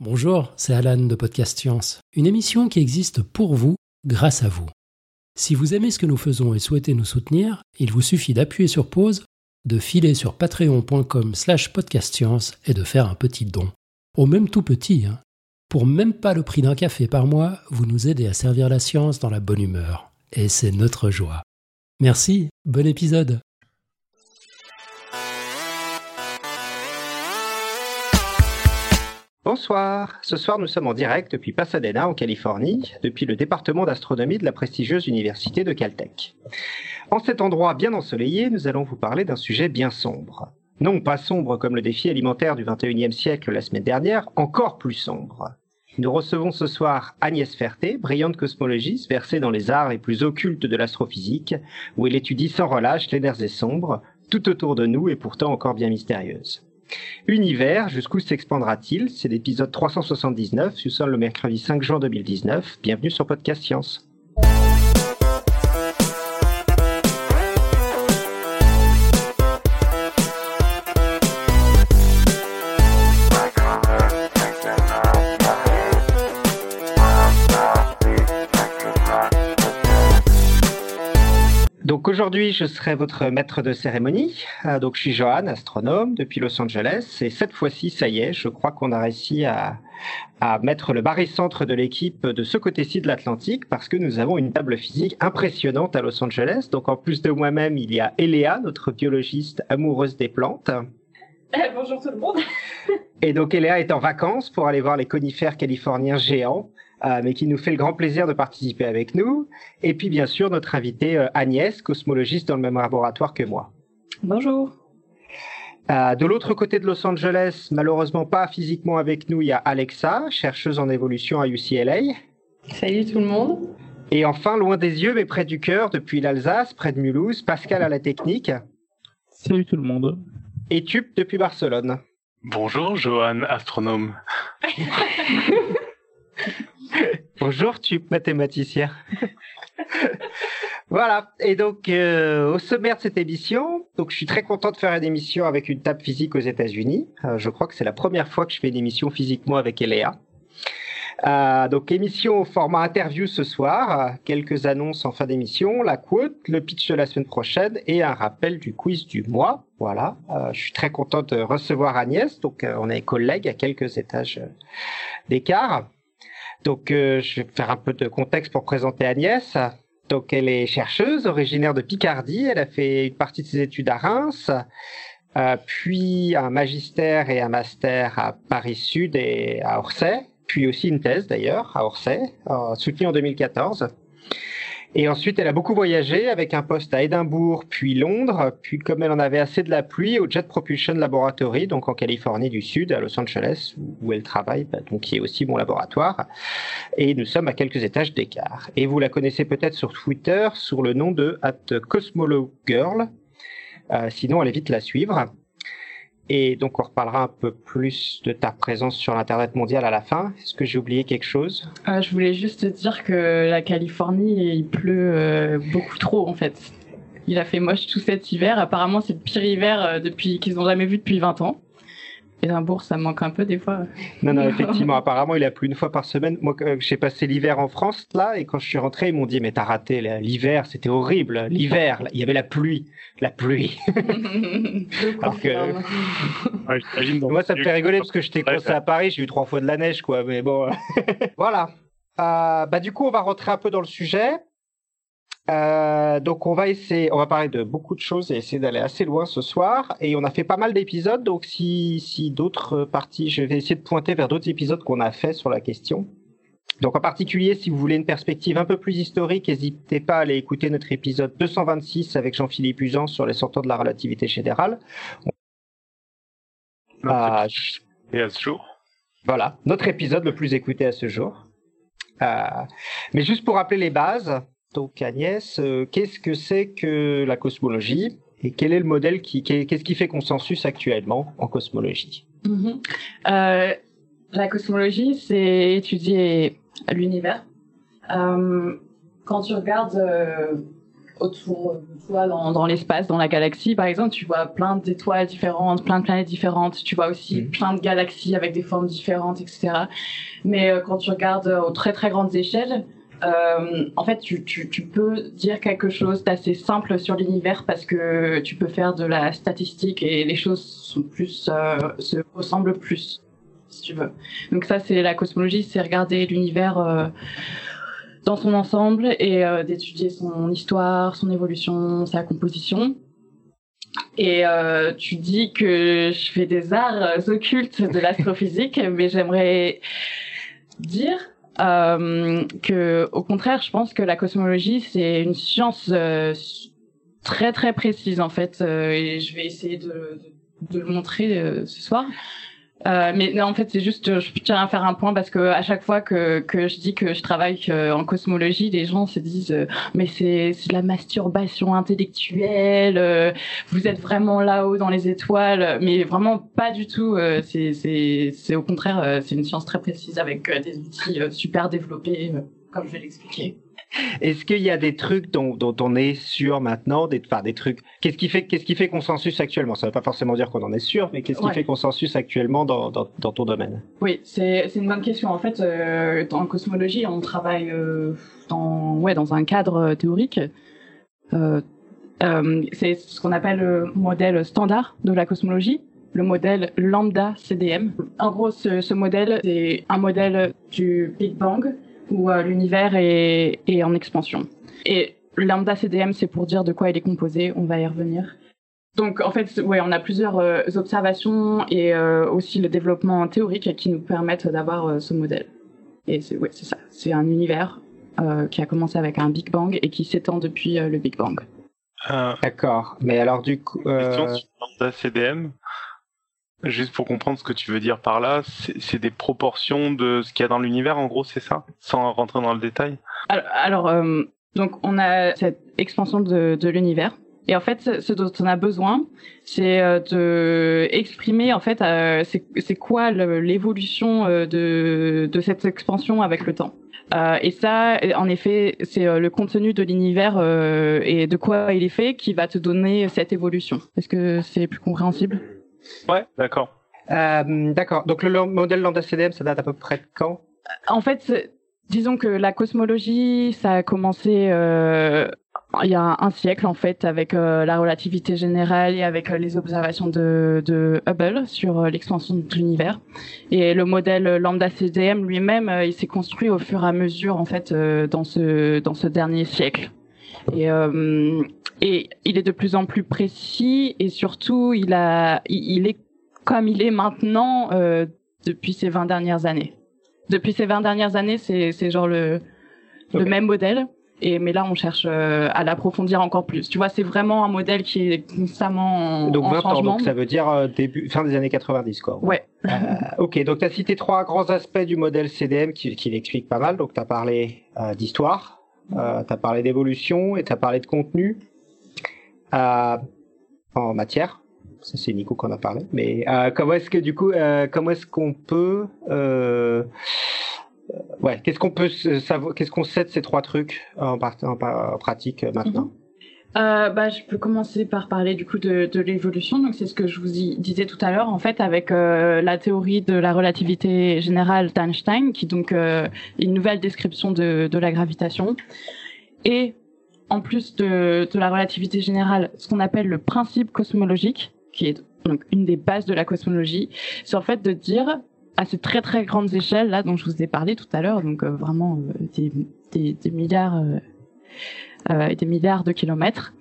Bonjour, c'est Alan de Podcast Science, une émission qui existe pour vous, grâce à vous. Si vous aimez ce que nous faisons et souhaitez nous soutenir, il vous suffit d'appuyer sur pause, de filer sur patreon.com/podcastscience et de faire un petit don. Au même tout petit, hein. Pour même pas le prix d'un café par mois, vous nous aidez à servir la science dans la bonne humeur. Et c'est notre joie. Merci, bon épisode. Bonsoir, ce soir nous sommes en direct depuis Pasadena en Californie, depuis le département d'astronomie de la prestigieuse université de Caltech. En cet endroit bien ensoleillé, nous allons vous parler d'un sujet bien sombre. Non, pas sombre comme le défi alimentaire du 21e siècle la semaine dernière, encore plus sombre. Nous recevons ce soir Agnès Ferté, brillante cosmologiste versée dans les arts les plus occultes de l'astrophysique, où elle étudie sans relâche l'énergie sombre, tout autour de nous et pourtant encore bien mystérieuse. Univers, jusqu'où s'expandra-t-il? C'est l'épisode 379, nous sommes le mercredi 5 juin 2019. Bienvenue sur Podcast Science. Donc aujourd'hui, je serai votre maître de cérémonie. Donc je suis Johan, astronome, depuis Los Angeles. Et cette fois-ci, ça y est, je crois qu'on a réussi à mettre le barycentre de l'équipe de ce côté-ci de l'Atlantique parce que nous avons une table physique impressionnante à Los Angeles. Donc en plus de moi-même, il y a Eléa, notre biologiste amoureuse des plantes. Bonjour tout le monde. Et donc Eléa est en vacances pour aller voir les conifères californiens géants. Mais qui nous fait le grand plaisir de participer avec nous. Et puis, bien sûr, notre invitée Agnès, cosmologiste dans le même laboratoire que moi. Bonjour. De l'autre côté de Los Angeles, malheureusement pas physiquement avec nous, il y a Alexa, chercheuse en évolution à UCLA. Salut tout le monde. Et enfin, loin des yeux, mais près du cœur, depuis l'Alsace, près de Mulhouse, Pascal à la technique. Salut tout le monde. Et Tup depuis Barcelone. Bonjour, Johan, astronome. Bonjour, tu mathématicien. Voilà, et donc au sommaire de cette émission, donc je suis très content de faire une émission avec une table physique aux États-Unis. Je crois que c'est la première fois que je fais une émission physiquement avec Eléa. Donc émission au format interview ce soir, quelques annonces en fin d'émission, la quote, le pitch de la semaine prochaine et un rappel du quiz du mois. Voilà, je suis très content de recevoir Agnès, donc on est collègues à quelques étages d'écart. Donc, je vais faire un peu de contexte pour présenter Agnès. Donc, elle est chercheuse, originaire de Picardie. Elle a fait une partie de ses études à Reims, puis un magistère et un master à Paris-Sud et à Orsay, puis aussi une thèse d'ailleurs à Orsay, soutenue en 2014. Et ensuite, elle a beaucoup voyagé avec un poste à Édimbourg, puis Londres, puis comme elle en avait assez de la pluie, au Jet Propulsion Laboratory, donc en Californie du Sud, à Los Angeles, où elle travaille, donc qui est aussi mon laboratoire. Et nous sommes à quelques étages d'écart. Et vous la connaissez peut-être sur Twitter, sous le nom de @cosmologirl. Sinon, allez vite la suivre. Et donc, on reparlera un peu plus de ta présence sur l'Internet mondial à la fin. Est-ce que j'ai oublié quelque chose ? Je voulais juste dire que la Californie, il pleut beaucoup trop, en fait. Il a fait moche tout cet hiver. Apparemment, c'est le pire hiver qu'ils n'ont jamais vu depuis 20 ans. Édimbourg, ça me manque un peu des fois. Non, effectivement, apparemment, il a plu une fois par semaine. Moi, j'ai passé l'hiver en France, là, et quand je suis rentré, ils m'ont dit « Mais t'as raté l'hiver, c'était horrible, l'hiver, il y avait la pluie. » Alors que... Moi, ça me fait rigoler, parce que j'étais coincé à Paris, j'ai eu 3 fois de la neige, quoi, mais bon... Voilà. Du coup, on va rentrer un peu dans le sujet. Donc on va parler de beaucoup de choses et essayer d'aller assez loin ce soir. Et on a fait pas mal d'épisodes, donc si d'autres parties, je vais essayer de pointer vers d'autres épisodes qu'on a fait sur la question. Donc en particulier, si vous voulez une perspective un peu plus historique, n'hésitez pas à aller écouter notre épisode 226 avec Jean-Philippe Usan sur les sortants de la relativité générale. Et à ce jour. Voilà, notre épisode le plus écouté à ce jour. Mais juste pour rappeler les bases. Donc Agnès, qu'est-ce que c'est que la cosmologie et quel est le modèle qu'est-ce qui fait consensus actuellement en cosmologie ? La cosmologie, c'est étudier l'univers. Quand tu regardes dans l'espace, dans la galaxie, par exemple, tu vois plein d'étoiles différentes, plein de planètes différentes, tu vois aussi plein de galaxies avec des formes différentes, etc. Mais quand tu regardes aux très très grandes échelles, en fait, tu peux dire quelque chose d'assez simple sur l'univers parce que tu peux faire de la statistique et les choses sont plus, se ressemblent plus, si tu veux. Donc ça, c'est la cosmologie, c'est regarder l'univers dans son ensemble et d'étudier son histoire, son évolution, sa composition. Et tu dis que je fais des arts occultes de l'astrophysique, mais j'aimerais dire que, au contraire, je pense que la cosmologie, c'est une science très très précise en fait, et je vais essayer de le montrer ce soir. Mais non, en fait, c'est juste, je tiens à faire un point parce que à chaque fois que je dis que je travaille en cosmologie, les gens se disent mais c'est de la masturbation intellectuelle, vous êtes vraiment là-haut dans les étoiles, mais vraiment pas du tout. C'est au contraire, c'est une science très précise avec des outils super développés, comme je vais l'expliquer. Est-ce qu'il y a des trucs dont on est sûr maintenant, des trucs, qu'est-ce qui fait consensus actuellement? Ça ne veut pas forcément dire qu'on en est sûr, mais qu'est-ce qui fait consensus actuellement dans ton domaine? Oui, c'est une bonne question. En fait, en cosmologie, on travaille dans un cadre théorique. C'est ce qu'on appelle le modèle standard de la cosmologie, le modèle Lambda CDM. En gros, ce modèle, c'est un modèle du Big Bang, où l'univers est en expansion. Et lambda CDM, c'est pour dire de quoi il est composé, on va y revenir. Donc en fait, on a plusieurs observations et aussi le développement théorique qui nous permettent d'avoir ce modèle. Et c'est ça, c'est un univers qui a commencé avec un Big Bang et qui s'étend depuis le Big Bang. D'accord, mais alors du coup... Question sur lambda CDM. Juste pour comprendre ce que tu veux dire par là, c'est des proportions de ce qu'il y a dans l'univers, en gros, c'est ça? Sans rentrer dans le détail. Alors, donc on a cette expansion de l'univers. Et en fait, ce dont on a besoin, c'est de exprimer, en fait, c'est quoi l'évolution de cette expansion avec le temps. Et ça, en effet, c'est le contenu de l'univers et de quoi il est fait qui va te donner cette évolution. Est-ce que c'est plus compréhensible? Ouais, d'accord. D'accord. Donc le modèle lambda CDM, ça date à peu près de quand? En fait, disons que la cosmologie, ça a commencé il y a un siècle en fait, avec la relativité générale et avec les observations de Hubble sur l'expansion de l'univers. Et le modèle lambda CDM lui-même, il s'est construit au fur et à mesure en fait dans ce dernier siècle. Et il est de plus en plus précis et surtout il est comme il est maintenant depuis ces 20 dernières années. Depuis ces 20 dernières années, c'est genre le même modèle, mais là on cherche à l'approfondir encore plus. Tu vois, c'est vraiment un modèle qui est constamment en changement. Donc ça veut dire fin des années 90 quoi. Ouais. Ok, donc tu as cité trois grands aspects du modèle CDM qui l'expliquent pas mal. Donc tu as parlé d'histoire. Tu as parlé d'évolution et tu as parlé de contenu en matière. Ça, c'est Nico qu'on a parlé. Mais qu'est-ce qu'on sait de ces trois trucs en pratique maintenant? Je peux commencer par parler du coup de l'évolution. Donc c'est ce que je vous disais tout à l'heure en fait avec la théorie de la relativité générale d'Einstein qui donc une nouvelle description de la gravitation et en plus de la relativité générale ce qu'on appelle le principe cosmologique qui est donc une des bases de la cosmologie, c'est en fait de dire à ces très très grandes échelles là dont je vous ai parlé tout à l'heure donc vraiment des milliards et des milliards de kilomètres,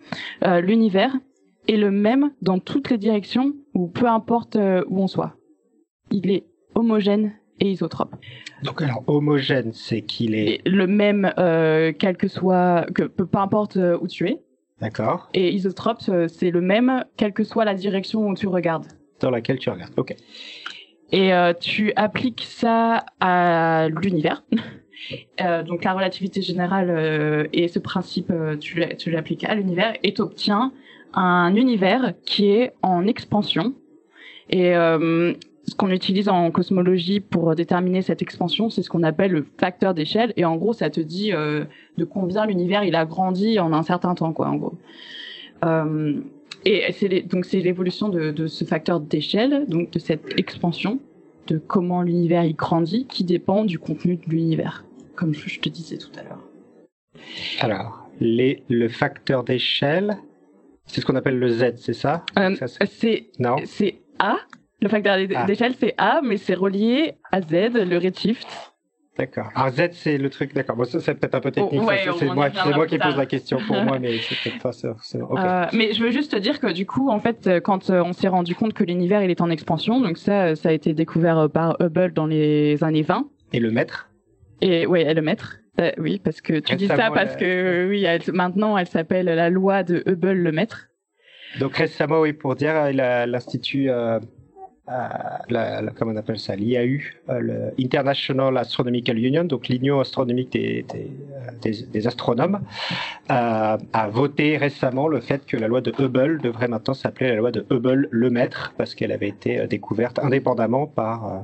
l'univers est le même dans toutes les directions ou peu importe où on soit. Il est homogène et isotrope. Donc alors homogène, c'est qu'il est... Le même, peu importe où tu es. D'accord. Et isotrope, c'est le même, quelle que soit la direction où tu regardes. Dans laquelle tu regardes, ok. Et tu appliques ça à l'univers. Donc la relativité générale et ce principe, tu l'appliques à l'univers et tu obtiens un univers qui est en expansion. Et ce qu'on utilise en cosmologie pour déterminer cette expansion, c'est ce qu'on appelle le facteur d'échelle. Et en gros, ça te dit de combien l'univers il a grandi en un certain temps, quoi, en gros. Et c'est donc c'est l'évolution de ce facteur d'échelle, donc de cette expansion, de comment l'univers il grandit, qui dépend du contenu de l'univers, comme je te disais tout à l'heure. Alors, le facteur d'échelle, c'est ce qu'on appelle le Z, c'est ça, c'est A. Le facteur d'échelle, c'est A, mais c'est relié à Z, le redshift. D'accord. Alors Z, c'est le truc, d'accord. Bon, ça, c'est peut-être un peu technique. Oh, ouais, ça, c'est moi qui pose la question pour moi, mais c'est peut-être pas ça. Okay. Mais je veux juste te dire que du coup, en fait, quand on s'est rendu compte que l'univers, il est en expansion, donc ça a été découvert par Hubble dans les années 20. Et le Maître. Et oui, et le Maître. Oui, parce que tu dis ça parce que oui, maintenant, elle s'appelle la loi de Hubble, le Maître. Donc récemment, oui, pour dire, l'institut. Comment on appelle ça, l'IAU, l'International Astronomical Union, donc l'Union astronomique des astronomes, a voté récemment le fait que la loi de Hubble devrait maintenant s'appeler la loi de Hubble le Maître, parce qu'elle avait été découverte indépendamment par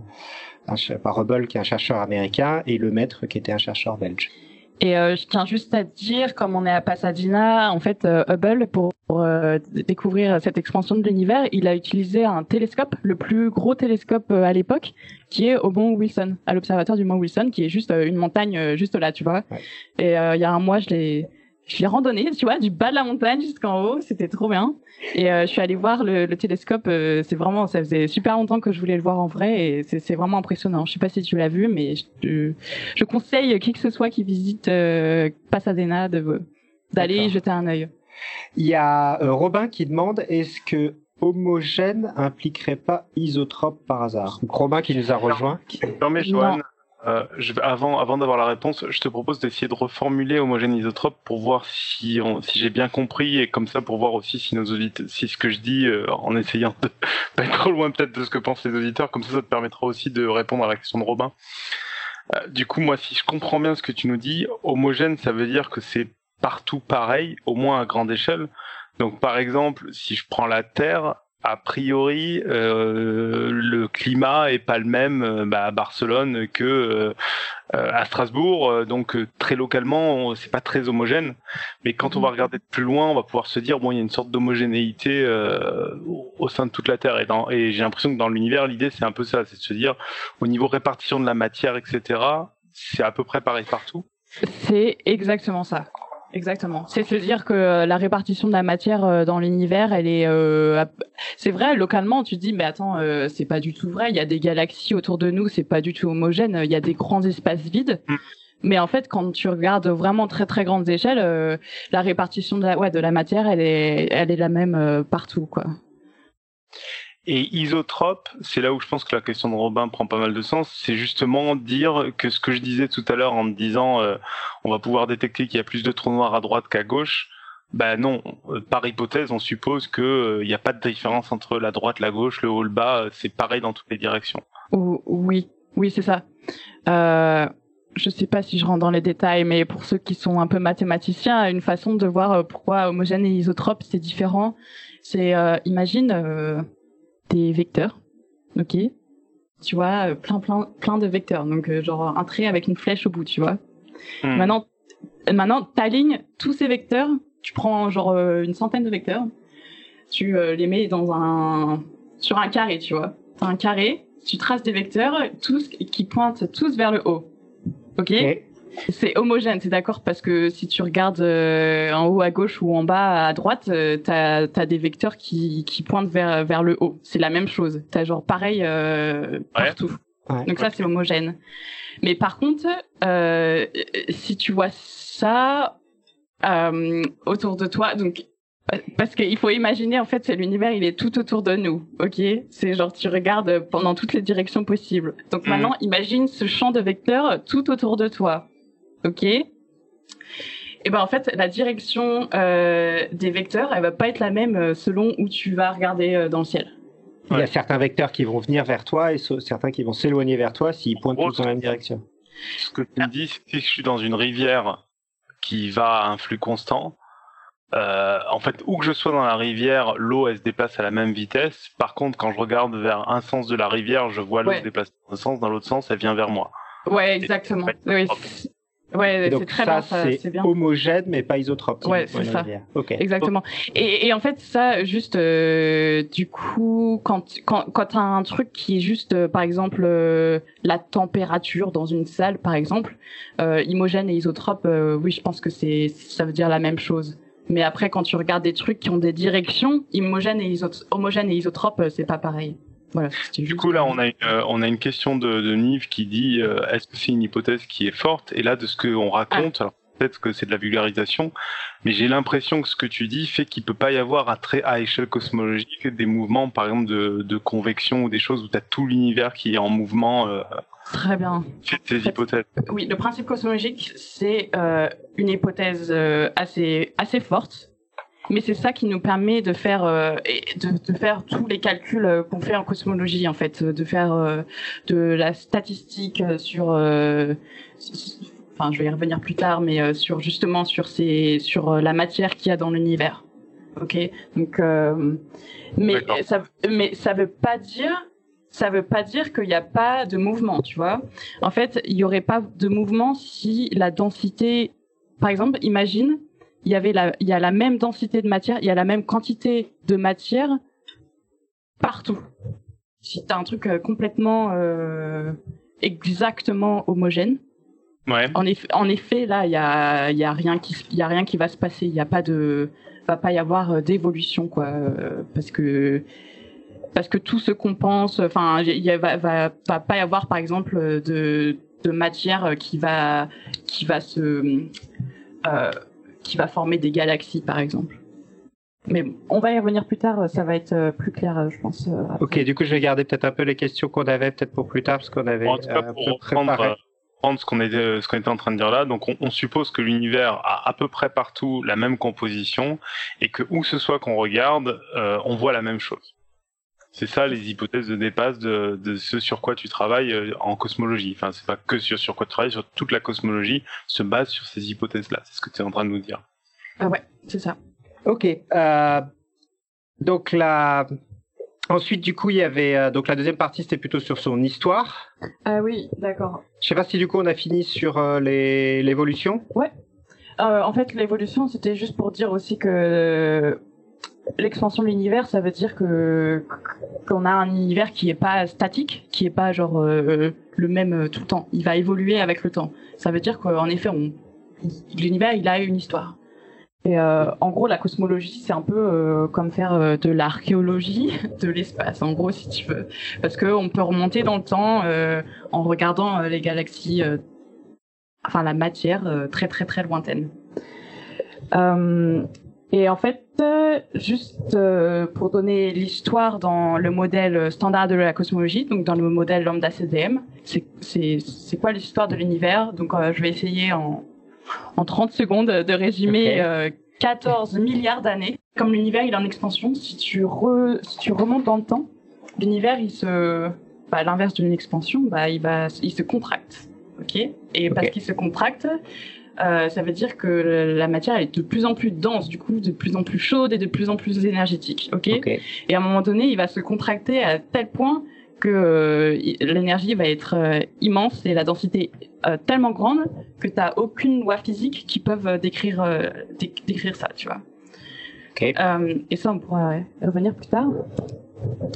Hubble, qui est un chercheur américain, et le Maître, qui était un chercheur belge. Et je tiens juste à te dire, comme on est à Pasadena, en fait, Hubble, pour découvrir cette expansion de l'univers, il a utilisé un télescope, le plus gros télescope à l'époque, qui est au Mont Wilson, à l'observatoire du Mont Wilson, qui est juste une montagne juste là, tu vois. Ouais. Et il y a un mois, je l'ai randonné, tu vois, du bas de la montagne jusqu'en haut, c'était trop bien. Et je suis allée voir le télescope, c'est vraiment, ça faisait super longtemps que je voulais le voir en vrai, et c'est vraiment impressionnant. Je sais pas si tu l'as vu, mais je conseille qui que ce soit qui visite Pasadena d'aller jeter un œil. Il y a Robin qui demande, est-ce que homogène impliquerait pas isotrope par hasard? Robin qui nous a rejoint. Non mais Joanne. Avant d'avoir la réponse, je te propose d'essayer de reformuler homogène isotrope pour voir si j'ai bien compris, et comme ça pour voir aussi si ce que je dis, en essayant de pas être trop loin peut-être de ce que pensent les auditeurs, comme ça te permettra aussi de répondre à la question de Robin. Du coup, moi, si je comprends bien ce que tu nous dis, homogène, ça veut dire que c'est partout pareil, au moins à grande échelle. Donc par exemple, si je prends la Terre, a priori, le climat est pas le même à Barcelone que à Strasbourg, donc très localement, c'est pas très homogène. Mais quand on va regarder de plus loin, on va pouvoir se dire bon, il y a une sorte d'homogénéité au sein de toute la Terre. Et j'ai l'impression que dans l'univers, l'idée c'est un peu ça, c'est de se dire au niveau répartition de la matière, etc., c'est à peu près pareil partout. C'est exactement ça. Exactement. C'est se dire que la répartition de la matière dans l'univers, elle est, c'est vrai, localement, tu te dis, mais attends, c'est pas du tout vrai. Il y a des galaxies autour de nous, c'est pas du tout homogène. Il y a des grands espaces vides. Mais en fait, quand tu regardes vraiment très très grandes échelles, la répartition de la matière, elle est la même partout, quoi. Et isotrope, c'est là où je pense que la question de Robin prend pas mal de sens, c'est justement dire que ce que je disais tout à l'heure en me disant on va pouvoir détecter qu'il y a plus de trous noirs à droite qu'à gauche, bah non, par hypothèse on suppose que n'y a pas de différence entre la droite, la gauche, le haut, le bas, c'est pareil dans toutes les directions. Oui, c'est ça. Je sais pas si je rentre dans les détails, mais pour ceux qui sont un peu mathématiciens, une façon de voir pourquoi homogène et isotrope c'est différent, c'est imagine des vecteurs, ok, tu vois, plein de vecteurs, donc genre un trait avec une flèche au bout, tu vois. Maintenant t'alignes tous ces vecteurs, tu prends genre une centaine de vecteurs, tu les mets sur un carré, tu vois, t'as un carré, tu traces des vecteurs tous qui pointent tous vers le haut, ok. C'est homogène, t'es d'accord, parce que si tu regardes en haut à gauche ou en bas à droite, t'as des vecteurs qui pointent vers le haut. C'est la même chose. T'as genre pareil partout. Ouais. Donc ça, c'est homogène. Mais par contre, si tu vois ça autour de toi, donc parce qu'il faut imaginer, en fait, c'est l'univers, il est tout autour de nous, ok? C'est genre, tu regardes pendant toutes les directions possibles. Donc maintenant, imagine ce champ de vecteurs tout autour de toi. Ok. Et ben en fait, la direction des vecteurs, elle va pas être la même selon où tu vas regarder dans le ciel. Ouais. Il y a certains vecteurs qui vont venir vers toi et certains qui vont s'éloigner vers toi s'ils pointent tous dans la même direction. Ce que tu me dis, c'est que je suis dans une rivière qui va à un flux constant. En fait, où que je sois dans la rivière, l'eau, elle se déplace à la même vitesse. Par contre, quand je regarde vers un sens de la rivière, je vois l'eau se déplacer dans un sens, dans l'autre sens, elle vient vers moi. Ouais, exactement. Oui. Ouais, donc c'est très ça, bien, ça, c'est bien. Homogène mais pas isotrope. Ouais, c'est ça. Okay. Exactement. Et en fait ça juste du coup quand t'as un truc qui est juste par exemple la température dans une salle par exemple imogène et isotrope oui je pense que ça veut dire la même chose. Mais après quand tu regardes des trucs qui ont des directions homogène et isotrope c'est pas pareil. Voilà, du coup, là, on a une question de Nive qui dit est-ce que c'est une hypothèse qui est forte? Et là, de ce qu'on raconte, alors peut-être que c'est de la vulgarisation, mais j'ai l'impression que ce que tu dis fait qu'il peut pas y avoir à échelle cosmologique des mouvements, par exemple, de convection ou des choses où tu as tout l'univers qui est en mouvement. Très bien. Ces hypothèses. Oui, le principe cosmologique, c'est une hypothèse assez forte. Mais c'est ça qui nous permet de faire tous les calculs qu'on fait en cosmologie en fait, de faire de la statistique sur enfin je vais y revenir plus tard mais sur justement sur la matière qu'il y a dans l'univers. OK. Donc ça veut pas dire qu'il n'y a pas de mouvement, tu vois. En fait, il y aurait pas de mouvement si la densité par exemple, imagine il y a la même densité de matière, il y a la même quantité de matière partout. Si t'as un truc complètement exactement homogène. Ouais. En effet, là, il y a rien qui va se passer. Il y a pas de, va pas y avoir d'évolution, quoi, parce que tout se compense. Enfin, va pas y avoir, par exemple, de matière qui va former des galaxies, par exemple. Mais on va y revenir plus tard, ça va être plus clair, je pense. Après. Ok, du coup, je vais garder peut-être un peu les questions qu'on avait peut-être pour plus tard, parce qu'on avait un peu préparé. Pour reprendre ce qu'on était en train de dire là, donc on suppose que l'univers a à peu près partout la même composition, et que où ce soit qu'on regarde, on voit la même chose. C'est ça les hypothèses de départ de ce sur quoi tu travailles en cosmologie. Enfin, c'est pas que sur quoi tu travailles, sur toute la cosmologie se base sur ces hypothèses-là. C'est ce que tu es en train de nous dire. Ah ouais, c'est ça. Ok. Donc là, ensuite du coup il y avait donc la deuxième partie c'était plutôt sur son histoire. Ah oui, d'accord. Je sais pas si du coup on a fini sur l'évolution. Ouais. En fait l'évolution c'était juste pour dire aussi que l'expansion de l'univers, ça veut dire qu'on a un univers qui est pas statique, qui est pas genre le même tout le temps. Il va évoluer avec le temps. Ça veut dire qu'en effet, l'univers, il a une histoire. Et en gros, la cosmologie, c'est un peu comme faire de l'archéologie de l'espace, en gros, si tu veux, parce que on peut remonter dans le temps en regardant les galaxies, enfin la matière très très très lointaine. Et en fait, juste pour donner l'histoire dans le modèle standard de la cosmologie, donc dans le modèle Lambda CDM, c'est quoi l'histoire de l'univers? Donc je vais essayer en 30 secondes de résumer. Okay. 14 milliards d'années. Comme l'univers il est en expansion, si tu remontes dans le temps, l'univers à l'inverse d'une expansion, il se contracte. OK. Et parce qu'il se contracte, ça veut dire que la matière elle est de plus en plus dense, du coup de plus en plus chaude et de plus en plus énergétique, ok. Et à un moment donné, il va se contracter à tel point que l'énergie va être immense et la densité tellement grande que t'as aucune loi physique qui peuvent décrire ça, tu vois. Okay. Et ça, on pourra revenir plus tard.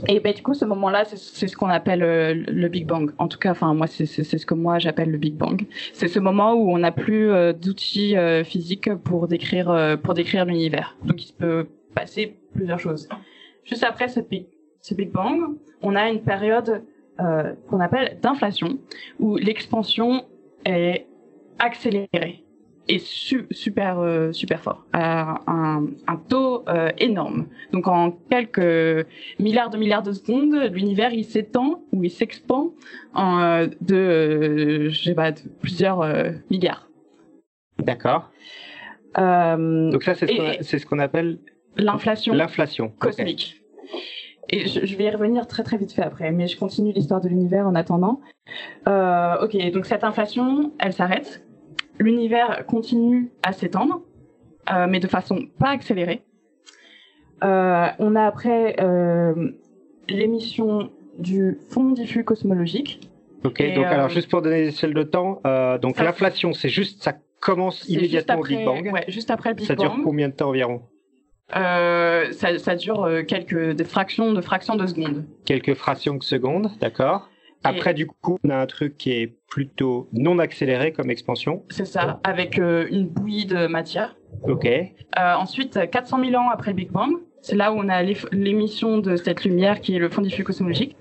Et ben du coup, ce moment-là, c'est ce qu'on appelle le Big Bang. En tout cas, enfin moi, c'est ce que moi j'appelle le Big Bang. C'est ce moment où on n'a plus d'outils physiques pour décrire l'univers. Donc il peut passer plusieurs choses. Juste après ce Big Bang, on a une période qu'on appelle d'inflation, où l'expansion est accélérée et super fort, à un taux énorme. Donc en quelques milliards de secondes, l'univers il s'étend ou il s'expand de plusieurs milliards. D'accord. Donc ça c'est ce qu'on appelle l'inflation cosmique. Okay. Et je vais y revenir très très vite fait après, mais je continue l'histoire de l'univers en attendant. OK, donc cette inflation, elle s'arrête. L'univers continue à s'étendre mais de façon pas accélérée. On a après l'émission du Fonds diffus cosmologique. Ok, donc alors juste pour donner des échelles de temps, donc l'inflation, c'est juste, ça commence immédiatement après, au Big Bang. Ouais, juste après le Big Bang. Ça dure combien de temps environ? Ça dure quelques fractions de secondes. Quelques fractions de secondes, d'accord. Après, du coup, on a un truc qui est plutôt non accéléré comme expansion. C'est ça, avec une bouillie de matière. Ok. Ensuite, 400 000 ans après le Big Bang, c'est là où on a l'émission de cette lumière qui est le fond diffus cosmologique.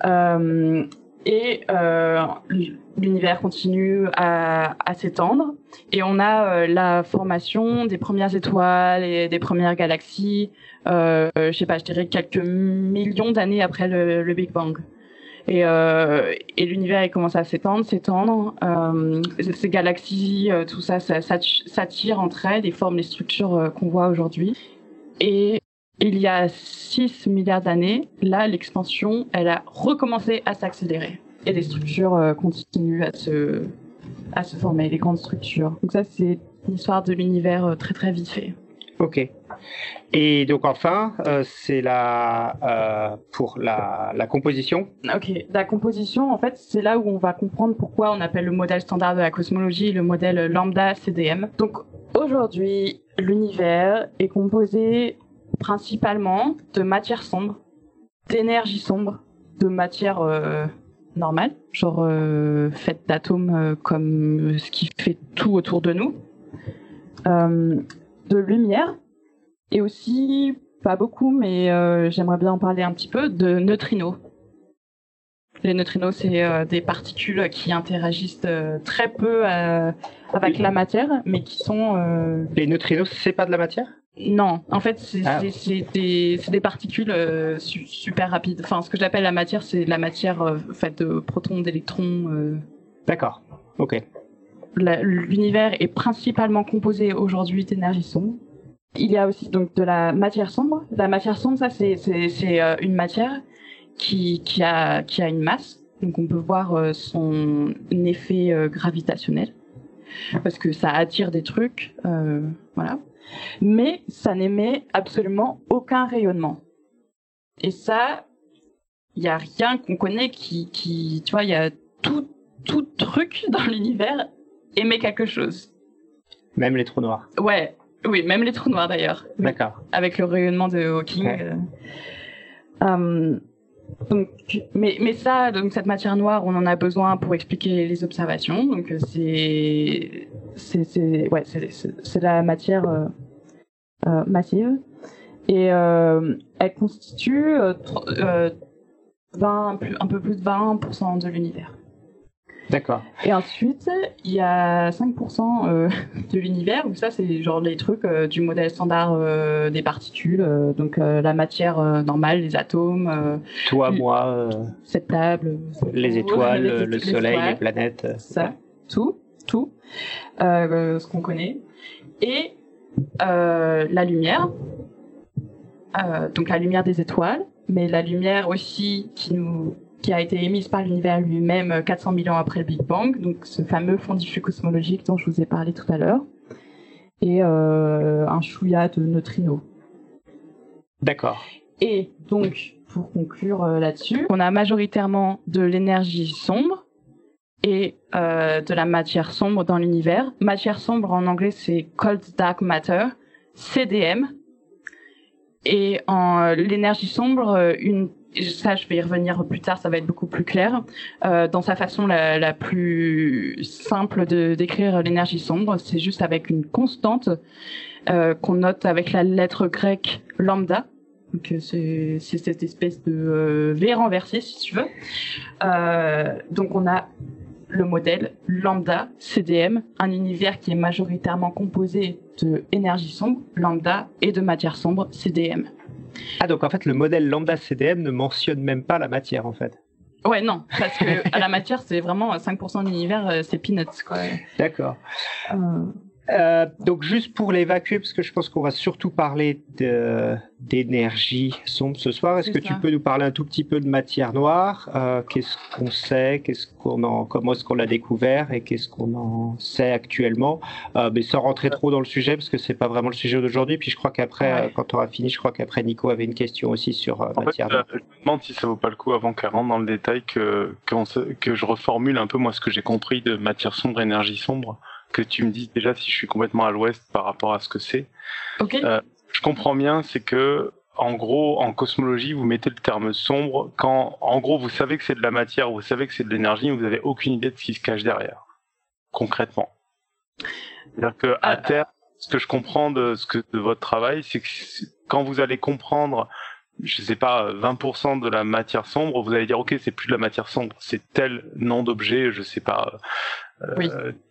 L'univers continue à s'étendre. Et on a la formation des premières étoiles et des premières galaxies, je dirais quelques millions d'années après le Big Bang. Et l'univers, il commence à s'étendre. Ces galaxies, tout ça, ça s'attire entre elles et forme les structures qu'on voit aujourd'hui. Et il y a 6 milliards d'années, là, l'expansion, elle a recommencé à s'accélérer. Et les structures continuent à se former, les grandes structures. Donc ça, c'est une histoire de l'univers très, très vite fait. Ok. Et donc enfin, c'est pour la composition. Ok. La composition, en fait, c'est là où on va comprendre pourquoi on appelle le modèle standard de la cosmologie le modèle Lambda CDM. Donc aujourd'hui, l'univers est composé principalement de matière sombre, d'énergie sombre, de matière normale, genre faite d'atomes comme ce qui fait tout autour de nous, de lumière, et aussi, pas beaucoup, mais j'aimerais bien en parler un petit peu, de neutrinos. Les neutrinos, c'est des particules qui interagissent très peu avec la matière, mais qui sont... Les neutrinos, c'est pas de la matière ? Non, en fait, c'est des particules super rapides. Enfin, ce que j'appelle la matière, c'est la matière faite de protons, d'électrons. D'accord, ok. L'univers est principalement composé aujourd'hui d'énergie sombre. Il y a aussi donc de la matière sombre. La matière sombre, ça c'est une matière qui a une masse. Donc on peut voir son effet gravitationnel parce que ça attire des trucs, voilà. Mais ça n'émet absolument aucun rayonnement. Et ça, il y a rien qu'on connaît qui tu vois, il y a tout truc dans l'univers émet quelque chose. Même les trous noirs. Ouais, oui, même les trous noirs d'ailleurs. D'accord. Avec le rayonnement de Hawking. Ouais. Mais ça, donc cette matière noire, on en a besoin pour expliquer les observations. Donc c'est la matière massive et elle constitue un peu plus de 20% de l'univers. D'accord. Et ensuite, il y a 5% de l'univers, où ça, c'est genre les trucs du modèle standard des particules, donc la matière normale, les atomes. Toi, moi. Cette table. Les étoiles, le soleil, les planètes. Ça, tout. Ce qu'on connaît. Et la lumière. Donc la lumière des étoiles, mais la lumière aussi qui a été émise par l'univers lui-même 400 000 ans après le Big Bang, donc ce fameux fond diffus cosmologique dont je vous ai parlé tout à l'heure, et un chouïa de neutrinos. D'accord. Et donc, pour conclure là-dessus, on a majoritairement de l'énergie sombre et de la matière sombre dans l'univers. Matière sombre, en anglais, c'est Cold Dark Matter, CDM, et l'énergie sombre, ça, je vais y revenir plus tard, ça va être beaucoup plus clair. Dans sa façon la plus simple d'écrire l'énergie sombre, c'est juste avec une constante qu'on note avec la lettre grecque lambda. Donc c'est cette espèce de V renversé, si tu veux. Donc on a le modèle lambda CDM, un univers qui est majoritairement composé de énergie sombre, lambda, et de matière sombre, CDM. Ah, donc en fait, le modèle lambda CDM ne mentionne même pas la matière, en fait. Ouais, non, parce que à la matière, c'est vraiment 5% de l'univers, c'est peanuts, quoi. D'accord. Donc juste pour l'évacuer, parce que je pense qu'on va surtout parler d'énergie sombre ce soir, est-ce que tu peux nous parler un tout petit peu de matière noire, qu'est-ce qu'on sait, comment est-ce qu'on l'a découvert et qu'est-ce qu'on en sait actuellement, mais sans rentrer trop dans le sujet parce que c'est pas vraiment le sujet d'aujourd'hui, puis je crois qu'après, quand on aura fini, je crois qu'après Nico avait une question aussi sur matière noire. Je me demande si ça vaut pas le coup, avant qu'elle rentre dans le détail, que je reformule un peu moi ce que j'ai compris de matière sombre, énergie sombre, que tu me dises déjà si je suis complètement à l'ouest par rapport à ce que c'est. Okay. Je comprends bien, c'est que en gros, en cosmologie, vous mettez le terme sombre quand, en gros, vous savez que c'est de la matière, vous savez que c'est de l'énergie, mais vous n'avez aucune idée de ce qui se cache derrière, concrètement. C'est-à-dire que à terme, ce que je comprends de votre travail, c'est que quand vous allez comprendre, je sais pas, 20% de la matière sombre, vous allez dire, ok, c'est plus de la matière sombre, c'est tel nom d'objet, je sais pas. Oui.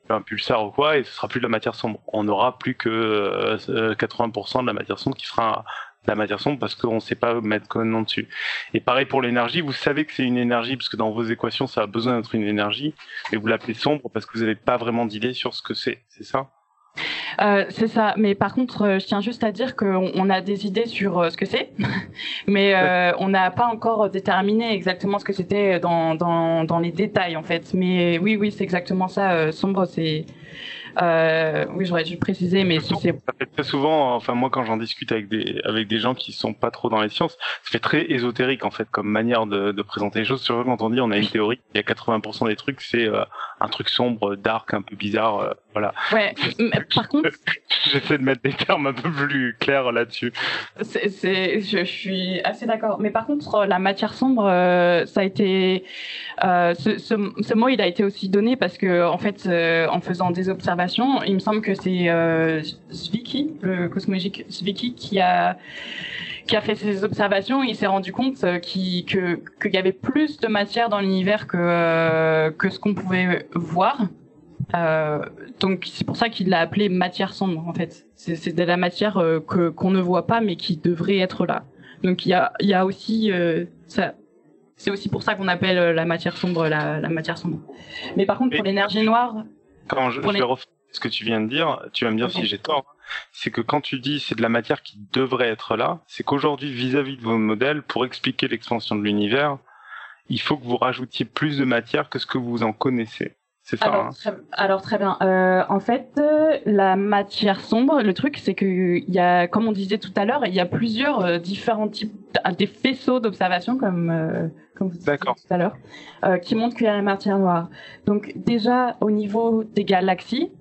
Un pulsar ou quoi, et ce sera plus de la matière sombre. On n'aura plus que 80% de la matière sombre qui sera de la matière sombre parce qu'on ne sait pas mettre comme nom dessus. Et pareil pour l'énergie, vous savez que c'est une énergie parce que dans vos équations ça a besoin d'être une énergie, mais vous l'appelez sombre parce que vous n'avez pas vraiment d'idée sur ce que c'est ça ? C'est ça, mais par contre, je tiens juste à dire qu'on a des idées sur ce que c'est, mais on n'a pas encore déterminé exactement ce que c'était dans les détails en fait. Mais oui, c'est exactement ça. Sombre, c'est. Oui, j'aurais dû préciser, mais si c'est. Ça fait très souvent. Enfin, moi, quand j'en discute avec des gens qui sont pas trop dans les sciences, ça fait très ésotérique en fait comme manière de présenter les choses. Surtout quand on dit on a une théorie, il y a 80% des trucs, c'est un truc sombre, dark, un peu bizarre, voilà. Ouais. Par contre, j'essaie de mettre des termes un peu plus clairs là-dessus. Je suis assez d'accord. Mais par contre, la matière sombre, ça a été ce mot, il a été aussi donné parce que en fait, en faisant des observations, il me semble que c'est Zwicky, le cosmologue Zwicky, qui a fait ses observations. Il s'est rendu compte qu'il y avait plus de matière dans l'univers que ce qu'on pouvait voir. Donc c'est pour ça qu'il l'a appelé matière sombre en fait. C'est de la matière qu'on ne voit pas mais qui devrait être là. Donc il y a aussi ça. C'est aussi pour ça qu'on appelle la matière sombre la matière sombre. Mais par contre pour l'énergie noire. Quand je refais ce que tu viens de dire, tu vas me dire si j'ai tort. C'est que quand tu dis c'est de la matière qui devrait être là, c'est qu'aujourd'hui vis-à-vis de vos modèles pour expliquer l'expansion de l'univers, il faut que vous rajoutiez plus de matière que ce que vous en connaissez. C'est ça, alors très bien. En fait, la matière sombre, le truc, c'est que il y a, comme on disait tout à l'heure, il y a plusieurs différents types, des faisceaux d'observation, comme vous disiez tout à l'heure, qui montrent qu'il y a la matière noire. Donc déjà au niveau des galaxies,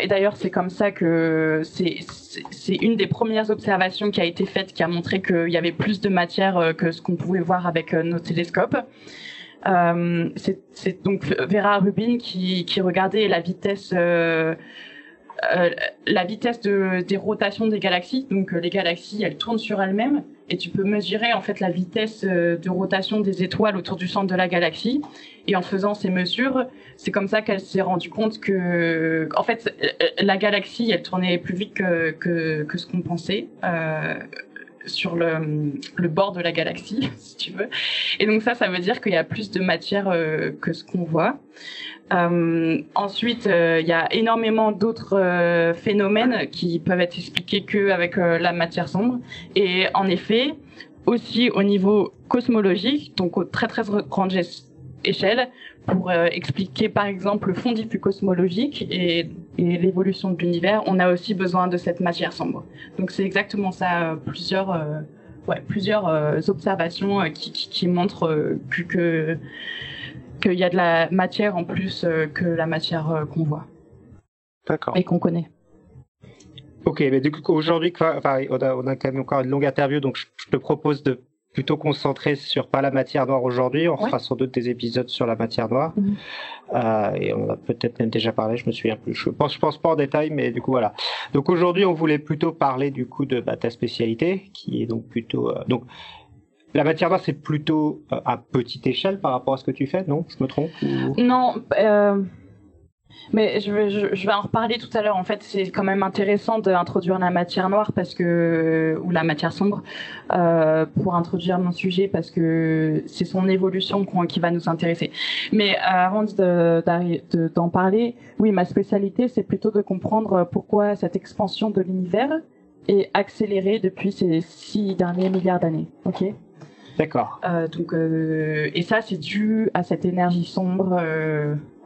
et d'ailleurs c'est comme ça que c'est une des premières observations qui a été faite, qui a montré qu'il y avait plus de matière que ce qu'on pouvait voir avec nos télescopes. C'est donc Vera Rubin qui regardait la vitesse des rotations des galaxies. Donc les galaxies, elles tournent sur elles-mêmes et tu peux mesurer en fait la vitesse de rotation des étoiles autour du centre de la galaxie. Et en faisant ces mesures, c'est comme ça qu'elle s'est rendue compte que en fait la galaxie, elle tournait plus vite que ce qu'on pensait. Sur le bord de la galaxie, si tu veux. Et donc ça veut dire qu'il y a plus de matière que ce qu'on voit. Ensuite, il y a énormément d'autres phénomènes qui peuvent être expliqués qu'avec la matière sombre. Et en effet, aussi au niveau cosmologique, donc aux très très grandes échelles, pour expliquer par exemple le fond diffus cosmologique et l'évolution de l'univers, on a aussi besoin de cette matière sombre. Donc c'est exactement ça, plusieurs observations qui montrent qu'il y a de la matière en plus que la matière qu'on voit. D'accord. Et qu'on connaît. Ok, mais du coup, aujourd'hui, on a quand même encore une longue interview, donc je te propose de plutôt concentré sur pas la matière noire aujourd'hui. On fera sans doute des épisodes sur la matière noire. Et on en a peut-être même déjà parlé, je me souviens plus. Je pense pas en détail, mais du coup voilà. Donc aujourd'hui, on voulait plutôt parler du coup de ta spécialité, qui est donc plutôt donc la matière noire, c'est plutôt à petite échelle par rapport à ce que tu fais, non? Je me trompe ou... Non. Mais je vais en reparler tout à l'heure. En fait, c'est quand même intéressant d'introduire la matière noire parce que, ou la matière sombre pour introduire mon sujet parce que c'est son évolution qui va nous intéresser. Mais avant d'en parler, oui, ma spécialité, c'est plutôt de comprendre pourquoi cette expansion de l'univers est accélérée depuis ces 6 derniers milliards d'années. Ok ? D'accord. Et ça, c'est dû à cette énergie sombre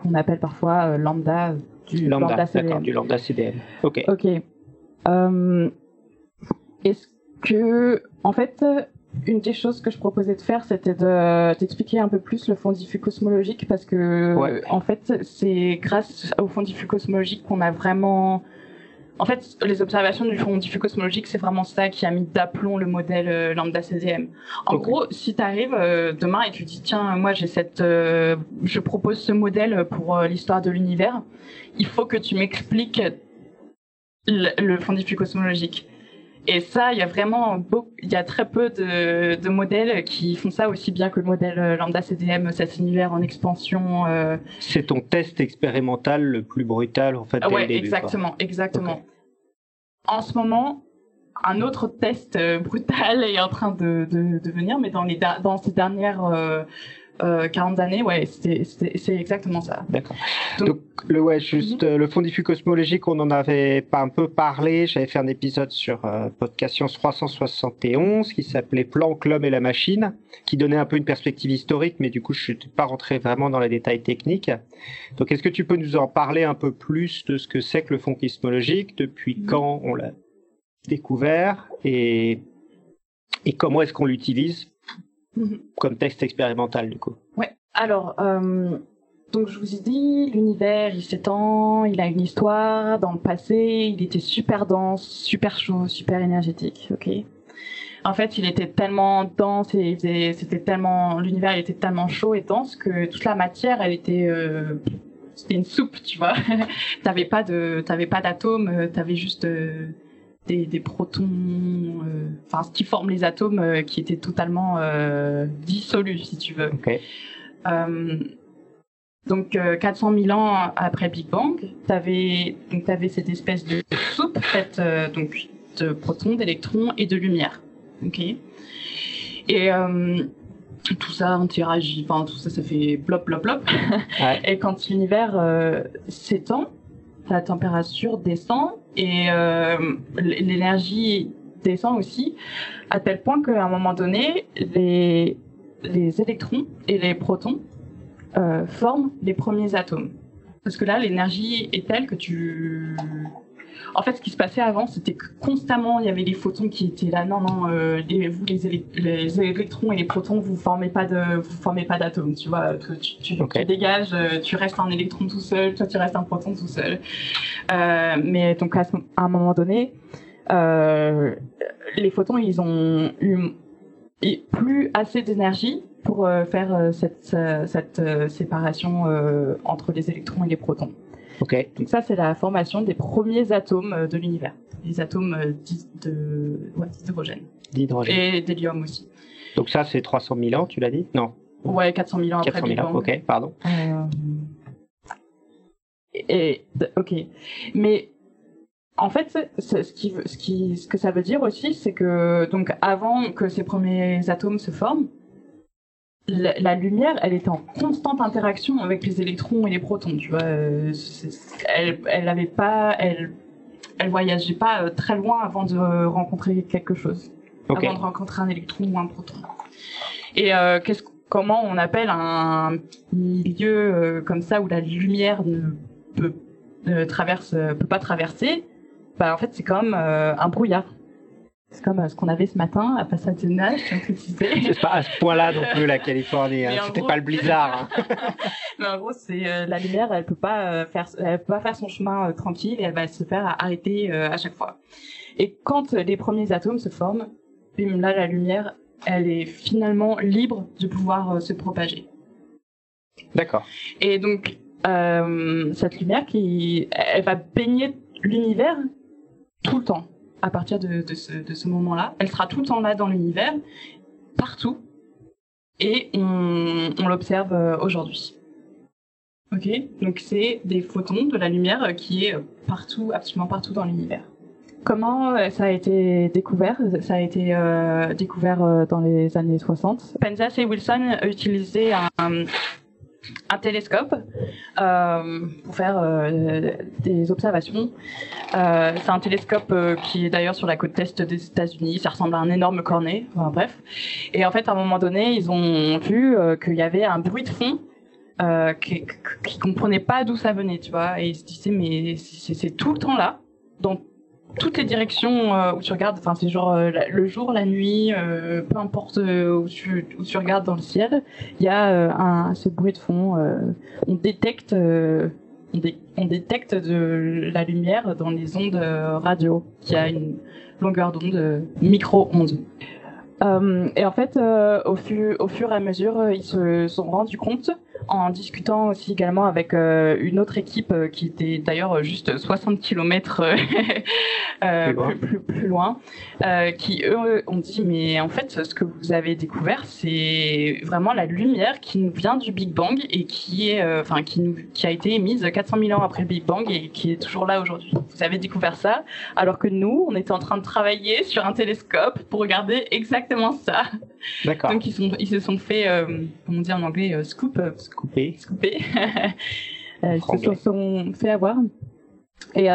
qu'on appelle parfois lambda CDM. D'accord, du lambda CDM. Ok. Ok. Est-ce que, en fait, une des choses que je proposais de faire, c'était d'expliquer un peu plus le fond diffus cosmologique parce que, ouais. En fait, c'est grâce au fond diffus cosmologique qu'on a vraiment. En fait, les observations du fond diffus cosmologique, c'est vraiment ça qui a mis d'aplomb le modèle lambda CDM. En gros, si tu arrives demain et tu dis tiens, moi j'ai je propose ce modèle pour l'histoire de l'univers, il faut que tu m'expliques le fond diffus cosmologique. Et ça, il y a vraiment très peu de modèles qui font ça aussi bien que le modèle lambda CDM, cet univers en expansion. C'est ton test expérimental le plus brutal en fait. Ah ouais, exactement. Okay. En ce moment, un autre test brutal est en train de venir, mais dans ces dernières 40 années, ouais, c'est exactement ça. D'accord. Donc le fond diffus cosmologique, on en avait pas un peu parlé. J'avais fait un épisode sur Podcast Science 371 qui s'appelait Planck, l'homme et la machine, qui donnait un peu une perspective historique, mais du coup, je suis pas rentré vraiment dans les détails techniques. Donc, est-ce que tu peux nous en parler un peu plus de ce que c'est que le fond cosmologique, depuis quand on l'a découvert et comment est-ce qu'on l'utilise? Comme texte expérimental, du coup. Oui, alors, donc je vous ai dit, l'univers, il s'étend, il a une histoire. Dans le passé, il était super dense, super chaud, super énergétique, ok. En fait, il était tellement dense, l'univers, il était tellement chaud et dense que toute la matière, elle était... c'était une soupe, tu vois. T'avais pas d'atomes, t'avais juste... Des protons, enfin ce qui forme les atomes qui étaient totalement dissolus, si tu veux. Okay. Donc 400 000 ans après Big Bang, t'avais cette espèce de soupe faite donc de protons, d'électrons et de lumière. Ok. Et tout ça interagit, enfin tout ça, ça fait blop blop blop. Ouais. Et quand l'univers s'étend, la température descend et l'énergie descend aussi, à tel point qu'à un moment donné, les électrons et les protons forment les premiers atomes. Parce que là, l'énergie est telle que tu... En fait, ce qui se passait avant, c'était que constamment, il y avait les photons qui étaient là. Non, les électrons et les protons, vous formez pas d'atomes. Tu vois, tu dégages, tu restes un électron tout seul, toi tu restes un proton tout seul. Mais donc à un moment donné, les photons, ils ont eu plus assez d'énergie pour faire cette séparation entre les électrons et les protons. Okay. Donc ça, c'est la formation des premiers atomes de l'univers, les atomes d'hydrogène. D'hydrogène. Et d'hélium aussi. Donc ça, c'est 300 000 ans, tu l'as dit? Non. Ouais, 400 000 ans après Big Bang. Ok, pardon. Ok. Mais en fait, ce que ça veut dire aussi, c'est que donc avant que ces premiers atomes se forment, la lumière, elle était en constante interaction avec les électrons et les protons, tu vois. Elle voyageait pas très loin avant de rencontrer quelque chose, okay. Avant de rencontrer un électron ou un proton. Et comment on appelle un milieu comme ça où la lumière peut pas traverser? Bah en fait, c'est comme un brouillard. C'est comme ce qu'on avait ce matin à Pasadena, je te disais. C'est pas à ce point-là non plus la Californie, hein. C'était pas le blizzard. Hein. Mais en gros, c'est la lumière, elle peut pas faire son chemin tranquille et elle va se faire arrêter à chaque fois. Et quand les premiers atomes se forment, bim, là la lumière, elle est finalement libre de pouvoir se propager. D'accord. Et donc cette lumière elle va baigner l'univers tout le temps. À partir de ce moment-là, elle sera tout le temps là dans l'univers, partout, et on l'observe aujourd'hui. Ok, donc c'est des photons de la lumière qui est partout, absolument partout dans l'univers. Comment ça a été découvert? Ça a été découvert dans les années 60. Penzias et Wilson utilisaient un télescope pour faire des observations. C'est un télescope qui est d'ailleurs sur la côte est des États-Unis. Ça ressemble à un énorme cornet, enfin, bref. Et en fait, à un moment donné, ils ont vu qu'il y avait un bruit de fond qui comprenait pas d'où ça venait, tu vois. Et ils se disaient, mais c'est tout le temps là, dans toutes les directions où tu regardes, enfin c'est genre le jour, la nuit, peu importe où tu regardes dans le ciel, il y a ce bruit de fond. On détecte de la lumière dans les ondes radio, qui a une longueur d'onde, micro-ondes. Et en fait, au fur et à mesure, ils se sont rendus compte, en discutant aussi également avec une autre équipe qui était d'ailleurs juste 60 km plus loin, qui eux ont dit, mais en fait, ce que vous avez découvert, c'est vraiment la lumière qui nous vient du Big Bang et qui a été émise 400 000 ans après le Big Bang et qui est toujours là aujourd'hui. Vous avez découvert ça, alors que nous, on était en train de travailler sur un télescope pour regarder exactement ça. D'accord. Donc ils se sont fait, comment on dit en anglais, scoopé. Ils se sont fait avoir. Et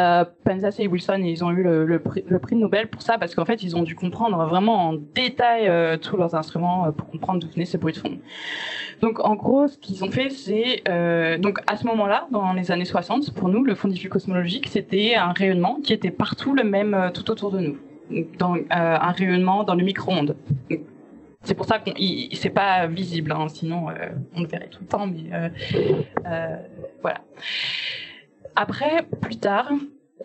Penzias et Wilson, ils ont eu le prix Nobel pour ça, parce qu'en fait, ils ont dû comprendre vraiment en détail tous leurs instruments pour comprendre d'où venait ce bruit de fond. Donc, en gros, ce qu'ils ont fait, c'est... donc, à ce moment-là, dans les années 60, pour nous, le fond diffus cosmologique, c'était un rayonnement qui était partout le même, tout autour de nous. Dans un rayonnement dans le micro-ondes. C'est pour ça qu'on c'est pas visible, hein, sinon on le verrait tout le temps, mais voilà. Après, plus tard,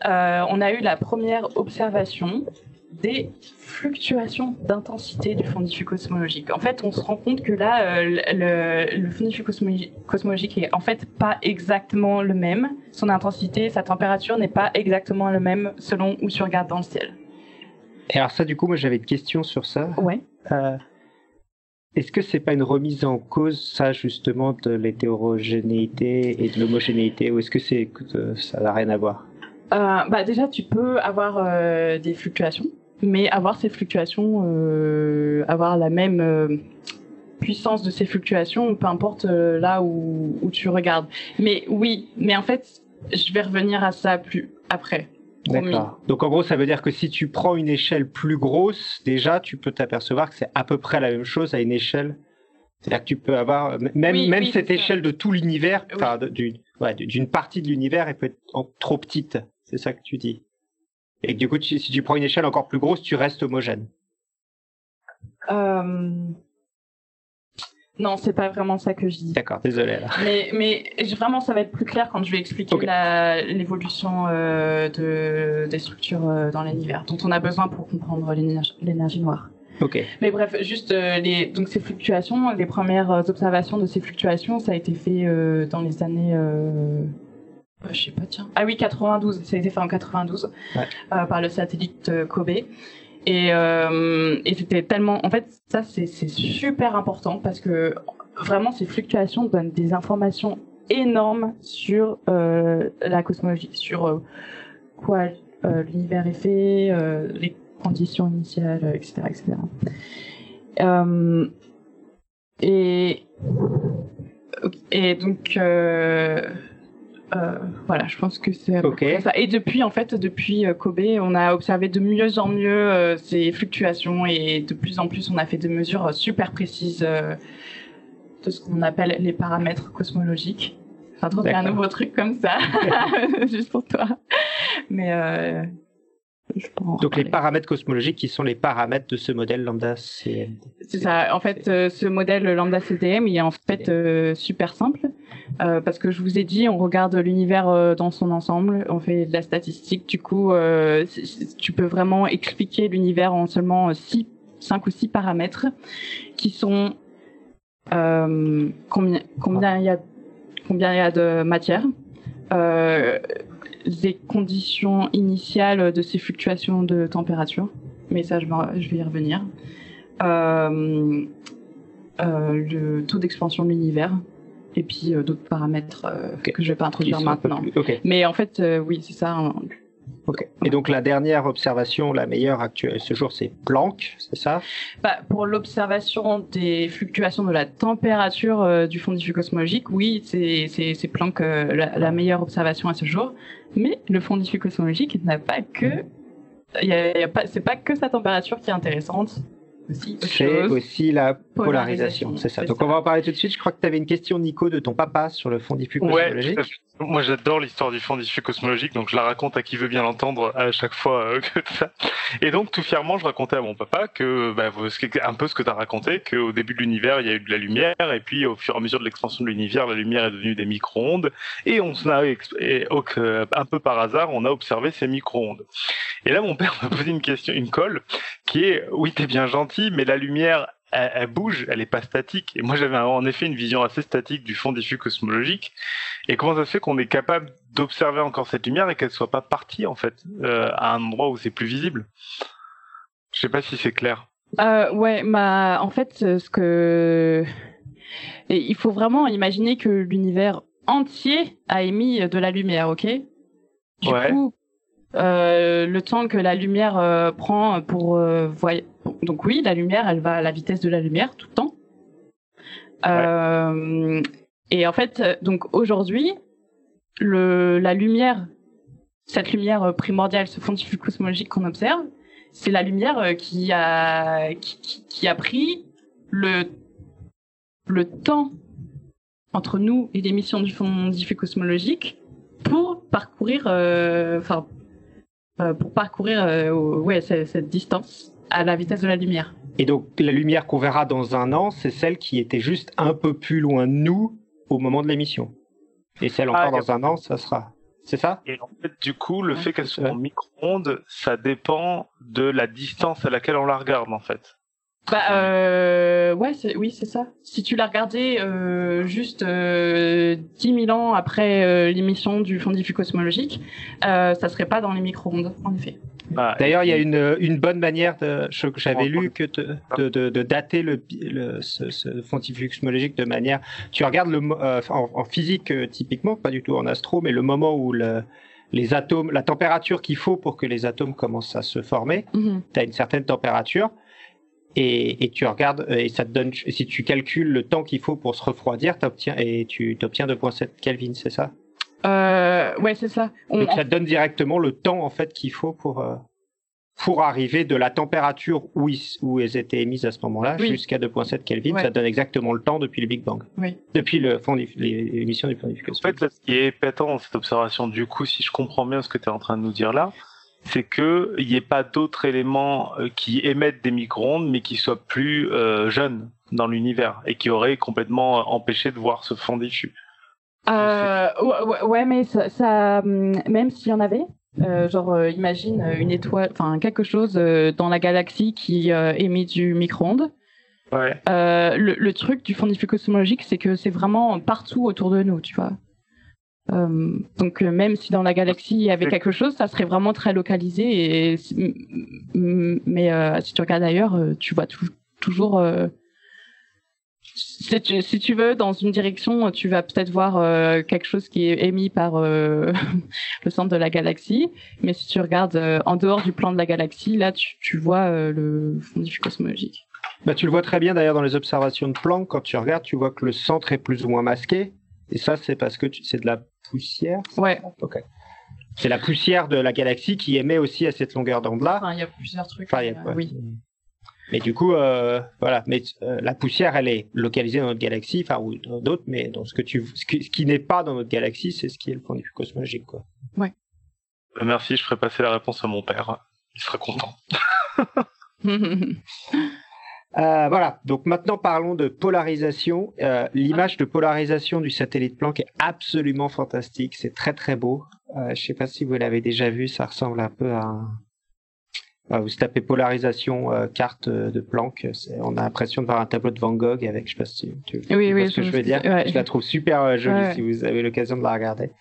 on a eu la première observation des fluctuations d'intensité du fond diffus cosmologique. En fait, on se rend compte que là, le fond diffus cosmologique est en fait pas exactement le même. Son intensité, sa température n'est pas exactement le même selon où tu regardes dans le ciel. Et alors ça, du coup, moi j'avais une question sur ça. Ouais. Est-ce que c'est pas une remise en cause, ça, justement, de l'hétérogénéité et de l'homogénéité, ou est-ce que ça n'a rien à voir? Déjà, tu peux avoir des fluctuations, mais avoir ces fluctuations, avoir la même puissance de ces fluctuations, peu importe là où tu regardes. Mais oui, mais en fait, je vais revenir à ça plus après. D'accord. Donc en gros, ça veut dire que si tu prends une échelle plus grosse, déjà, tu peux t'apercevoir que c'est à peu près la même chose à une échelle. C'est-à-dire que tu peux avoir, même cette échelle de tout l'univers, enfin, d'une partie de l'univers, elle peut être trop petite. C'est ça que tu dis. Et du coup, si tu prends une échelle encore plus grosse, tu restes homogène. Non, c'est pas vraiment ça que je dis. D'accord, désolé. Là. Mais vraiment, ça va être plus clair quand je vais expliquer l'évolution des structures dans l'univers, dont on a besoin pour comprendre l'énergie noire. Okay. Mais bref, juste donc ces fluctuations, les premières observations de ces fluctuations, ça a été fait dans les années... je sais pas, tiens. Ah oui, 92. Ça a été fait en 92 par le satellite COBE. Et c'était tellement... En fait, ça, c'est super important parce que vraiment, ces fluctuations donnent des informations énormes sur la cosmologie, sur l'univers est fait, les conditions initiales, etc. etc. Donc... voilà, je pense que c'est ça. Et depuis, en fait, depuis COBE, on a observé de mieux en mieux ces fluctuations et de plus en plus, on a fait des mesures super précises de ce qu'on appelle les paramètres cosmologiques. Enfin, trouver un nouveau truc comme ça, juste pour toi. Mais je peux en reparler. Les paramètres cosmologiques qui sont les paramètres de ce modèle Lambda CDM. C'est ça. En fait, ce modèle Lambda CDM, il est en fait super simple. Parce que je vous ai dit, on regarde l'univers dans son ensemble, on fait de la statistique, du coup, tu peux vraiment expliquer l'univers en seulement 5 ou 6 paramètres qui sont combien il y a de matière, les conditions initiales de ces fluctuations de température, mais ça je vais y revenir, le taux d'expansion de l'univers. et puis d'autres paramètres que je ne vais pas introduire maintenant. Mais en fait, oui, c'est ça. Et donc la dernière observation, la meilleure actuelle, ce jour, c'est Planck, c'est ça? Pour l'observation des fluctuations de la température du fond diffus cosmologique, oui, c'est Planck la meilleure observation à ce jour. Mais le fond diffus cosmologique n'a pas que... c'est pas que sa température qui est intéressante. C'est aussi la polarisation, c'est ça. Donc on va en parler tout de suite. Je crois que tu avais une question, Nico, de ton papa sur le fond diffus cosmologique. Ouais, moi j'adore l'histoire du fond diffus cosmologique, donc je la raconte à qui veut bien l'entendre à chaque fois que ça. Et donc tout fièrement je racontais à mon papa que, un peu ce que tu as raconté, qu'au début de l'univers il y a eu de la lumière, et puis au fur et à mesure de l'expansion de l'univers, la lumière est devenue des micro-ondes, et on a, un peu par hasard, on a observé ces micro-ondes. Et là mon père m'a posé une question, une colle, qui est, oui t'es bien gentil, mais la lumière, elle bouge, elle n'est pas statique. Et moi, j'avais en effet une vision assez statique du fond diffus cosmologique. Et comment ça se fait qu'on est capable d'observer encore cette lumière et qu'elle ne soit pas partie, en fait, à un endroit où c'est plus visible? Je ne sais pas si c'est clair. Ouais, bah, en fait, il faut vraiment imaginer que l'univers entier a émis de la lumière, ok? Du coup, le temps que la lumière prend pour voyager. Donc oui, la lumière, elle va à la vitesse de la lumière tout le temps. Et en fait, donc aujourd'hui, cette lumière primordiale, ce fond diffus cosmologique qu'on observe, c'est la lumière qui a pris le temps entre nous et l'émission du fond diffus cosmologique pour parcourir, cette distance à la vitesse de la lumière. Et donc la lumière qu'on verra dans un an, c'est celle qui était juste un peu plus loin de nous au moment de l'émission. Et celle encore dans un an, ça sera... C'est ça? Et en fait, du coup, le fait qu'elle soit en micro-ondes, ça dépend de la distance à laquelle on la regarde, en fait. Oui, c'est ça. Si tu la regardais juste 10 000 ans après l'émission du fond diffus cosmologique, ça serait pas dans les micro-ondes, en effet. D'ailleurs, il y a une bonne manière, j'avais lu, que de dater ce fond diffus cosmologique de manière... Tu regardes en physique, typiquement, pas du tout en astro, mais le moment où les atomes, la température qu'il faut pour que les atomes commencent à se former, tu as une certaine température. Et tu regardes, et ça te donne, si tu calcules le temps qu'il faut pour se refroidir, tu obtiens 2.7 Kelvin, c'est ça? Ouais, c'est ça. Donc ça te donne directement le temps, en fait, qu'il faut pour arriver de la température où elles étaient émises à ce moment-là jusqu'à 2.7 Kelvin. Ouais. Ça donne exactement le temps depuis le Big Bang. Oui. Depuis l'émission du fond diffus cosmologique. En fait, ce qui est épatant dans cette observation, du coup, si je comprends bien ce que tu es en train de nous dire là, c'est qu'il n'y ait pas d'autres éléments qui émettent des micro-ondes, mais qui soient plus jeunes dans l'univers et qui auraient complètement empêché de voir ce fond diffus. Mais ça, même s'il y en avait, imagine une étoile, enfin quelque chose dans la galaxie qui émet du micro-ondes. Ouais. Le truc du fond diffus cosmologique, c'est que c'est vraiment partout autour de nous, tu vois. Donc même si dans la galaxie il y avait quelque chose, ça serait vraiment très localisé. Mais si tu regardes ailleurs, tu vois toujours. Si tu veux, dans une direction, tu vas peut-être voir quelque chose qui est émis par le centre de la galaxie. Mais si tu regardes en dehors du plan de la galaxie, là tu vois le fond diffus cosmologique. Bah, tu le vois très bien d'ailleurs dans les observations de Planck. Quand tu regardes, tu vois que le centre est plus ou moins masqué. Et ça, c'est parce que c'est de la poussière. Ouais. Okay. C'est la poussière de la galaxie qui émet aussi à cette longueur d'onde-là. Enfin, il y a plusieurs trucs. Oui. Mais du coup, voilà. Mais la poussière, elle est localisée dans notre galaxie, enfin ou dans d'autres, mais dans ce qui n'est pas dans notre galaxie, c'est ce qui est le point de vue cosmologique, quoi. Ouais. Merci, je ferai passer la réponse à mon père. Il sera content. Voilà, donc maintenant parlons de polarisation. L'image de polarisation du satellite Planck est absolument fantastique, c'est très très beau. Je ne sais pas si vous l'avez déjà vu, ça ressemble un peu à... vous tapez polarisation carte de Planck, on a l'impression de voir un tableau de Van Gogh avec, je ne sais pas si tu vois ce que je veux dire. Ouais. Je la trouve super jolie si vous avez l'occasion de la regarder.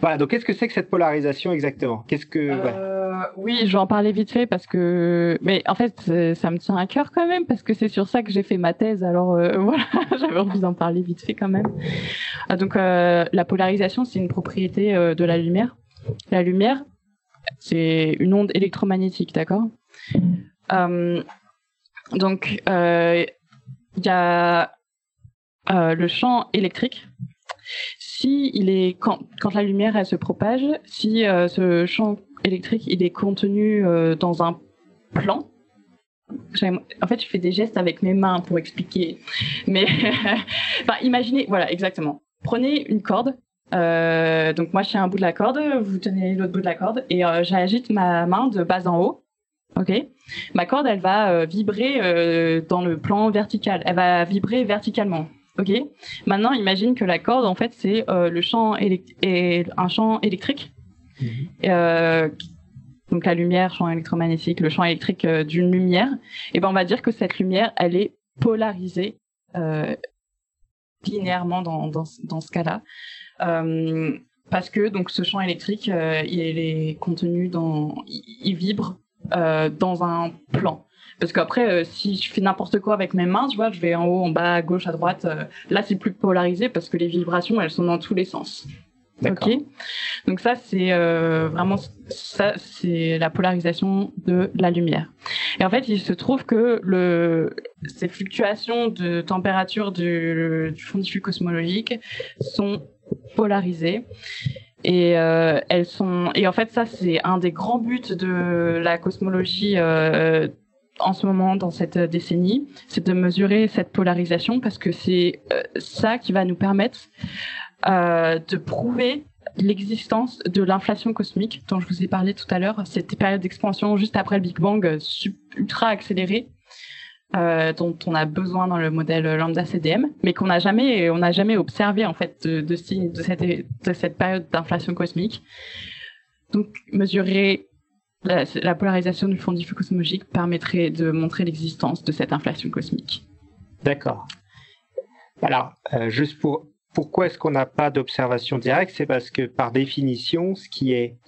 Voilà, donc qu'est-ce que c'est que cette polarisation exactement? Qu'est-ce que... Ouais. Oui, je vais en parler vite fait parce que, mais en fait, ça me tient à cœur quand même parce que c'est sur ça que j'ai fait ma thèse. Alors voilà, j'avais envie d'en parler vite fait quand même. Ah, donc la polarisation, c'est une propriété de la lumière. La lumière, c'est une onde électromagnétique, d'accord ? Donc il y a le champ électrique. Si il est quand la lumière elle se propage, si ce champ électrique il est contenu dans un plan. En fait, je fais des gestes avec mes mains pour expliquer. Mais enfin, imaginez, voilà, exactement. Prenez une corde. Donc moi, je tiens un bout de la corde, vous tenez l'autre bout de la corde, et j'agite ma main de bas en haut. Ok, ma corde, elle va vibrer dans le plan vertical. Elle va vibrer verticalement. Ok. Maintenant, imagine que la corde, en fait, c'est le champ un champ électrique. Donc la lumière, champ électromagnétique, le champ électrique d'une lumière. Et ben, on va dire que cette lumière, elle est polarisée linéairement dans ce cas-là, parce que donc ce champ électrique, il est contenu il vibre dans un plan. Parce qu'après, si je fais n'importe quoi avec mes mains, tu vois, je vais en haut, en bas, à gauche, à droite. Là, c'est plus polarisé parce que les vibrations, elles sont dans tous les sens. D'accord. Okay. Donc ça, c'est vraiment ça, c'est la polarisation de la lumière. Et en fait, il se trouve que ces fluctuations de température du fond diffus cosmologique sont polarisées. Et en fait, ça, c'est un des grands buts de la cosmologie en ce moment, dans cette décennie, c'est de mesurer cette polarisation parce que c'est ça qui va nous permettre de prouver l'existence de l'inflation cosmique dont je vous ai parlé tout à l'heure, cette période d'expansion juste après le Big Bang ultra accélérée dont on a besoin dans le modèle Lambda CDM, mais qu'on n'a jamais, observé en fait de cette période d'inflation cosmique. Donc mesurer la polarisation du fond diffus cosmologique permettrait de montrer l'existence de cette inflation cosmique. D'accord. Alors, juste pourquoi est-ce qu'on n'a pas d'observation directe? C'est parce que, par définition, ce qui est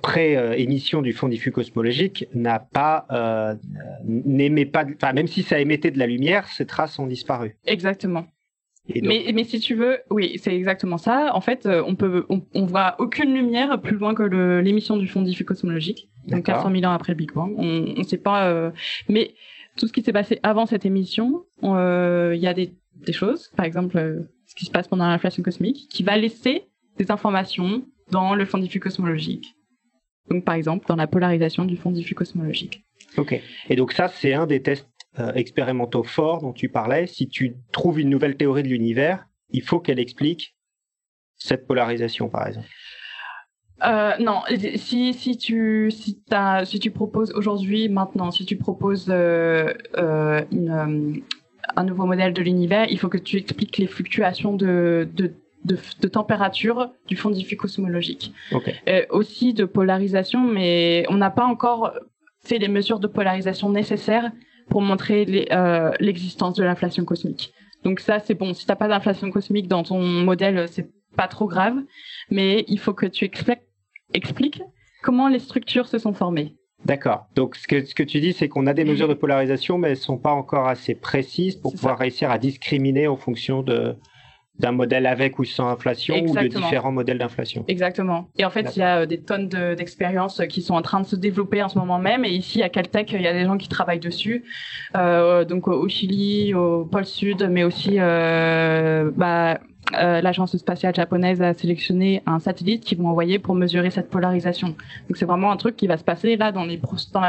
pré-émission du fond diffus cosmologique n'a pas, n'émet pas, enfin, même si ça émettait de la lumière, ces traces ont disparu. Exactement. Mais si tu veux, oui, c'est exactement ça. En fait, on voit aucune lumière plus loin que l'émission du fond diffus cosmologique, donc 400 000 ans après le Big Bang. On sait pas, mais tout ce qui s'est passé avant cette émission, il y a des choses, par exemple, ce qui se passe pendant l'inflation cosmique, qui va laisser des informations dans le fond diffus cosmologique. Donc, par exemple, dans la polarisation du fond diffus cosmologique. Ok. Et donc ça, c'est un des tests expérimentaux forts dont tu parlais. Si tu trouves une nouvelle théorie de l'univers, il faut qu'elle explique cette polarisation, par exemple. Non, si tu proposes aujourd'hui, maintenant, si tu proposes un nouveau modèle de l'univers, il faut que tu expliques les fluctuations de température du fond diffus cosmologique. Okay. Aussi de polarisation, mais on n'a pas encore fait les mesures de polarisation nécessaires pour montrer l'existence de l'inflation cosmique. Donc ça, c'est bon. Si tu n'as pas d'inflation cosmique dans ton modèle, c'est pas trop grave, mais il faut que tu expliques comment les structures se sont formées. D'accord. Donc ce que tu dis, c'est qu'on a des mesures de polarisation, mais elles ne sont pas encore assez précises pour pouvoir réussir à discriminer en fonction d'un modèle avec ou sans inflation. Exactement. Ou de différents modèles d'inflation. Exactement. Et en fait, il y a des tonnes d'expériences qui sont en train de se développer en ce moment même. Et ici, à Caltech, il y a des gens qui travaillent dessus. Donc au Chili, au pôle Sud, mais aussi l'agence spatiale japonaise a sélectionné un satellite qu'ils vont envoyer pour mesurer cette polarisation. Donc c'est vraiment un truc qui va se passer là dans la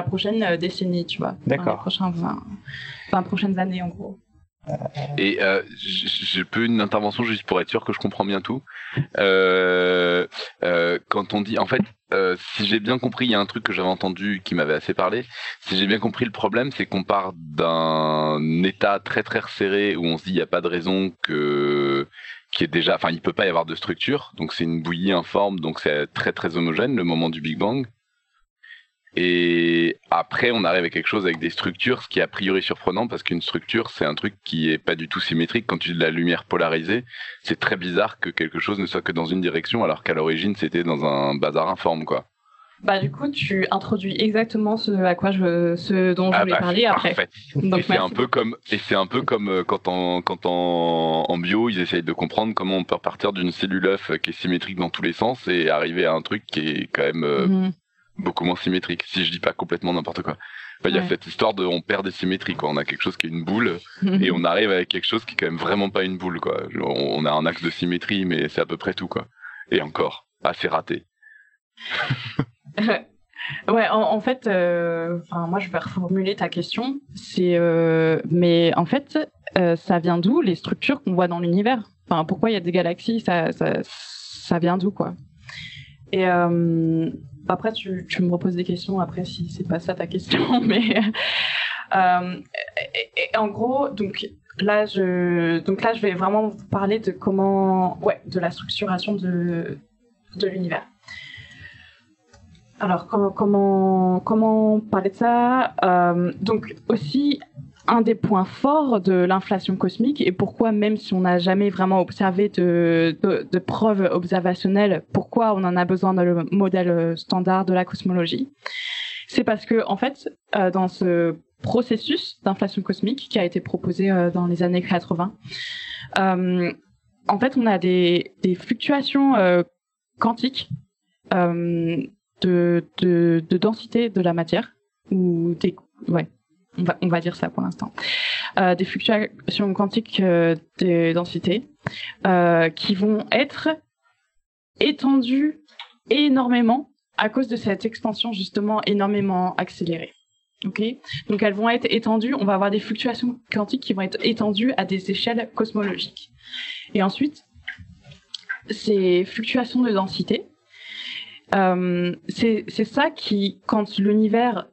prochaine décennie, tu vois. D'accord. Dans les prochaines 20 prochaines années, en gros. Et j'ai peu une intervention juste pour être sûr que je comprends bien tout. Quand on dit, en fait, si j'ai bien compris, il y a un truc que j'avais entendu qui m'avait assez parlé. Si j'ai bien compris, le problème, c'est qu'on part d'un état très très resserré où on se dit il n'y a pas de raison qui est déjà, enfin, il peut pas y avoir de structure. Donc c'est une bouillie informe, donc c'est très très homogène le moment du Big Bang. Et après, on arrive à quelque chose avec des structures, ce qui est a priori surprenant parce qu'une structure, c'est un truc qui est pas du tout symétrique. Quand tu dis de la lumière polarisée, c'est très bizarre que quelque chose ne soit que dans une direction alors qu'à l'origine, c'était dans un bazar informe, quoi. Bah, du coup, tu introduis exactement ce dont je voulais parler parfait. Après. Donc, c'est un peu comme quand en bio, ils essayent de comprendre comment on peut repartir d'une cellule œuf qui est symétrique dans tous les sens et arriver à un truc qui est quand même beaucoup moins symétrique, si je dis pas complètement n'importe quoi. Bah, y a cette histoire de on perd des symétries, quoi. On a quelque chose qui est une boule et on arrive avec quelque chose qui est quand même vraiment pas une boule, quoi. On a un axe de symétrie, mais c'est à peu près tout, quoi. Et encore, assez raté. En fait, moi je vais reformuler ta question. Mais en fait, ça vient d'où les structures qu'on voit dans l'univers ? Enfin, pourquoi il y a des galaxies ? Ça vient d'où, quoi ? Et après, tu me reposes des questions. Après, si c'est pas ça ta question, mais et en gros, donc là, je vais vraiment vous parler de de la structuration de l'univers. Alors, comment parler de ça ? Donc, aussi, un des points forts de l'inflation cosmique, et pourquoi, même si on n'a jamais vraiment observé de preuves observationnelles, pourquoi on en a besoin dans le modèle standard de la cosmologie, c'est parce que, en fait, dans ce processus d'inflation cosmique qui a été proposé dans les années 80, en fait, on a des fluctuations quantiques de densité de la matière, ou des... Ouais, on va dire ça pour l'instant. Des fluctuations quantiques des densités qui vont être étendues énormément à cause de cette expansion justement énormément accélérée. Okay ? Donc elles vont être étendues, on va avoir des fluctuations quantiques qui vont être étendues à des échelles cosmologiques. Et ensuite, ces fluctuations de densité, c'est ça qui, quand l'univers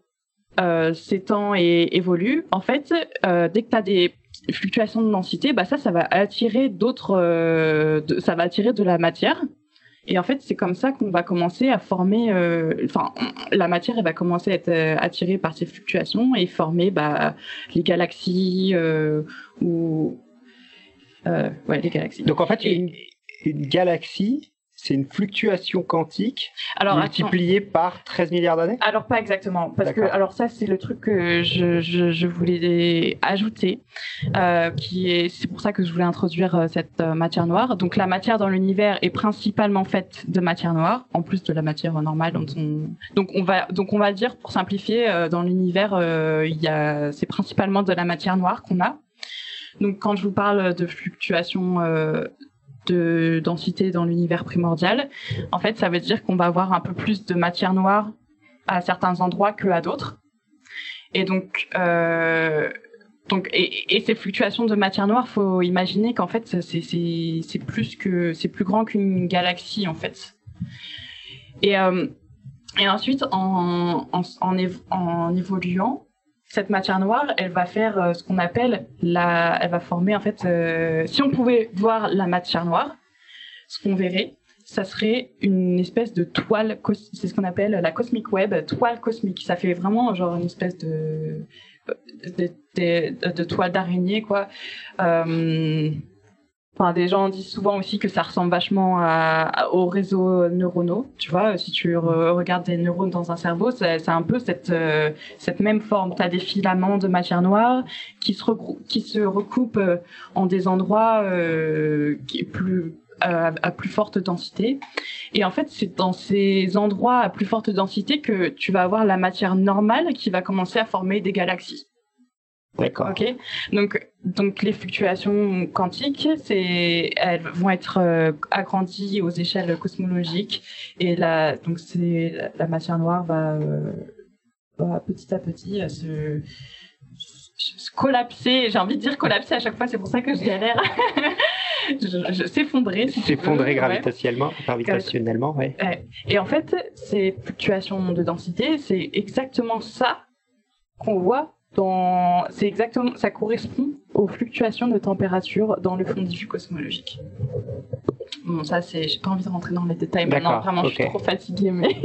s'étend et évolue, en fait, dès que tu as des fluctuations de densité, bah ça va attirer ça va attirer de la matière. Et en fait, c'est comme ça qu'on va commencer à former, la matière, elle va commencer à être attirée par ces fluctuations et former les galaxies les galaxies. Donc en fait, une galaxie, c'est une fluctuation quantique multipliée par 13 milliards d'années ? Alors, pas exactement. Parce que, ça, c'est le truc que je voulais ajouter. C'est pour ça que je voulais introduire cette matière noire. Donc, la matière dans l'univers est principalement faite de matière noire, en plus de la matière normale. Donc, on va dire, pour simplifier, dans l'univers, c'est principalement de la matière noire qu'on a. Donc, quand je vous parle de fluctuations de densité dans l'univers primordial, en fait, ça veut dire qu'on va avoir un peu plus de matière noire à certains endroits qu'à d'autres. Et donc, ces fluctuations de matière noire, faut imaginer qu'en fait, c'est plus grand qu'une galaxie, en fait. Et ensuite, en évoluant, cette matière noire, elle va faire ce qu'on appelle elle va former en fait. Si on pouvait voir la matière noire, ce qu'on verrait, ça serait une espèce de toile. C'est ce qu'on appelle la cosmic web, toile cosmique. Ça fait vraiment genre une espèce de toile d'araignée, quoi. Des gens disent souvent aussi que ça ressemble vachement aux réseaux neuronaux. Tu vois, si tu regardes des neurones dans un cerveau, c'est un peu cette même forme. Tu as des filaments de matière noire qui se recoupent en des endroits à plus forte densité. Et en fait, c'est dans ces endroits à plus forte densité que tu vas avoir la matière normale qui va commencer à former des galaxies. D'accord. Okay. Donc les fluctuations quantiques, elles vont être agrandies aux échelles cosmologiques et la matière noire va petit à petit se collapser. J'ai envie de dire collapser à chaque fois, c'est pour ça que je galère. S'effondrer. S'effondrer gravitationnellement, oui. Et en fait, ces fluctuations de densité, c'est exactement ça qu'on voit. Ça correspond aux fluctuations de température dans le fond diffus cosmologique. Bon, ça, j'ai pas envie de rentrer dans les détails maintenant, vraiment, okay. Je suis trop fatiguée. Mais,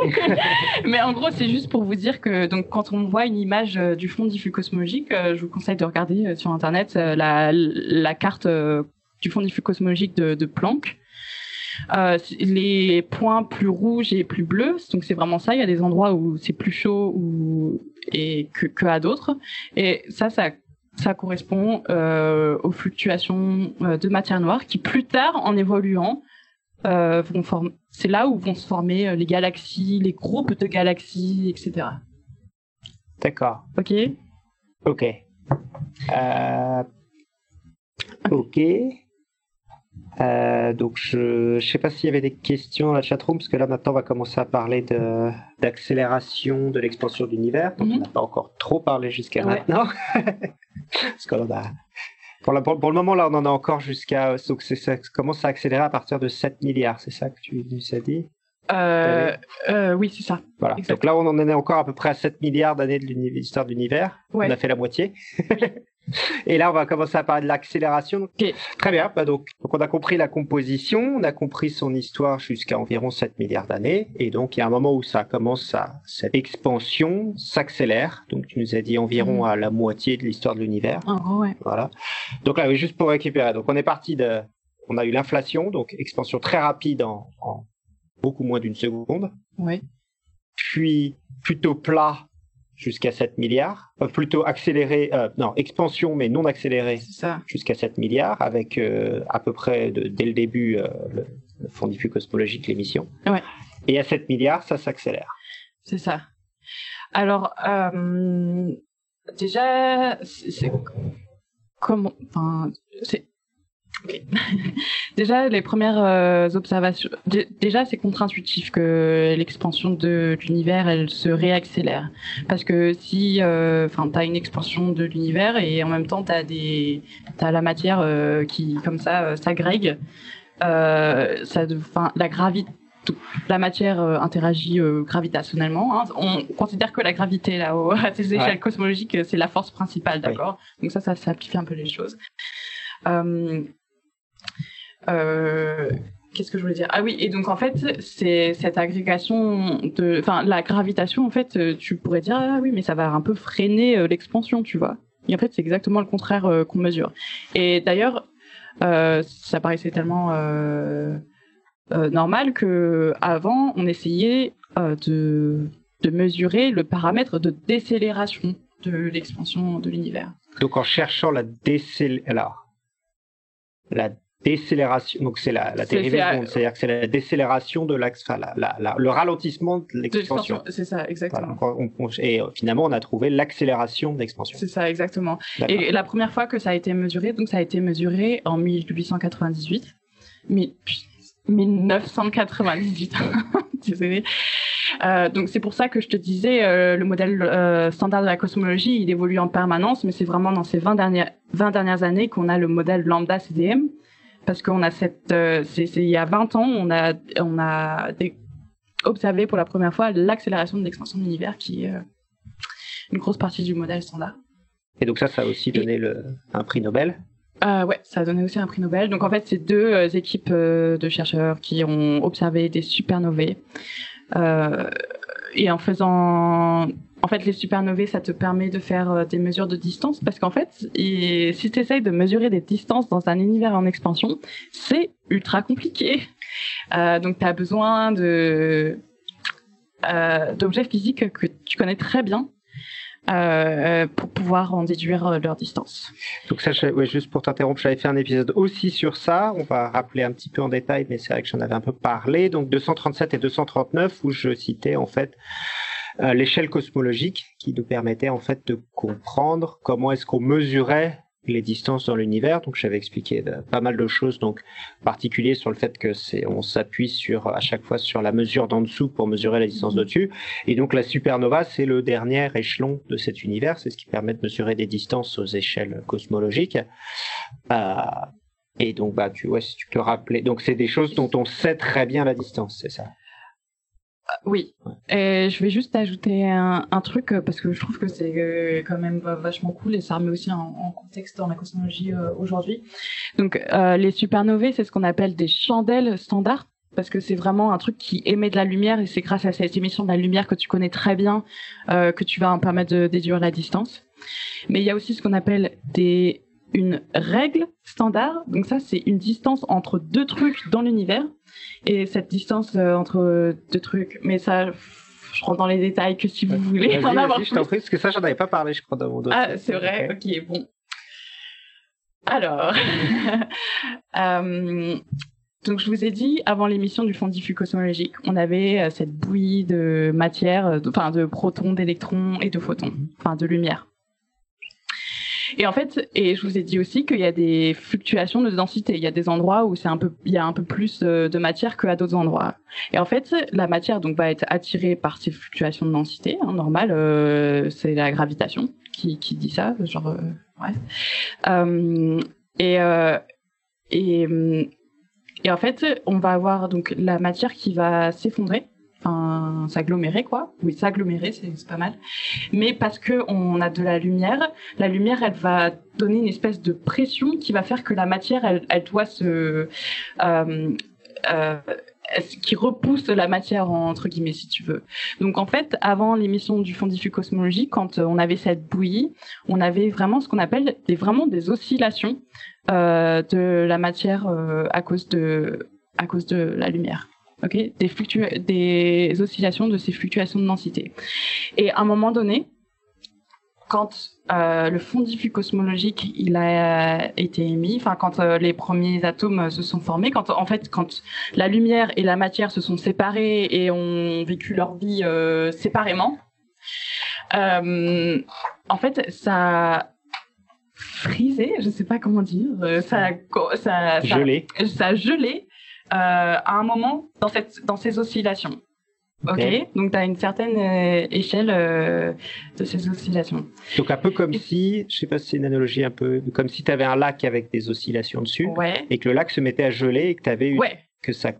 mais en gros, c'est juste pour vous dire que donc, quand on voit une image du fond diffus cosmologique, je vous conseille de regarder sur Internet la carte du fond diffus cosmologique de Planck. Les points plus rouges et plus bleus, donc c'est vraiment ça. Il y a des endroits où c'est plus chaud que à d'autres. Et ça correspond aux fluctuations de matière noire qui, plus tard, en évoluant, c'est là où vont se former les galaxies, les groupes de galaxies, etc. D'accord. Ok. Ok. Donc je sais pas s'il y avait des questions dans la chatroom, parce que là maintenant on va commencer à parler d'accélération de l'expansion de l'univers, donc on n'a pas encore trop parlé jusqu'à maintenant. Parce qu'on en a... pour le moment là on en a encore jusqu'à, donc ça commence à accélérer à partir de 7 milliards, c'est ça que tu nous as dit? Oui, c'est ça. Voilà. Donc là on en est encore à peu près à 7 milliards d'années de l'histoire de l'univers, on a fait la moitié. Et là, on va commencer à parler de l'accélération. Okay. Très bien. Bah donc, on a compris la composition, on a compris son histoire jusqu'à environ 7 milliards d'années. Et donc, il y a un moment où ça commence à cette expansion s'accélère. Donc, tu nous as dit environ à la moitié de l'histoire de l'univers. En gros, ouais. Voilà. Donc là, juste pour récupérer. Donc, on est parti de, on a eu l'inflation, donc expansion très rapide en beaucoup moins d'une seconde. Oui. Puis plutôt plat. Jusqu'à 7 milliards, plutôt accéléré, expansion mais non accélérée jusqu'à 7 milliards, avec à peu près dès le début le fond diffus cosmologique, l'émission. Ouais. Et à 7 milliards, ça s'accélère. C'est ça. Alors, déjà, Okay. Déjà, les premières observations... Déjà, c'est contre-intuitif que l'expansion de l'univers, elle se réaccélère. Parce que si t'as une expansion de l'univers et en même temps, t'as la matière qui, comme ça, s'agrègue, la matière interagit gravitationnellement. Hein. On considère que la gravité, là, à ces échelles cosmologiques, c'est la force principale, d'accord ? Donc ça simplifie un peu les choses. Qu'est-ce que je voulais dire? Ah oui, et donc en fait, c'est cette agrégation de, la gravitation, en fait, tu pourrais dire, ah oui, mais ça va un peu freiner l'expansion, tu vois. Et en fait, c'est exactement le contraire qu'on mesure. Et d'ailleurs, ça paraissait tellement normal que avant, on essayait de mesurer le paramètre de décélération de l'expansion de l'univers. Donc en cherchant la décélération, donc c'est la dérivée, c'est-à-dire que c'est la décélération de l'axe, le ralentissement de l'expansion. C'est ça, exactement. Voilà, et finalement, on a trouvé l'accélération de l'expansion. C'est ça, exactement. Et la première fois que ça a été mesuré, donc ça a été mesuré en 1898, 1998, désolé. Donc c'est pour ça que je te disais, le modèle standard de la cosmologie, il évolue en permanence, mais c'est vraiment dans ces 20 dernières années qu'on a le modèle Lambda CDM, parce qu'on a il y a 20 ans, on a observé pour la première fois l'accélération de l'expansion de l'univers, qui est une grosse partie du modèle standard. Et donc ça a aussi donné un prix Nobel. Ça a donné aussi un prix Nobel. Donc en fait, c'est deux équipes de chercheurs qui ont observé des supernovae. Et en fait, les supernovae, ça te permet de faire des mesures de distance, parce qu'en fait, si tu essayes de mesurer des distances dans un univers en expansion, c'est ultra compliqué. Donc, tu as besoin d'objets physiques que tu connais très bien pour pouvoir en déduire leur distance. Donc ça, juste pour t'interrompre, j'avais fait un épisode aussi sur ça, on va rappeler un petit peu en détail, mais c'est vrai que j'en avais un peu parlé, donc 237 et 239, où je citais en fait l'échelle cosmologique qui nous permettait en fait de comprendre comment est-ce qu'on mesurait les distances dans l'univers. Donc j'avais expliqué pas mal de choses, donc en particulier sur le fait que on s'appuie à chaque fois sur la mesure d'en dessous pour mesurer la distance d'au-dessus, et donc la supernova, c'est le dernier échelon de cet univers, c'est ce qui permet de mesurer des distances aux échelles cosmologiques. Et donc si tu te rappelais, donc c'est des choses dont on sait très bien la distance, c'est ça? Oui, et je vais juste ajouter un truc parce que je trouve que c'est quand même vachement cool et ça remet aussi en contexte dans la cosmologie aujourd'hui. Donc les supernovae, c'est ce qu'on appelle des chandelles standards parce que c'est vraiment un truc qui émet de la lumière et c'est grâce à cette émission de la lumière que tu connais très bien que tu vas en permettre de déduire la distance. Mais il y a aussi ce qu'on appelle une règle standard, donc ça c'est une distance entre deux trucs dans l'univers. Et cette distance entre deux trucs, mais ça, je rentre dans les détails que si vous voulez en avoir plus. Je t'en prie, parce que ça, j'en avais pas parlé, je crois, dans mon dossier. Ah, c'est vrai, ok, bon. Alors, donc je vous ai dit, avant l'émission du fond diffus cosmologique, on avait cette bouillie de matière, de protons, d'électrons et de photons, enfin de lumière. Et en fait, je vous ai dit aussi qu'il y a des fluctuations de densité. Il y a des endroits où il y a un peu plus de matière qu'à d'autres endroits. Et en fait, la matière donc va être attirée par ces fluctuations de densité. Hein, normal, c'est la gravitation qui dit ça. Genre, bref. Et en fait, on va avoir donc la matière qui va s'effondrer. Enfin, s'agglomérer quoi. Oui, s'agglomérer, c'est pas mal. Mais parce qu'on a de la lumière, elle va donner une espèce de pression qui va faire que la matière, elle doit qui repousse la matière, entre guillemets, si tu veux. Donc, en fait, avant l'émission du fond diffus cosmologique, quand on avait cette bouillie, on avait vraiment ce qu'on appelle des oscillations de la matière à cause de la lumière. Okay, des oscillations de ces fluctuations de densité. Et à un moment donné, quand le fond diffus cosmologique il a été émis, enfin quand les premiers atomes se sont formés, quand la lumière et la matière se sont séparées et ont vécu leur vie séparément, en fait ça frisé, je sais pas comment dire, ça gelait. À un moment dans ces oscillations. Okay. Donc tu as une certaine échelle de ces oscillations. Donc un peu comme si, je sais pas si c'est une analogie un peu, comme si tu avais un lac avec des oscillations dessus, ouais. Et que le lac se mettait à geler et que ça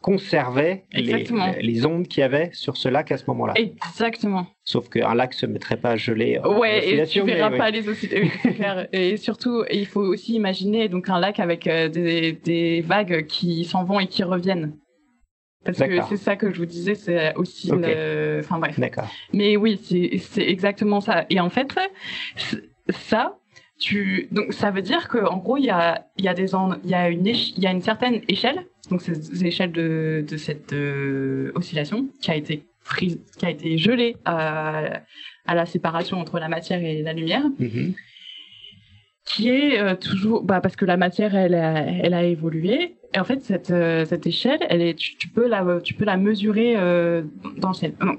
conservait les ondes qu'il y avait sur ce lac à ce moment-là. Exactement. Sauf qu'un lac se mettrait pas à geler. Ouais, et tu verras pas les oscillations. Et surtout, il faut aussi imaginer donc un lac avec des vagues qui s'en vont et qui reviennent. Parce que c'est ça que je vous disais, c'est aussi. Okay. Enfin bref. D'accord. Mais oui, c'est exactement ça. Et en fait, donc ça veut dire que en gros il y a une certaine échelle. Donc, c'est l'échelle de cette oscillation qui a été gelée à la séparation entre la matière et la lumière, qui est toujours... parce que la matière, elle a évolué. Et en fait, cette échelle, tu peux la mesurer dans le ciel. Non.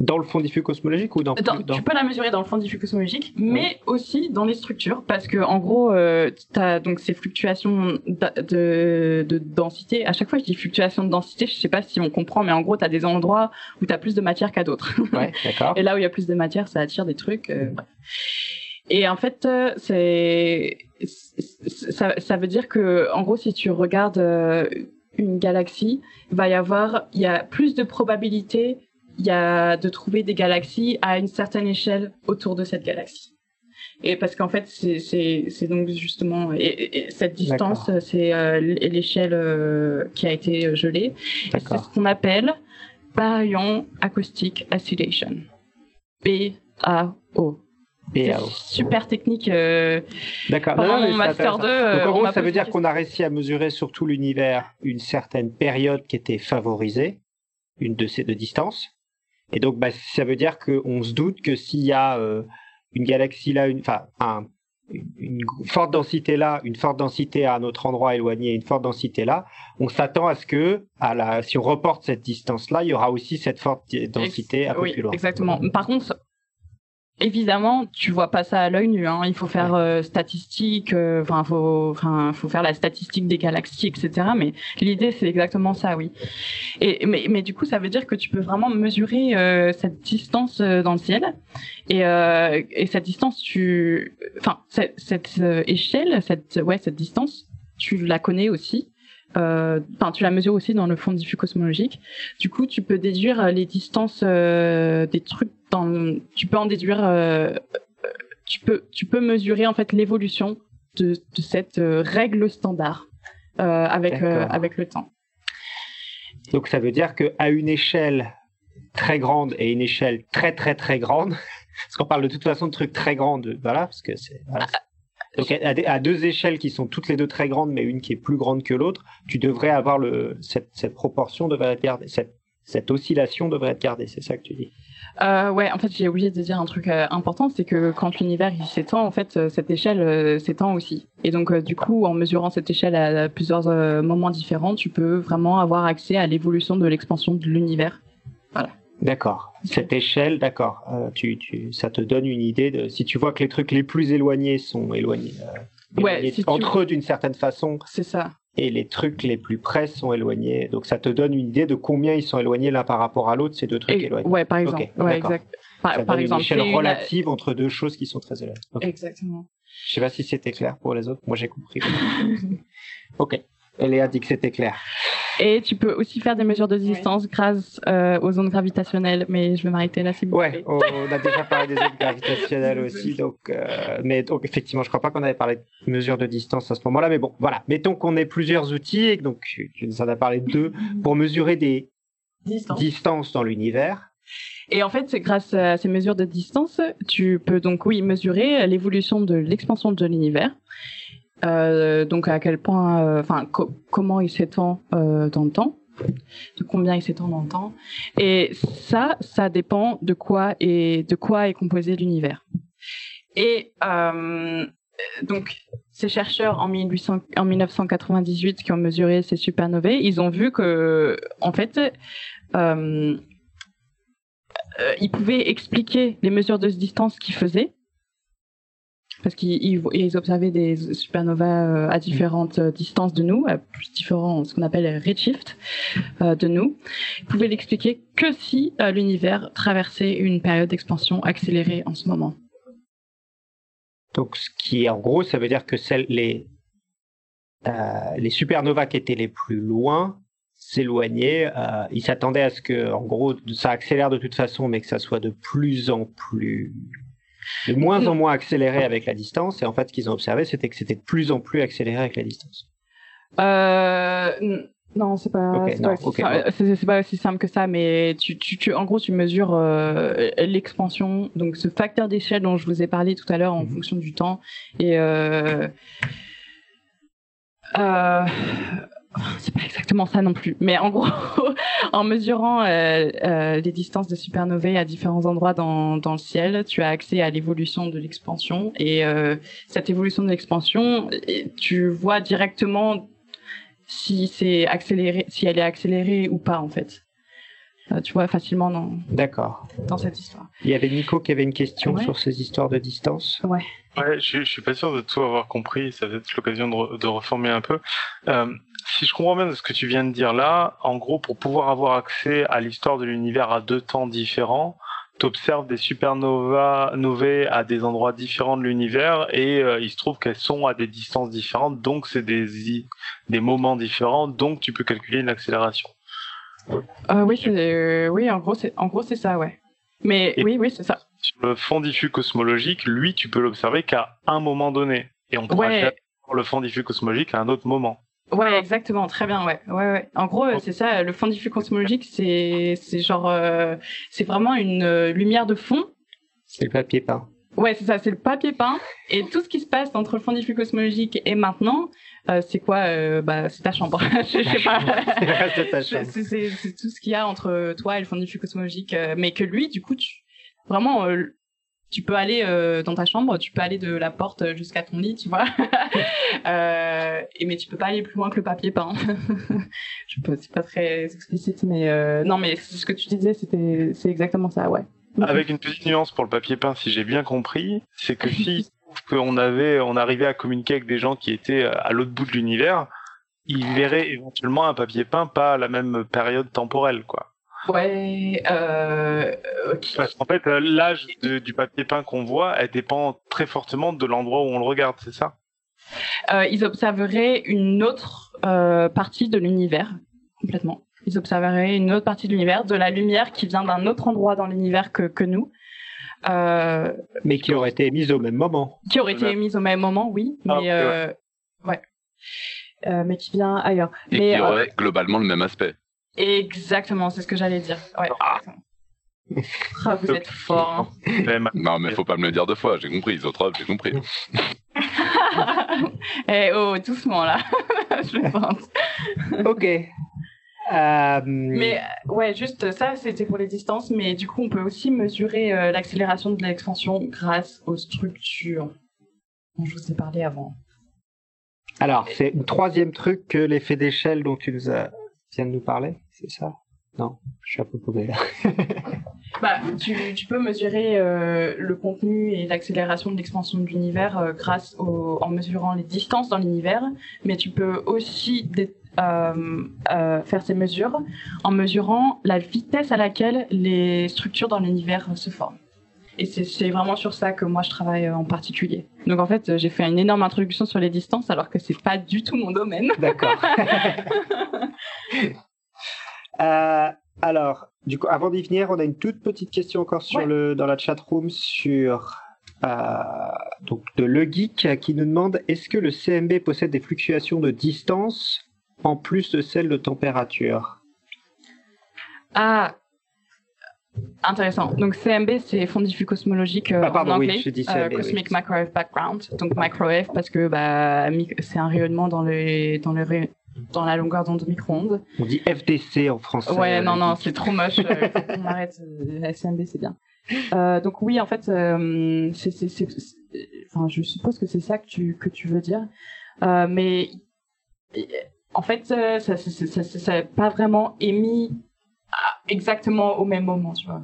Dans le fond diffus cosmologique ou Tu peux la mesurer dans le fond diffus cosmologique, mais aussi dans les structures, parce que en gros, tu as donc ces fluctuations de densité. À chaque fois, je dis fluctuations de densité, je sais pas si on comprend, mais en gros, tu as des endroits où tu as plus de matière qu'à d'autres. Ouais, d'accord. Et là où il y a plus de matière, ça attire des trucs. Bref. Et en fait, ça veut dire que, en gros, si tu regardes une galaxie, il y a plus de probabilités de trouver des galaxies à une certaine échelle autour de cette galaxie. Et parce qu'en fait, c'est donc justement cette distance, c'est l'échelle qui a été gelée. C'est ce qu'on appelle Baryon Acoustic Oscillation. BAO. C'est super technique. D'accord. Mon master 2. Donc, en gros, ça veut dire qu'on a réussi à mesurer sur tout l'univers une certaine période qui était favorisée, une de ces deux distances. Et donc, ça veut dire qu'on se doute que s'il y a une galaxie là, une forte densité là, une forte densité à un autre endroit éloigné, une forte densité là, on s'attend à ce que, si on reporte cette distance-là, il y aura aussi cette forte densité un peu plus loin. Exactement. Par contre, évidemment, tu vois pas ça à l'œil nu. Hein. Il faut faire statistique, faut faire la statistique des galaxies, etc. Mais l'idée, c'est exactement ça, oui. Mais du coup, ça veut dire que tu peux vraiment mesurer cette distance dans le ciel. Et cette distance, cette échelle, cette distance, tu la connais aussi. tu la mesures aussi dans le fond diffus cosmologique. Du coup, tu peux déduire les distances des trucs dans. Tu peux en déduire. Tu peux mesurer en fait l'évolution de cette règle standard avec le temps. Donc ça veut dire qu'à une échelle très grande et une échelle très très très grande, parce qu'on parle de toute façon de trucs très grands, voilà, parce que c'est. Voilà, donc à deux échelles qui sont toutes les deux très grandes, mais une qui est plus grande que l'autre, tu devrais avoir cette proportion devrait être gardée, cette oscillation devrait être gardée, c'est ça que tu dis? Ouais, en fait j'ai oublié de dire un truc important, c'est que quand l'univers il s'étend, en fait cette échelle s'étend aussi. Et donc du coup, en mesurant cette échelle à plusieurs moments différents, tu peux vraiment avoir accès à l'évolution de l'expansion de l'univers. Voilà. D'accord. Cette échelle, d'accord. Ça te donne une idée de si tu vois que les trucs les plus éloignés sont éloignés, entre eux d'une certaine façon. C'est ça. Et les trucs les plus près sont éloignés. Donc ça te donne une idée de combien ils sont éloignés l'un par rapport à l'autre, ces deux trucs éloignés. Ouais, par exemple. Okay, ouais, exact. Par exemple, une échelle relative entre deux choses qui sont très éloignées. Okay. Exactement. Je sais pas si c'était clair pour les autres. Moi j'ai compris. Ok. Léa dit que c'était clair. Et tu peux aussi faire des mesures de distance grâce aux ondes gravitationnelles, mais je vais m'arrêter là, c'est bon. Ouais, on a déjà parlé des ondes gravitationnelles aussi, donc effectivement, je crois pas qu'on avait parlé de mesures de distance à ce moment-là, mais bon, voilà. Mettons qu'on ait plusieurs outils, et donc tu nous en as parlé de deux, pour mesurer des distances dans l'univers. Et en fait, grâce à ces mesures de distance, tu peux donc, mesurer l'évolution de l'expansion de l'univers. Donc à quel point, comment il s'étend dans le temps, de combien il s'étend dans le temps, et ça dépend de quoi est composé l'univers. Et donc ces chercheurs en 1998 qui ont mesuré ces supernovae, ils ont vu que en fait ils pouvaient expliquer les mesures de distance qu'ils faisaient. Parce qu'ils observaient des supernovas à différentes distances de nous, à plus différents, ce qu'on appelle redshift de nous. Ils pouvaient l'expliquer que si l'univers traversait une période d'expansion accélérée en ce moment. Donc, ce qui est en gros, ça veut dire que les supernovas qui étaient les plus loin s'éloignaient. Ils s'attendaient à ce que, en gros, ça accélère de toute façon, mais que ça soit de plus en plus. De moins en moins accéléré avec la distance, et en fait, ce qu'ils ont observé, c'était que c'était de plus en plus accéléré avec la distance. Non, c'est pas. Okay, c'est pas aussi simple que ça, mais en gros, tu mesures l'expansion, donc ce facteur d'échelle dont je vous ai parlé tout à l'heure en fonction du temps, et c'est pas exactement ça non plus, mais en gros, en mesurant les distances de supernovae à différents endroits dans le ciel, tu as accès à l'évolution de l'expansion, et cette évolution de l'expansion, tu vois directement si c'est accéléré, si elle est accélérée ou pas en fait. Tu vois facilement dans cette histoire. Il y avait Nico qui avait une question sur ces histoires de distance. Ouais, je suis pas sûr de tout avoir compris. Ça va être l'occasion de reformer un peu. Si je comprends bien de ce que tu viens de dire là, en gros, pour pouvoir avoir accès à l'histoire de l'univers à deux temps différents, t'observes des supernovae à des endroits différents de l'univers, et il se trouve qu'elles sont à des distances différentes, donc c'est des moments différents, donc tu peux calculer une accélération. En gros c'est ça, ouais. Mais c'est ça. Sur le fond diffus cosmologique, lui, tu peux l'observer qu'à un moment donné, et on pourra faire le fond diffus cosmologique à un autre moment. Ouais, exactement, très bien, ouais. En gros, c'est ça, le fond diffus cosmologique, c'est genre, c'est vraiment une lumière de fond. C'est le papier peint. Ouais, c'est ça, c'est le papier peint, et tout ce qui se passe entre le fond diffus cosmologique et maintenant, c'est quoi c'est ta chambre. Je sais pas. C'est le reste de ta chambre. C'est tout ce qu'il y a entre toi et le fond diffus cosmologique, mais que lui, du coup, tu peux aller dans ta chambre, tu peux aller de la porte jusqu'à ton lit, tu vois. Mais tu peux pas aller plus loin que le papier peint. C'est pas très explicite, mais non, mais ce que tu disais, c'est exactement ça, ouais. Avec une petite nuance pour le papier peint, si j'ai bien compris, c'est que si on arrivait à communiquer avec des gens qui étaient à l'autre bout de l'univers, ils verraient éventuellement un papier peint pas à la même période temporelle, quoi. Ouais. Parce qu'en fait, l'âge du papier peint qu'on voit, elle dépend très fortement de l'endroit où on le regarde, c'est ça ? ils observeraient une autre partie de l'univers, complètement. Ils observeraient une autre partie de l'univers, de la lumière qui vient d'un autre endroit dans l'univers que nous. Mais qui aurait été émise au même moment. Qui aurait été émise au même moment, oui. Mais, mais qui vient ailleurs. Et mais, qui aurait globalement le même aspect. Exactement, c'est ce que j'allais dire. Ouais. Ah. Ah, vous êtes fort. Hein. Non, mais faut pas me le dire deux fois, j'ai compris, isotropes, j'ai compris. Doucement là, je pense. Ok. Mais ouais, juste ça, c'était pour les distances, mais du coup, on peut aussi mesurer l'accélération de l'expansion grâce aux structures dont je vous ai parlé avant. Alors, c'est le troisième truc que l'effet d'échelle dont tu viens de nous parler, c'est ça ? Non, je suis un peu paumé là. Bah, tu peux mesurer le contenu et l'accélération de l'expansion de l'univers en mesurant les distances dans l'univers, mais tu peux aussi faire ces mesures en mesurant la vitesse à laquelle les structures dans l'univers se forment. Et c'est vraiment sur ça que moi je travaille en particulier. Donc en fait, j'ai fait une énorme introduction sur les distances alors que c'est pas du tout mon domaine. D'accord. Alors, du coup, avant d'y venir, on a une toute petite question encore sur dans la chatroom sur donc de Le Geek qui nous demande est-ce que le CMB possède des fluctuations de distance en plus de celles de température? Ah, intéressant. Donc CMB, c'est fond diffus cosmologique en anglais, Cosmic Microwave Background. Donc microwave parce que c'est un rayonnement dans la longueur d'onde micro-ondes. On dit FDC en français. Ouais, non, c'est trop moche. On arrête. La CMB, c'est bien. Donc oui, en fait, enfin, je suppose que c'est ça que tu veux dire. Mais en fait, ça n'est pas vraiment émis exactement au même moment. Tu vois.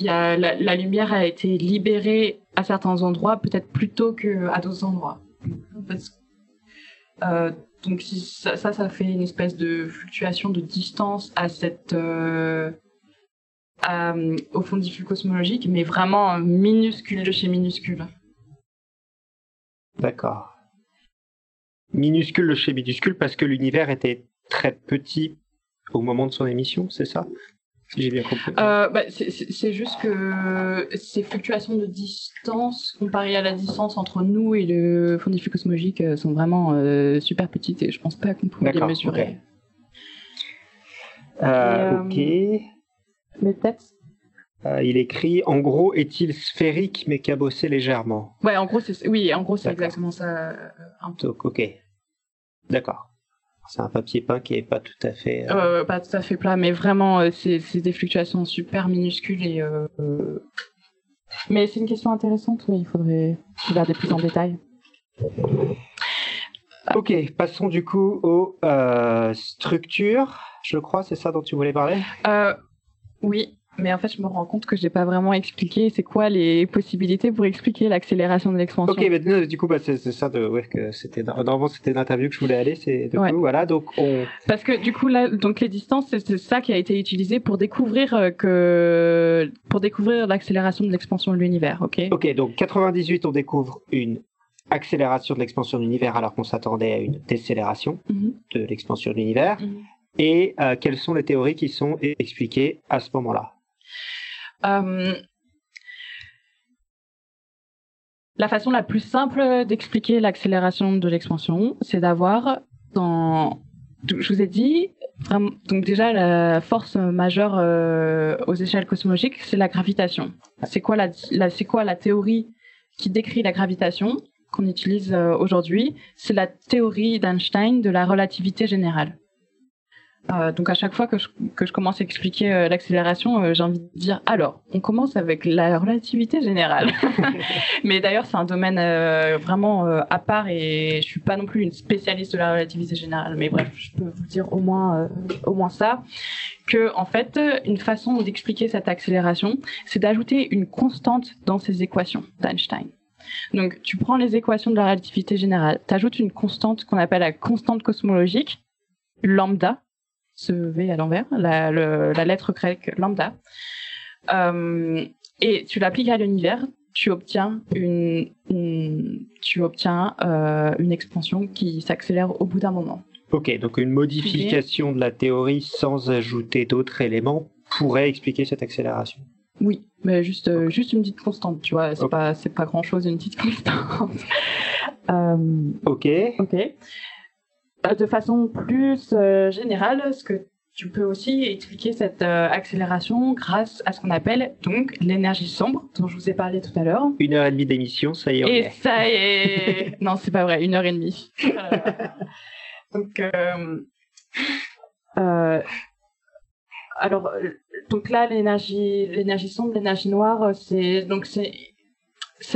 La lumière a été libérée à certains endroits, peut-être plus tôt qu'à d'autres endroits. Donc ça fait une espèce de fluctuation de distance à au fond diffus cosmologique, mais vraiment minuscule de chez minuscule. D'accord. Minuscule de chez minuscule parce que l'univers était très petit au moment de son émission, c'est ça ? J'ai bien compris. C'est juste que ces fluctuations de distance comparées à la distance entre nous et le fond diffus cosmologique sont vraiment super petites et je pense pas qu'on pourrait les mesurer. Okay. Mais peut-être. Il écrit en gros est-il sphérique mais cabossé légèrement. Ouais, en gros c'est exactement ça. Donc, ok. D'accord. C'est un papier peint qui n'est pas tout à fait... pas tout à fait plat, mais vraiment, c'est des fluctuations super minuscules. Et, mais c'est une question intéressante, mais il faudrait regarder plus en détail. Ok, passons du coup aux structures, je crois, c'est ça dont tu voulais parler ? Oui, mais en fait, je me rends compte que je n'ai pas vraiment expliqué c'est quoi les possibilités pour expliquer l'accélération de l'expansion. Ok, mais du coup, c'est ça que c'était. Normalement, c'était une interview que je voulais aller. C'est du coup, voilà. Donc on. Parce que du coup, là, donc les distances, c'est ça qui a été utilisé pour découvrir l'accélération de l'expansion de l'univers. Ok. Donc 98, on découvre une accélération de l'expansion de l'univers alors qu'on s'attendait à une décélération de l'expansion de l'univers. Et quelles sont les théories qui sont expliquées à ce moment-là? La façon la plus simple d'expliquer l'accélération de l'expansion, c'est d'avoir je vous ai dit, donc déjà la force majeure aux échelles cosmologiques, c'est la gravitation. C'est quoi la théorie qui décrit la gravitation qu'on utilise aujourd'hui? C'est la théorie d'Einstein de la relativité générale. Donc à chaque fois que je commence à expliquer l'accélération, j'ai envie de dire alors, on commence avec la relativité générale. Mais d'ailleurs, c'est un domaine vraiment à part et je suis pas non plus une spécialiste de la relativité générale. Mais bref, je peux vous dire au moins ça, que en fait, une façon d'expliquer cette accélération, c'est d'ajouter une constante dans ces équations d'Einstein. Donc tu prends les équations de la relativité générale, tu ajoutes une constante qu'on appelle la constante cosmologique, lambda, ce V à l'envers, la lettre grecque lambda, et tu l'appliques à l'univers, tu obtiens une expansion qui s'accélère au bout d'un moment. Ok, donc une modification de la théorie sans ajouter d'autres éléments pourrait expliquer cette accélération. Oui, mais juste une petite constante, tu vois, c'est pas grand chose, une petite constante. Ok. De façon plus générale, ce que tu peux aussi expliquer cette accélération grâce à ce qu'on appelle donc l'énergie sombre, dont je vous ai parlé tout à l'heure. 1h30 d'émission, ça y est. Ça y est. Non, c'est pas vrai, 1h30. Donc, alors, là, l'énergie sombre, l'énergie noire, c'est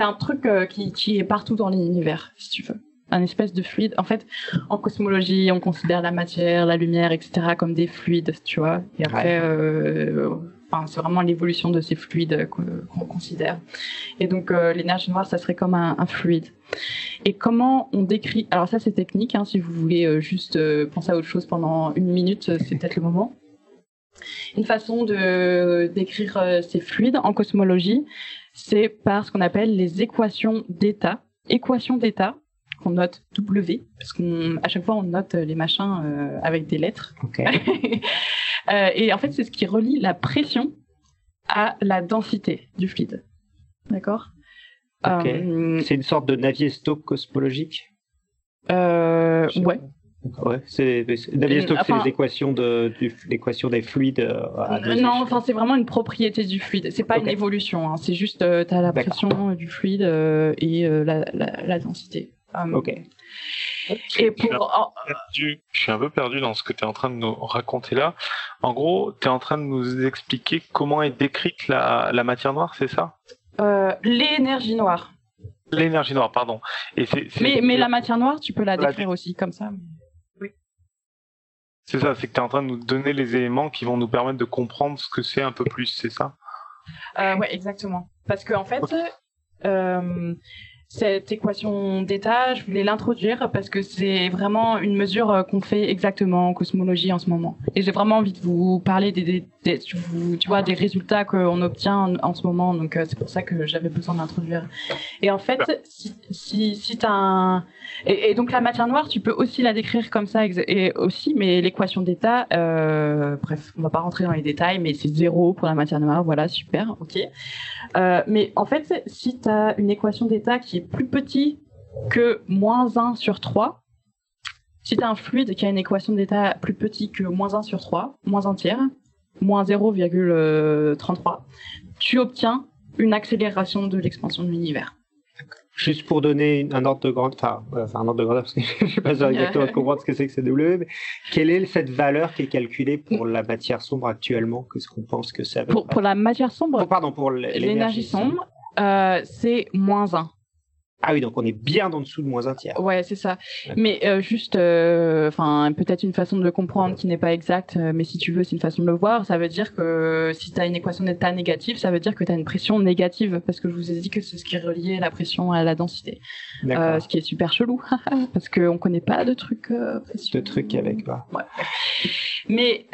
un truc qui est partout dans l'univers, si tu veux. Un espèce de fluide. En fait, en cosmologie, on considère la matière, la lumière, etc. comme des fluides, tu vois. Et après, c'est vraiment l'évolution de ces fluides qu'on considère. Et donc, l'énergie noire, ça serait comme un fluide. Et comment on décrit... Alors ça, c'est technique. Hein, si vous voulez juste penser à autre chose pendant une minute, c'est peut-être le moment. Une façon de décrire ces fluides en cosmologie, c'est par ce qu'on appelle les équations d'état. Équations d'état. Qu'on note W, parce qu'à chaque fois on note les machins avec des lettres. Okay. Et en fait, c'est ce qui relie la pression à la densité du fluide. D'accord ? Okay. C'est une sorte de Navier-Stokes cosmologique ? Ouais. Ouais, Navier-Stokes, c'est les équations l'équation des fluides. C'est vraiment une propriété du fluide. C'est pas une évolution, hein. C'est juste tu as la pression du fluide et la densité. Je suis un peu perdu dans ce que tu es en train de nous raconter là. En gros, tu es en train de nous expliquer comment est décrite la matière noire, c'est ça ? L'énergie noire. L'énergie noire, pardon. Et mais la matière noire, tu peux la décrire aussi comme ça. Oui. C'est ça, c'est que tu es en train de nous donner les éléments qui vont nous permettre de comprendre ce que c'est un peu plus, c'est ça ? Oui, exactement. Parce que en fait... Cette équation d'état, je voulais l'introduire parce que c'est vraiment une mesure qu'on fait exactement en cosmologie en ce moment. Et j'ai vraiment envie de vous parler des résultats qu'on obtient en ce moment. Donc c'est pour ça que j'avais besoin d'introduire. Et en fait, si t'as un... Et donc la matière noire, tu peux aussi la décrire comme ça. Et aussi, mais l'équation d'état, on va pas rentrer dans les détails, mais c'est 0 pour la matière noire. Voilà, super, ok. Mais en fait, si t'as une équation d'état qui est plus petit que -1/3, si tu as un fluide qui a une équation d'état plus petit que -1/3, -1/3, -0,33, tu obtiens une accélération de l'expansion de l'univers. Juste pour donner un ordre de grandeur, parce que je ne suis pas sûr exactement de comprendre ce que c'est que CW, mais quelle est cette valeur qui est calculée pour la matière sombre actuellement ? Qu'est-ce qu'on pense que ça veut dire ? Pour la matière sombre, pour l'énergie sombre, c'est -1. Ah oui, donc on est bien en dessous de -1/3. Ouais, c'est ça. D'accord. Mais peut-être une façon de le comprendre qui n'est pas exacte, mais si tu veux, c'est une façon de le voir. Ça veut dire que si tu as une équation d'état négative, ça veut dire que tu as une pression négative, parce que je vous ai dit que c'est ce qui reliait la pression à la densité. Ce qui est super chelou, parce qu'on ne connaît pas de trucs précieux. De trucs avec, quoi. Ouais. Mais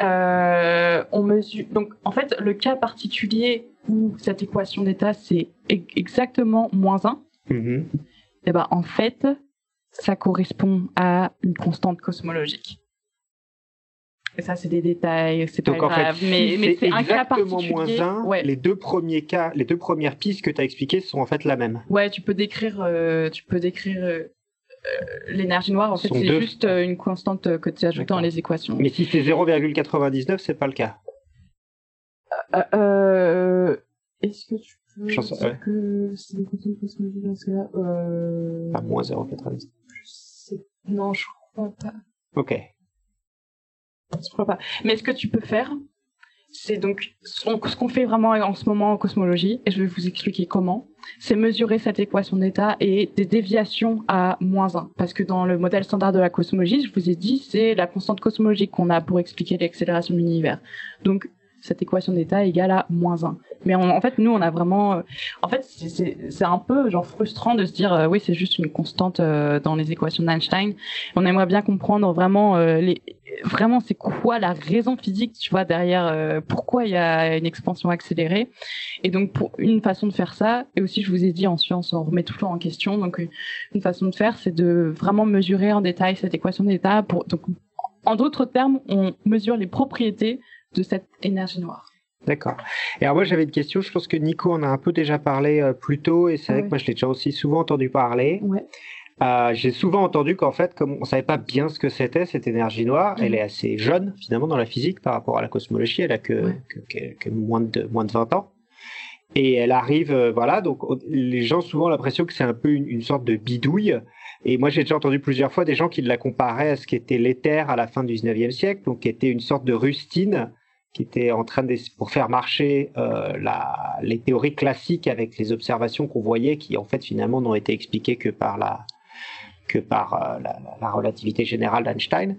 on mesure... Donc, en fait, le cas particulier où cette équation d'état, c'est exactement -1, mmh. Et ben, en fait, ça correspond à une constante cosmologique. Et ça, c'est des détails, c'est donc pas grave. Fait, mais c'est un cas particulier. -1, ouais. Les deux premières pistes que tu as expliquées sont en fait la même. Ouais, tu peux décrire l'énergie noire. En fait, c'est juste une constante que tu ajoutes dans les équations. Mais si c'est 0,99, c'est pas le cas. Est-ce que tu... que c'est des constantes cosmologiques dans ce cas-là. Pas -0,90. Non, je crois pas. Ok. Je crois pas. Mais ce que tu peux faire, c'est donc ce qu'on fait vraiment en ce moment en cosmologie, et je vais vous expliquer comment, c'est mesurer cette équation d'état et des déviations à -1. Parce que dans le modèle standard de la cosmologie, je vous ai dit, c'est la constante cosmologique qu'on a pour expliquer l'accélération de l'univers. Donc, cette équation d'état égale à -1. Mais en fait, nous, on a vraiment... En fait, c'est un peu genre frustrant de se dire oui, c'est juste une constante dans les équations d'Einstein. On aimerait bien comprendre vraiment vraiment c'est quoi la raison physique, tu vois, derrière pourquoi il y a une expansion accélérée. Et donc pour une façon de faire ça, et aussi je vous ai dit en science on remet tout le temps en question, donc une façon de faire c'est de vraiment mesurer en détail cette équation d'état pour, donc en d'autres termes on mesure les propriétés de cette énergie noire. D'accord. Et alors moi j'avais une question, je pense que Nico en a un peu déjà parlé plus tôt, et c'est vrai que moi je l'ai déjà aussi souvent entendu parler. Ouais. J'ai souvent entendu qu'en fait, comme on ne savait pas bien ce que c'était cette énergie noire, elle est assez jeune finalement dans la physique par rapport à la cosmologie, elle a que moins de 20 ans. Et elle arrive, voilà, donc les gens souvent ont l'impression que c'est un peu une sorte de bidouille. Et moi j'ai déjà entendu plusieurs fois des gens qui la comparaient à ce qu'était l'éther à la fin du 19e siècle, donc qui était une sorte de rustine qui était en train de, pour faire marcher les théories classiques avec les observations qu'on voyait, qui en fait finalement n'ont été expliquées que par la relativité générale d'Einstein.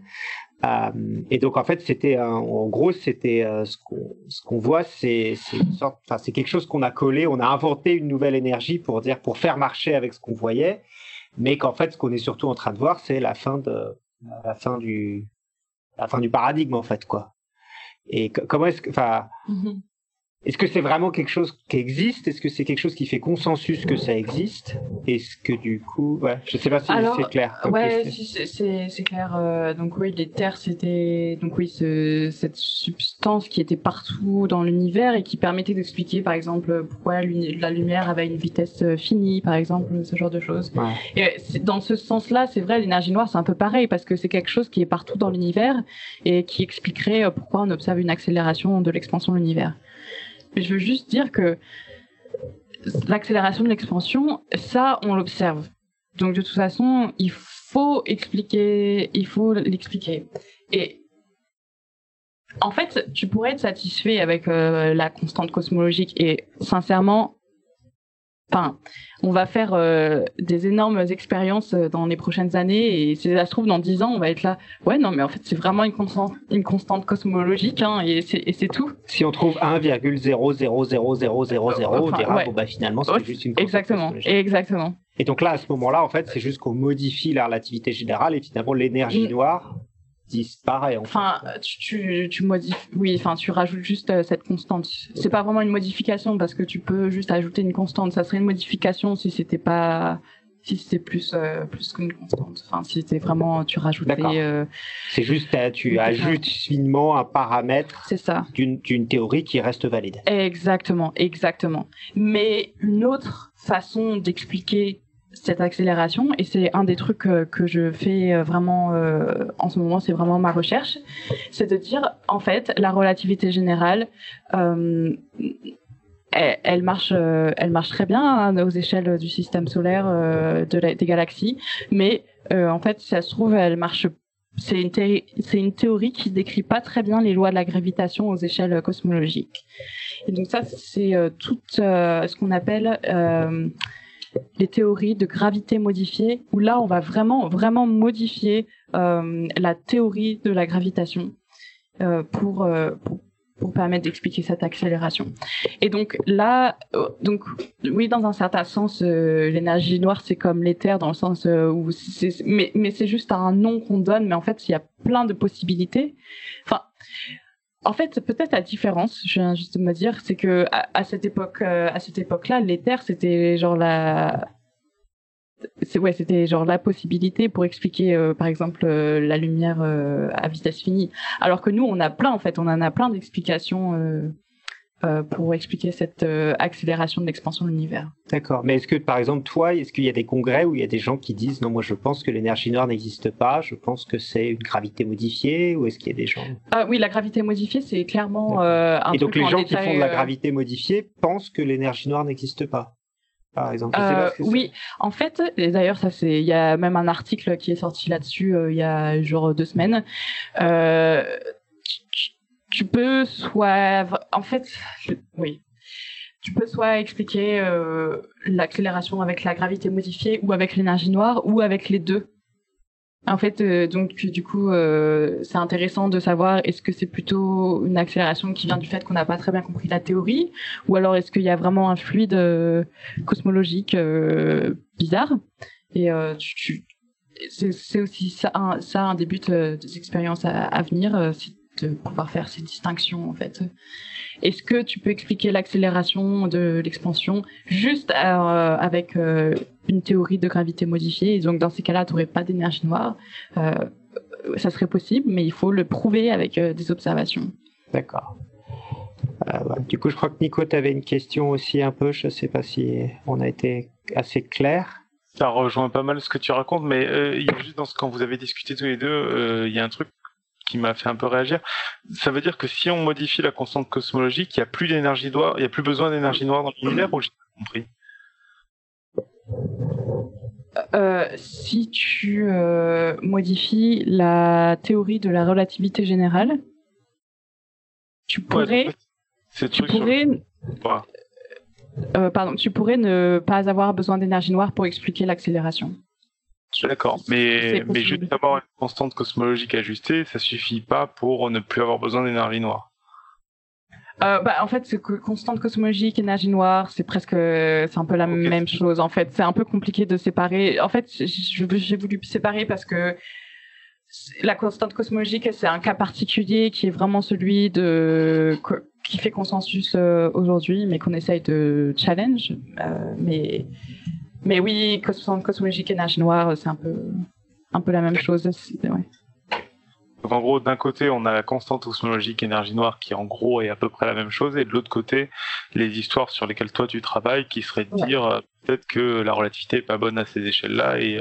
Et donc en fait c'était en gros c'était ce qu'on voit, c'est une sorte, enfin c'est quelque chose qu'on a collé, on a inventé une nouvelle énergie pour faire marcher avec ce qu'on voyait, mais qu'en fait ce qu'on est surtout en train de voir c'est la fin du paradigme en fait quoi. Et comment est-ce que est-ce que c'est vraiment quelque chose qui existe? Est-ce que c'est quelque chose qui fait consensus que ça existe? Est-ce que du coup, ouais, je sais pas si c'est clair. Ouais, c'est clair. Donc oui, l'éther, c'était donc oui cette substance qui était partout dans l'univers et qui permettait d'expliquer, par exemple, pourquoi la lumière avait une vitesse finie, par exemple, ce genre de choses. Ouais. Et dans ce sens-là, c'est vrai, l'énergie noire, c'est un peu pareil parce que c'est quelque chose qui est partout dans l'univers et qui expliquerait pourquoi on observe une accélération de l'expansion de l'univers. Je veux juste dire que l'accélération de l'expansion, ça, on l'observe. Donc, de toute façon, il faut l'expliquer. Et en fait, tu pourrais être satisfait avec la constante cosmologique. Et sincèrement, on va faire des énormes expériences dans les prochaines années. Et si ça se trouve, dans 10 ans, on va être là. Ouais, non, mais en fait, c'est vraiment une constante cosmologique. Hein, et c'est tout. Si on trouve 1,000000, on dira, bon, bah, finalement, c'est juste une constante cosmologique. Exactement. Et donc là, à ce moment-là, en fait, c'est juste qu'on modifie la relativité générale et finalement, l'énergie noire disparaît. Enfin, tu modifies, tu rajoutes juste cette constante. Okay. C'est pas vraiment une modification parce que tu peux juste ajouter une constante. Ça serait une modification si c'était plus qu'une constante. Enfin, si c'était vraiment tu rajoutais. C'est juste tu ajoutes finement un paramètre. C'est ça. D'une théorie qui reste valide. Exactement. Mais une autre façon d'expliquer cette accélération, et c'est un des trucs que je fais vraiment en ce moment, c'est vraiment ma recherche, c'est de dire, en fait, la relativité générale, elle marche très bien hein, aux échelles du système solaire, des galaxies, mais en fait, si ça se trouve, elle marche. C'est une théorie qui décrit pas très bien les lois de la gravitation aux échelles cosmologiques. Et donc ça, c'est tout ce qu'on appelle les théories de gravité modifiée, où là on va vraiment modifier la théorie de la gravitation pour permettre d'expliquer cette accélération. Et donc là, oui, dans un certain sens, l'énergie noire c'est comme l'éther dans le sens où mais c'est juste un nom qu'on donne, mais en fait il y a plein de possibilités. En fait, peut-être la différence, je viens juste de me dire, c'est que à cette époque-là, l'éther, c'était genre la possibilité pour expliquer, par exemple, la lumière à vitesse finie. Alors que nous, on en a plein d'explications pour expliquer cette accélération de l'expansion de l'univers. D'accord. Mais est-ce que, par exemple, toi, est-ce qu'il y a des congrès où il y a des gens qui disent « Non, moi, je pense que l'énergie noire n'existe pas, je pense que c'est une gravité modifiée » ou est-ce qu'il y a des gens... Oui, la gravité modifiée, c'est clairement un truc. Et donc, les gens qui font de la gravité modifiée pensent que l'énergie noire n'existe pas, par exemple. Oui, en fait, et d'ailleurs, il y a même un article qui est sorti là-dessus il y a genre 2 semaines. Tu peux soit expliquer l'accélération avec la gravité modifiée ou avec l'énergie noire ou avec les deux. En fait, c'est intéressant de savoir est-ce que c'est plutôt une accélération qui vient du fait qu'on n'a pas très bien compris la théorie, ou alors est-ce qu'il y a vraiment un fluide cosmologique bizarre. Et c'est aussi ça un des buts des expériences à venir, c'est de pouvoir faire ces distinctions en fait. Est-ce que tu peux expliquer l'accélération de l'expansion juste avec une théorie de gravité modifiée? Et donc dans ces cas-là, tu n'aurais pas d'énergie noire. Ça serait possible, mais il faut le prouver avec des observations. D'accord. Du coup, je crois que Nico, tu avais une question aussi un peu. Je ne sais pas si on a été assez clair. Ça rejoint pas mal ce que tu racontes, mais il y a juste dans ce quand vous avez discuté tous les deux, il y a un truc qui m'a fait un peu réagir. Ça veut dire que si on modifie la constante cosmologique, il n'y a plus d'énergie noire, il n'y a plus besoin d'énergie noire dans l'univers, ou j'ai pas compris? Si tu modifies la théorie de la relativité générale, tu pourrais, tu pourrais ne pas avoir besoin d'énergie noire pour expliquer l'accélération. D'accord, mais juste avoir une constante cosmologique ajustée, ça suffit pas pour ne plus avoir besoin d'énergie noire. En fait, c'est que constante cosmologique, énergie noire, c'est presque, c'est un peu la même chose en fait. C'est un peu compliqué de séparer. En fait, j'ai voulu séparer parce que la constante cosmologique, c'est un cas particulier qui est vraiment celui de qui fait consensus aujourd'hui, mais qu'on essaye de challenge. Mais oui, constante cosmologique, énergie noire, c'est un peu la même chose. Donc en gros, d'un côté, on a la constante cosmologique énergie noire qui, en gros, est à peu près la même chose, et de l'autre côté, les histoires sur lesquelles toi tu travailles, qui seraient de dire peut-être que la relativité n'est pas bonne à ces échelles-là, et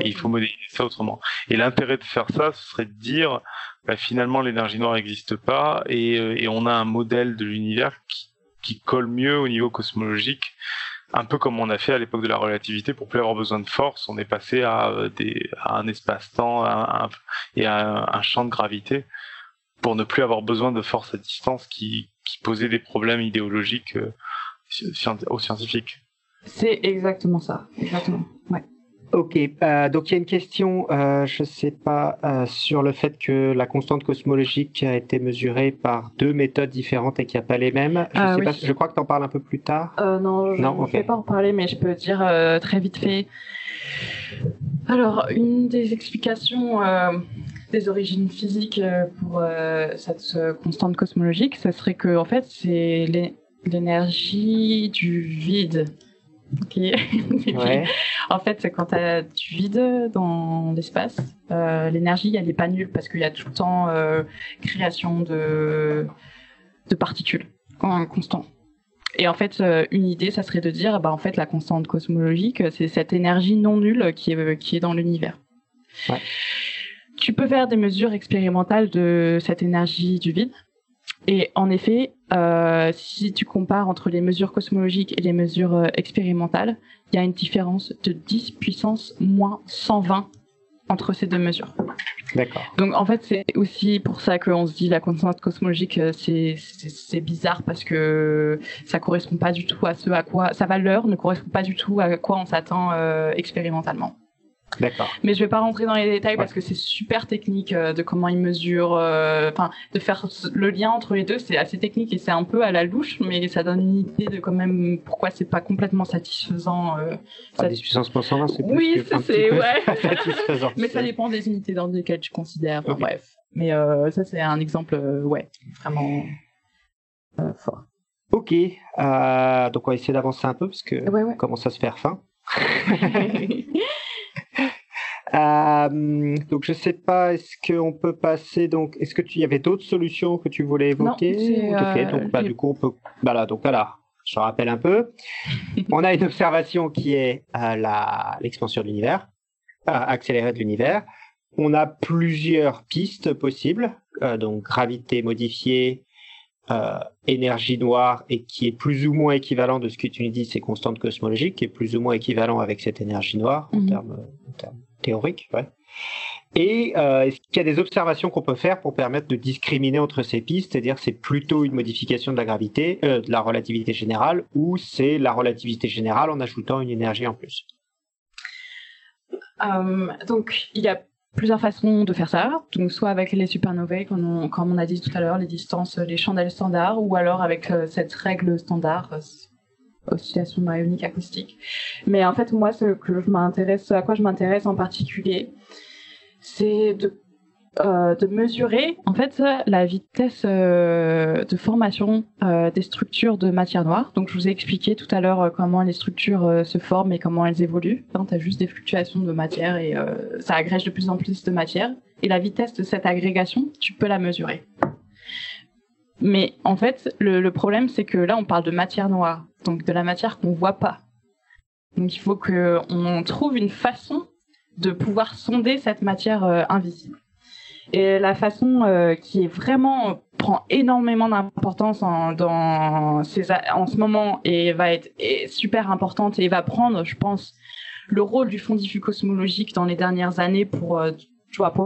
il faut modéliser ça autrement. Et l'intérêt de faire ça, ce serait de dire, bah, finalement, l'énergie noire n'existe pas, et on a un modèle de l'univers qui colle mieux au niveau cosmologique, un peu comme on a fait à l'époque de la relativité. Pour plus avoir besoin de force, on est passé à un espace-temps et à un champ de gravité pour ne plus avoir besoin de force à distance qui posait des problèmes idéologiques aux scientifiques. C'est exactement ça, exactement, ouais. Ok, donc il y a une question, je ne sais pas, sur le fait que la constante cosmologique a été mesurée par deux méthodes différentes et qu'il n'y a pas les mêmes. Je crois que tu en parles un peu plus tard. Non, je ne vais pas en parler, mais je peux dire très vite fait. Alors, une des explications des origines physiques pour cette constante cosmologique, ça serait que en fait, c'est l'énergie du vide. Okay. Ouais. En fait, c'est quand tu as du vide dans l'espace, l'énergie, elle n'est pas nulle parce qu'il y a tout le temps création de particules en constant. Et en fait, une idée, ça serait de dire, bah, en fait, la constante cosmologique, c'est cette énergie non nulle qui est dans l'univers. Ouais. Tu peux faire des mesures expérimentales de cette énergie du vide. Et en effet, si tu compares entre les mesures cosmologiques et les mesures expérimentales, il y a une différence de 10 puissance moins 120 entre ces deux mesures. D'accord. Donc en fait, c'est aussi pour ça qu'on se dit la constante cosmologique, c'est bizarre parce que ça correspond pas du tout à ce à quoi sa valeur ne correspond pas du tout à quoi on s'attend expérimentalement. D'accord. Mais je ne vais pas rentrer dans les détails parce que c'est super technique de comment ils mesurent, de faire le lien entre les deux, c'est assez technique et c'est un peu à la louche, mais ça donne une idée de quand même pourquoi c'est pas complètement satisfaisant. Des puissances moins 120, c'est plus satisfaisant. Mais ça dépend des unités d'ordre desquelles tu considères. Enfin, bref. Mais ça c'est un exemple, vraiment fort. Ok. Donc on va essayer d'avancer un peu parce que on commence à se faire faim. Donc je sais pas, est-ce qu'on peut passer, donc est-ce que tu y avait d'autres solutions que tu voulais évoquer? Non, ok, donc du coup on peut, je rappelle un peu. On a une observation qui est l'expansion de l'univers, accélérée de l'univers. On a plusieurs pistes possibles, donc gravité modifiée, énergie noire, et qui est plus ou moins équivalent de ce que tu nous dis, c'est constante cosmologique, qui est plus ou moins équivalent avec cette énergie noire en termes théoriques. Ouais. Et est-ce qu'il y a des observations qu'on peut faire pour permettre de discriminer entre ces pistes, c'est-à-dire c'est plutôt une modification de la gravité, de la relativité générale, ou c'est la relativité générale en ajoutant une énergie en plus? Donc il y a plusieurs façons de faire ça, donc soit avec les supernovae, comme on a dit tout à l'heure, les distances, les chandelles standards, ou alors avec cette règle standard oscillation baryonique acoustique. Mais en fait, moi, ce à quoi je m'intéresse en particulier, c'est de mesurer en fait la vitesse de formation des structures de matière noire. Donc je vous ai expliqué tout à l'heure comment les structures se forment et comment elles évoluent. Hein, tu as juste des fluctuations de matière et ça agrège de plus en plus de matière. Et la vitesse de cette agrégation, tu peux la mesurer. Mais en fait, le problème, c'est que là, on parle de matière noire, donc de la matière qu'on ne voit pas. Donc il faut qu'on trouve une façon de pouvoir sonder cette matière invisible. Et la façon qui est vraiment prend énormément d'importance en ce moment et va être super importante et va prendre, je pense, le rôle du fond diffus-cosmologique dans les dernières années pour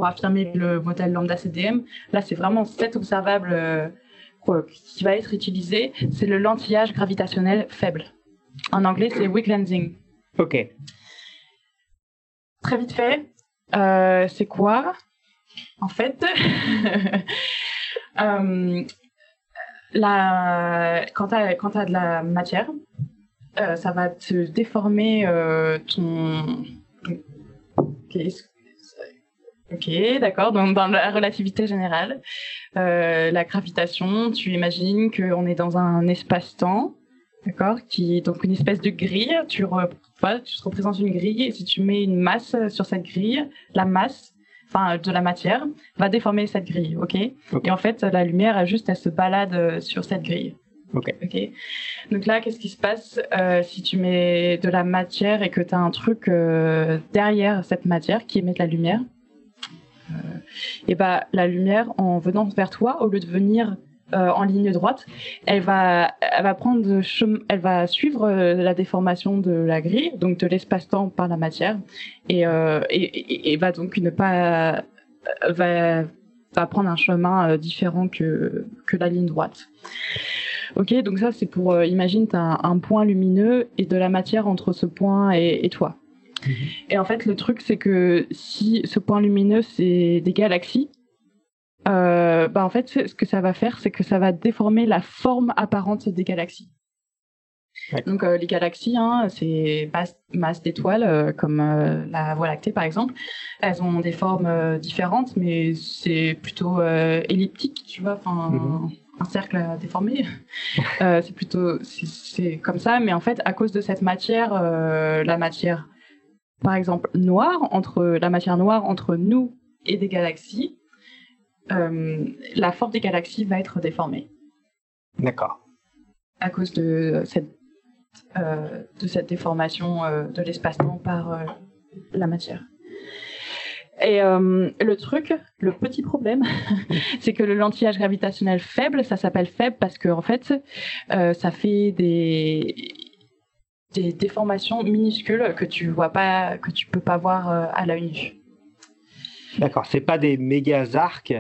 affirmer le modèle Lambda CDM. Là, c'est vraiment cet observable qui va être utilisé. C'est le lentillage gravitationnel faible. En anglais, c'est weak lensing. OK. Très vite fait, c'est quoi ? En fait, quand tu as de la matière, ça va te déformer ton... Ok, d'accord, donc dans la relativité générale, la gravitation, tu imagines qu'on est dans un espace-temps, d'accord, donc une espèce de grille, tu te représentes une grille, et si tu mets une masse sur cette grille, la masse, enfin, de la matière, va déformer cette grille, ok. Et en fait, la lumière, elle se balade sur cette grille. Ok. Donc là, qu'est-ce qui se passe si tu mets de la matière et que tu as un truc derrière cette matière qui émet de la lumière? La lumière, en venant vers toi, au lieu de venir en ligne droite, elle va suivre la déformation de la grille, donc de l'espace-temps par la matière, et va donc va prendre un chemin différent que la ligne droite. Ok, donc ça c'est pour imagine tu as un point lumineux et de la matière entre ce point et toi. Mmh. Et en fait le truc c'est que si ce point lumineux c'est des galaxies, en fait, ce que ça va faire, c'est que ça va déformer la forme apparente des galaxies. Ouais. Donc, les galaxies, c'est masse d'étoiles, comme la Voie lactée, par exemple. Elles ont des formes différentes, mais c'est plutôt elliptique, tu vois, un cercle déformé. C'est plutôt... C'est comme ça, mais en fait, à cause de cette matière, la matière, par exemple, noire, entre nous et des galaxies, la forme des galaxies va être déformée. D'accord. À cause de cette déformation de l'espace-temps par la matière. Et le petit problème, c'est que le lentillage gravitationnel faible, ça s'appelle faible parce que en fait, ça fait des déformations minuscules que tu peux pas voir à l'œil nu. D'accord, c'est pas des méga arcs,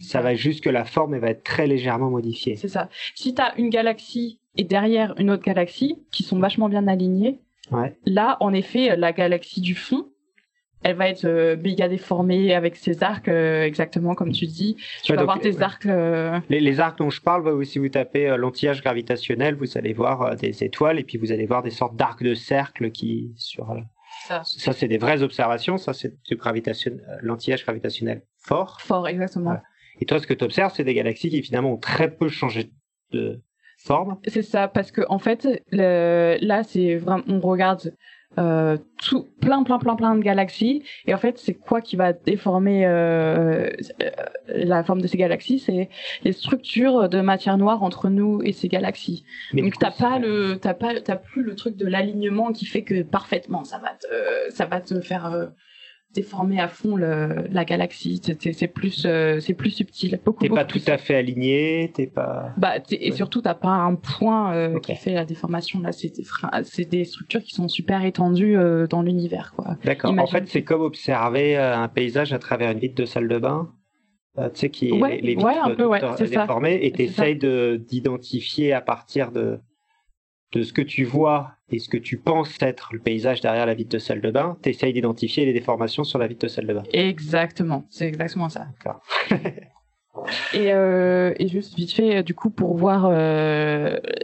ça va juste que la forme elle va être très légèrement modifiée. C'est ça. Si tu as une galaxie et derrière une autre galaxie qui sont vachement bien alignées, ouais. Là, en effet, la galaxie du fond, elle va être méga déformée avec ses arcs, exactement comme tu dis. Tu vas avoir des arcs... Les arcs dont je parle, si vous tapez lentillage gravitationnel, vous allez voir des étoiles et puis vous allez voir des sortes d'arcs de cercle qui... Ça, c'est des vraies observations, ça, c'est du lentillage gravitationnel fort. Fort, exactement. Voilà. Et toi, ce que tu observes, c'est des galaxies qui, finalement, ont très peu changé de forme. C'est ça, parce que en fait, là, c'est vraiment, on regarde plein de galaxies, et en fait, c'est quoi qui va déformer la forme de ces galaxies? C'est les structures de matière noire entre nous et ces galaxies. Mais donc, t'as plus le truc de l'alignement qui fait que parfaitement, ça va te faire déformer à fond la galaxie. C'est plus subtil. T'es pas tout à fait aligné, t'es pas... Et surtout, t'as pas un point qui fait la déformation. Là, c'est des structures qui sont super étendues dans l'univers, quoi. D'accord. Imagine... En fait, c'est comme observer un paysage à travers une vitre de salle de bain. Tu sais, les vitres déformées, et t'essayes d'identifier à partir de ce que tu vois et ce que tu penses être le paysage derrière la vitre de salle de bain, tu essayes d'identifier les déformations sur la vitre de salle de bain. Exactement, c'est exactement ça. D'accord. Et juste vite fait, du coup, pour voir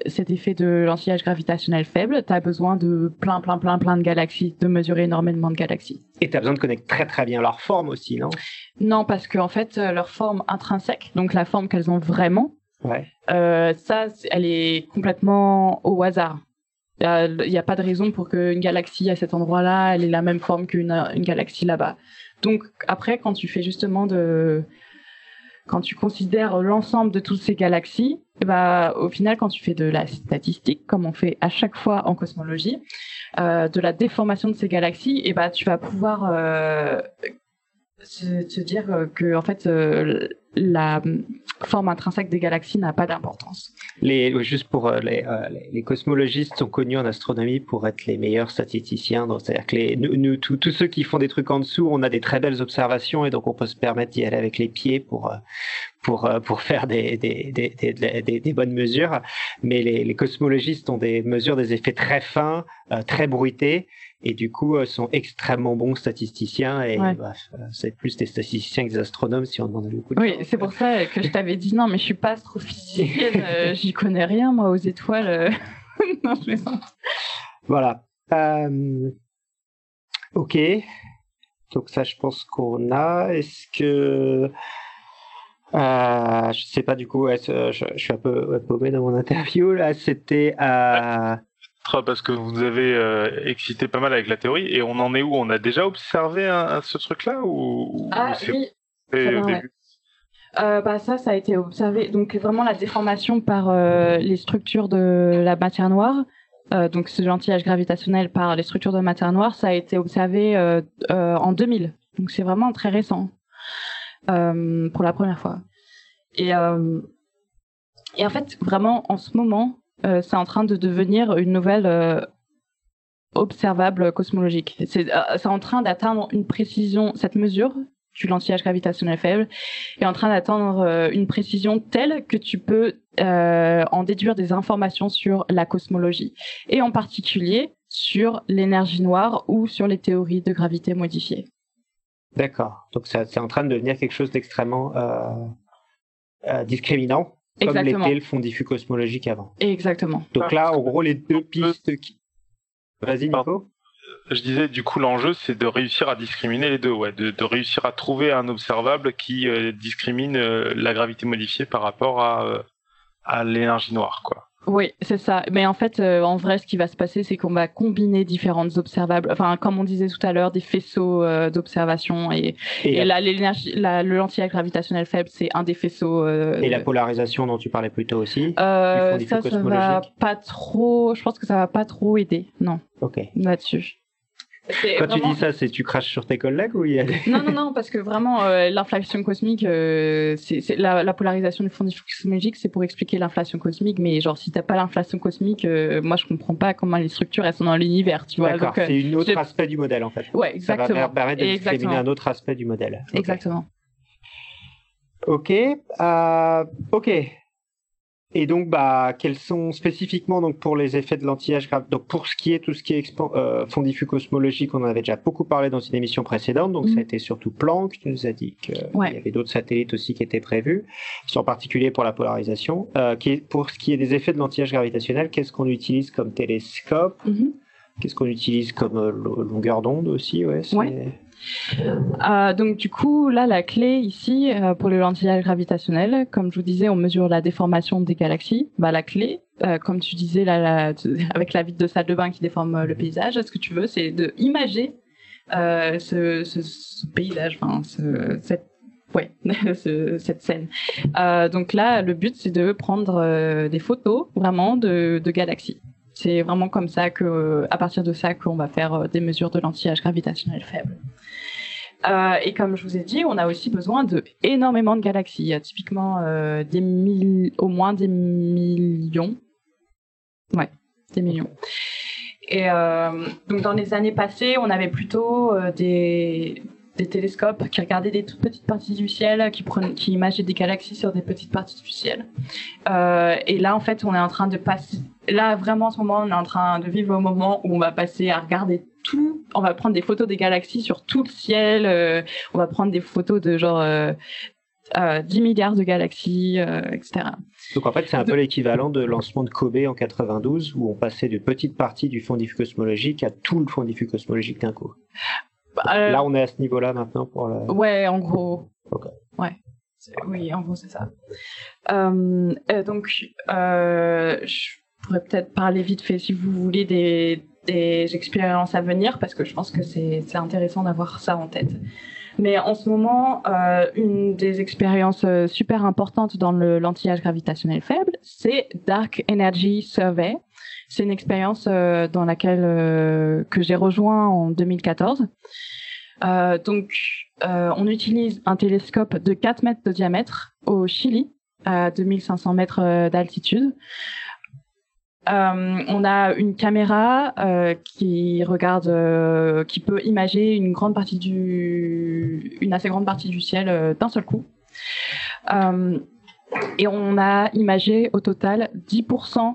cet effet de l'anti-âge gravitationnel faible, tu as besoin de plein de galaxies, de mesurer énormément de galaxies. Et tu as besoin de connaître très très bien leur forme aussi, non? Non, parce qu'en fait, leur forme intrinsèque, donc la forme qu'elles ont vraiment, ouais. Ça, elle est complètement au hasard. Il n'y a pas de raison pour qu'une galaxie à cet endroit-là, elle ait la même forme qu'une galaxie là-bas. Donc après, quand tu fais justement de... Quand tu considères l'ensemble de toutes ces galaxies, et bah, au final, quand tu fais de la statistique, comme on fait à chaque fois en cosmologie, de la déformation de ces galaxies, et bah, tu vas pouvoir te dire que en fait, la forme intrinsèque des galaxies n'a pas d'importance. Juste pour les cosmologistes sont connus en astronomie pour être les meilleurs statisticiens. C'est-à-dire que tous ceux qui font des trucs en dessous, on a des très belles observations et donc on peut se permettre d'y aller avec les pieds pour faire des bonnes mesures. Mais les cosmologistes ont des mesures, des effets très fins, très bruités et du coup sont extrêmement bons statisticiens. Et ouais. Bah, c'est plus des statisticiens que des astronomes si on demande beaucoup de temps. C'est pour ça que je t'avais dit non, mais je suis pas astrophysicienne, j'y connais rien moi aux étoiles. Non, je plaisante. Voilà. Ok. Donc ça, je pense qu'on a. Est-ce que je sais pas du coup. Je suis un peu paumé dans mon interview là. C'était à. Parce que vous avez excité pas mal avec la théorie. Et on en est où? On a déjà observé ce truc-là ou... Ah oui. Ça a été observé. Donc vraiment la déformation par les structures de la matière noire, donc ce anti-âge gravitationnel par les structures de matière noire, ça a été observé en 2000. Donc c'est vraiment très récent pour la première fois. Et en fait vraiment en ce moment, c'est en train de devenir une nouvelle observable cosmologique. C'est en train d'atteindre une précision, cette mesure du l'anti-âge gravitationnel faible, est en train d'atteindre une précision telle que tu peux en déduire des informations sur la cosmologie, et en particulier sur l'énergie noire ou sur les théories de gravité modifiées. D'accord, donc c'est en train de devenir quelque chose d'extrêmement discriminant, comme exactement. L'était le fond diffus cosmologique avant. Exactement. Donc là, en gros, les deux pistes qui... Vas-y, Nico. Je disais, du coup, l'enjeu, c'est de réussir à discriminer les deux, ouais, de réussir à trouver un observable qui discrimine la gravité modifiée par rapport à l'énergie noire, quoi. Oui, c'est ça. Mais en fait, en vrai, ce qui va se passer, c'est qu'on va combiner différentes observables, enfin, comme on disait tout à l'heure, des faisceaux d'observation. Et là, le l'anti-âge gravitationnel faible, c'est un des faisceaux. Et la polarisation dont tu parlais plus tôt aussi. Ça va pas trop. Je pense que ça va pas trop aider, non. Ok. Là-dessus. Quand vraiment... tu dis ça, c'est tu craches sur tes collègues ou il y a... Non, parce que vraiment, l'inflation cosmique, c'est la polarisation du fond diffus cosmologique, c'est pour expliquer l'inflation cosmique, mais genre, si t'as pas l'inflation cosmique, moi je comprends pas comment les structures, elles sont dans l'univers, tu vois. D'accord, donc, c'est un autre aspect du modèle en fait. Ouais, exactement. Ça va permettre de discriminer un autre aspect du modèle. Okay. Exactement. Ok. Et donc, bah, quels sont spécifiquement donc pour les effets de l'anti-âge grave, donc pour ce qui est tout ce qui est fond diffus cosmologique, on en avait déjà beaucoup parlé dans une émission précédente, donc ça a été surtout Planck, tu nous as dit qu'il y avait d'autres satellites aussi qui étaient prévus, en particulier pour la polarisation. Pour ce qui est des effets de l'anti-âge gravitationnel, qu'est-ce qu'on utilise comme télescope? Qu'est-ce qu'on utilise comme longueur d'onde aussi? Donc du coup là la clé ici pour le lentillage gravitationnel, comme je vous disais on mesure la déformation des galaxies, bah, la clé comme tu disais avec la vitre de salle de bain qui déforme le paysage, ce que tu veux c'est d'imager ce paysage, enfin cette scène. Donc là le but c'est de prendre des photos vraiment de galaxies. C'est vraiment comme ça que, à partir de ça, qu'on va faire des mesures de l'anti-âge gravitationnel faible. Et comme je vous ai dit, on a aussi besoin d'énormément de galaxies, typiquement au moins des millions. Ouais, des millions. Et donc dans les années passées, on avait plutôt des télescopes qui regardaient des toutes petites parties du ciel, qui imageaient des galaxies sur des petites parties du ciel. Et là, en fait, on est en train de passer... Là, vraiment, en ce moment, on est en train de vivre au moment où on va passer à regarder tout. On va prendre des photos des galaxies sur tout le ciel. On va prendre des photos de genre... 10 milliards de galaxies, etc. Donc en fait, c'est un peu l'équivalent de lancement de COBE en 92, où on passait d'une petite partie du fond diffus cosmologique à tout le fond diffus cosmologique d'un coup. Là, on est à ce niveau-là maintenant pour la... Ouais, en gros. Okay. Ouais. Oui, en gros, c'est ça. Donc, je pourrais peut-être parler vite fait, si vous voulez, des expériences à venir, parce que je pense que c'est intéressant d'avoir ça en tête. Mais en ce moment, une des expériences super importantes dans le lentillage gravitationnel faible, c'est Dark Energy Survey. C'est une expérience dans laquelle que j'ai rejoint en 2014. Donc, on utilise un télescope de 4 mètres de diamètre au Chili, à 2500 mètres d'altitude. On a une caméra qui regarde, qui peut imager une assez grande partie du ciel d'un seul coup. Et on a imagé au total 10%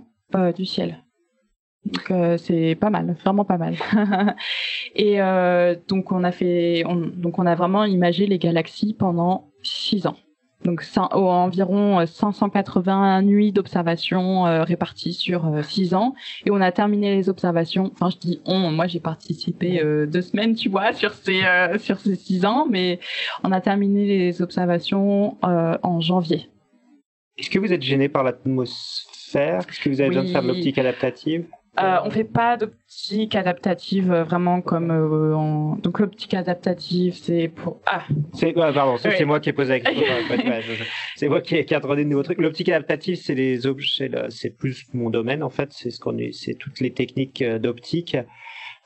du ciel. Donc c'est pas mal, vraiment pas mal. Et donc on a vraiment imagé les galaxies pendant 6 ans. Donc environ 580 nuits d'observation réparties sur 6 ans, et on a terminé les observations, enfin je dis on, moi j'ai participé 2 semaines, tu vois, sur ces 6 ans, mais on a terminé les observations en janvier. Est-ce que vous êtes gêné par l'atmosphère? Est-ce que vous avez besoin de faire de l'optique adaptative? On fait pas d'optique adaptative vraiment comme donc l'optique adaptative c'est pour c'est moi qui ai posé la question. C'est moi qui ai introduit de nouveaux trucs. L'optique adaptative c'est les objets, c'est plus mon domaine en fait, c'est toutes les techniques d'optique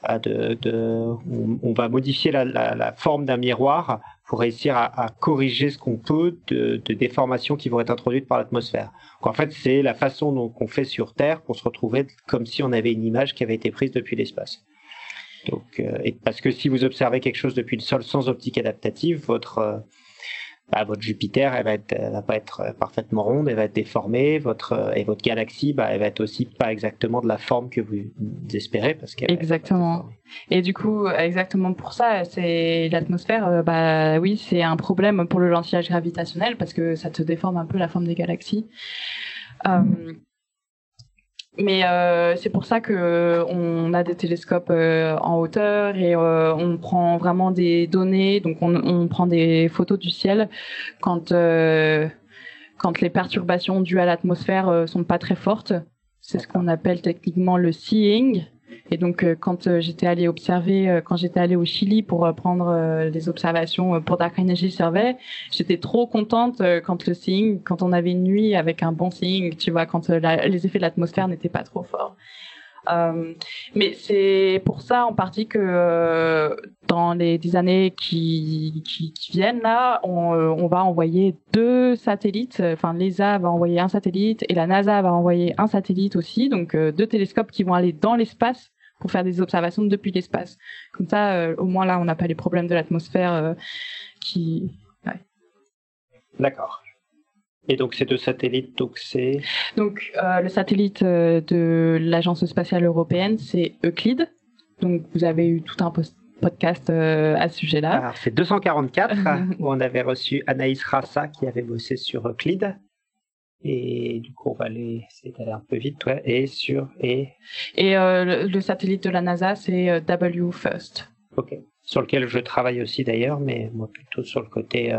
on va modifier la forme d'un miroir pour réussir à corriger ce qu'on peut de déformations qui vont être introduites par l'atmosphère. En fait, c'est la façon dont on fait sur Terre pour se retrouver comme si on avait une image qui avait été prise depuis l'espace. Donc, parce que si vous observez quelque chose depuis le sol sans optique adaptative, votre Jupiter, elle va pas être parfaitement ronde, elle va être déformée, et votre galaxie, elle va être aussi pas exactement de la forme que vous espérez, parce qu'elle... Exactement. Et du coup, exactement pour ça, c'est l'atmosphère, oui, c'est un problème pour le lentillage gravitationnel, parce que ça te déforme un peu la forme des galaxies. Mais c'est pour ça qu'on a des télescopes en hauteur et on prend vraiment des données, donc on prend des photos du ciel quand les perturbations dues à l'atmosphère sont pas très fortes. C'est ce qu'on appelle techniquement le seeing. Et donc quand j'étais allée au Chili pour prendre les observations pour Dark Energy Survey, j'étais trop contente quand on avait une nuit avec un bon seeing, tu vois, quand les effets de l'atmosphère n'étaient pas trop forts. Mais c'est pour ça en partie que dans les années qui viennent là, on va envoyer 2 satellites. Enfin, l'ESA va envoyer un satellite et la NASA va envoyer un satellite aussi. Donc 2 télescopes qui vont aller dans l'espace pour faire des observations depuis l'espace. Comme ça, au moins là, on n'a pas les problèmes de l'atmosphère Ouais. D'accord. Et donc ces 2 satellites, le satellite de l'Agence spatiale européenne, c'est Euclid. Donc vous avez eu tout un podcast à ce sujet-là. Alors c'est 244 où on avait reçu Anaïs Rassa qui avait bossé sur Euclid. Et du coup on va aller un peu vite, ouais. Le satellite de la NASA, c'est WFIRST. Ok. Sur lequel je travaille aussi d'ailleurs, mais moi plutôt sur le côté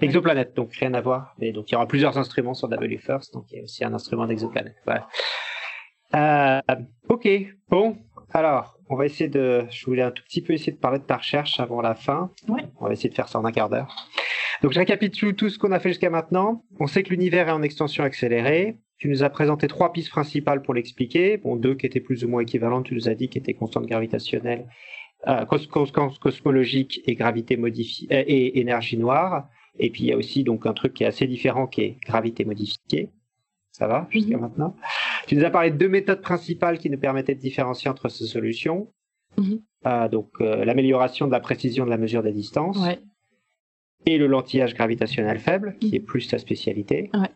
exoplanète, donc rien à voir. Et donc il y aura plusieurs instruments sur WFIRST, donc il y a aussi un instrument d'exoplanète. Voilà. Ok, bon, alors on va essayer je voulais un tout petit peu essayer de parler de ta recherche avant la fin. Ouais. On va essayer de faire ça en un quart d'heure. Donc je récapitule tout ce qu'on a fait jusqu'à maintenant. On sait que l'univers est en extension accélérée. Tu nous as présenté 3 pistes principales pour l'expliquer. Bon, 2 qui étaient plus ou moins équivalentes. Tu nous as dit qu'elles étaient constantes gravitationnelles. Cosmologique et gravité modifiée et énergie noire, et puis il y a aussi donc un truc qui est assez différent qui est gravité modifiée. Ça va jusqu'à maintenant? Tu nous as parlé de 2 méthodes principales qui nous permettaient de différencier entre ces solutions. Donc l'amélioration de la précision de la mesure des distances, ouais, et le lentillage gravitationnel faible qui est plus ta spécialité, ouais.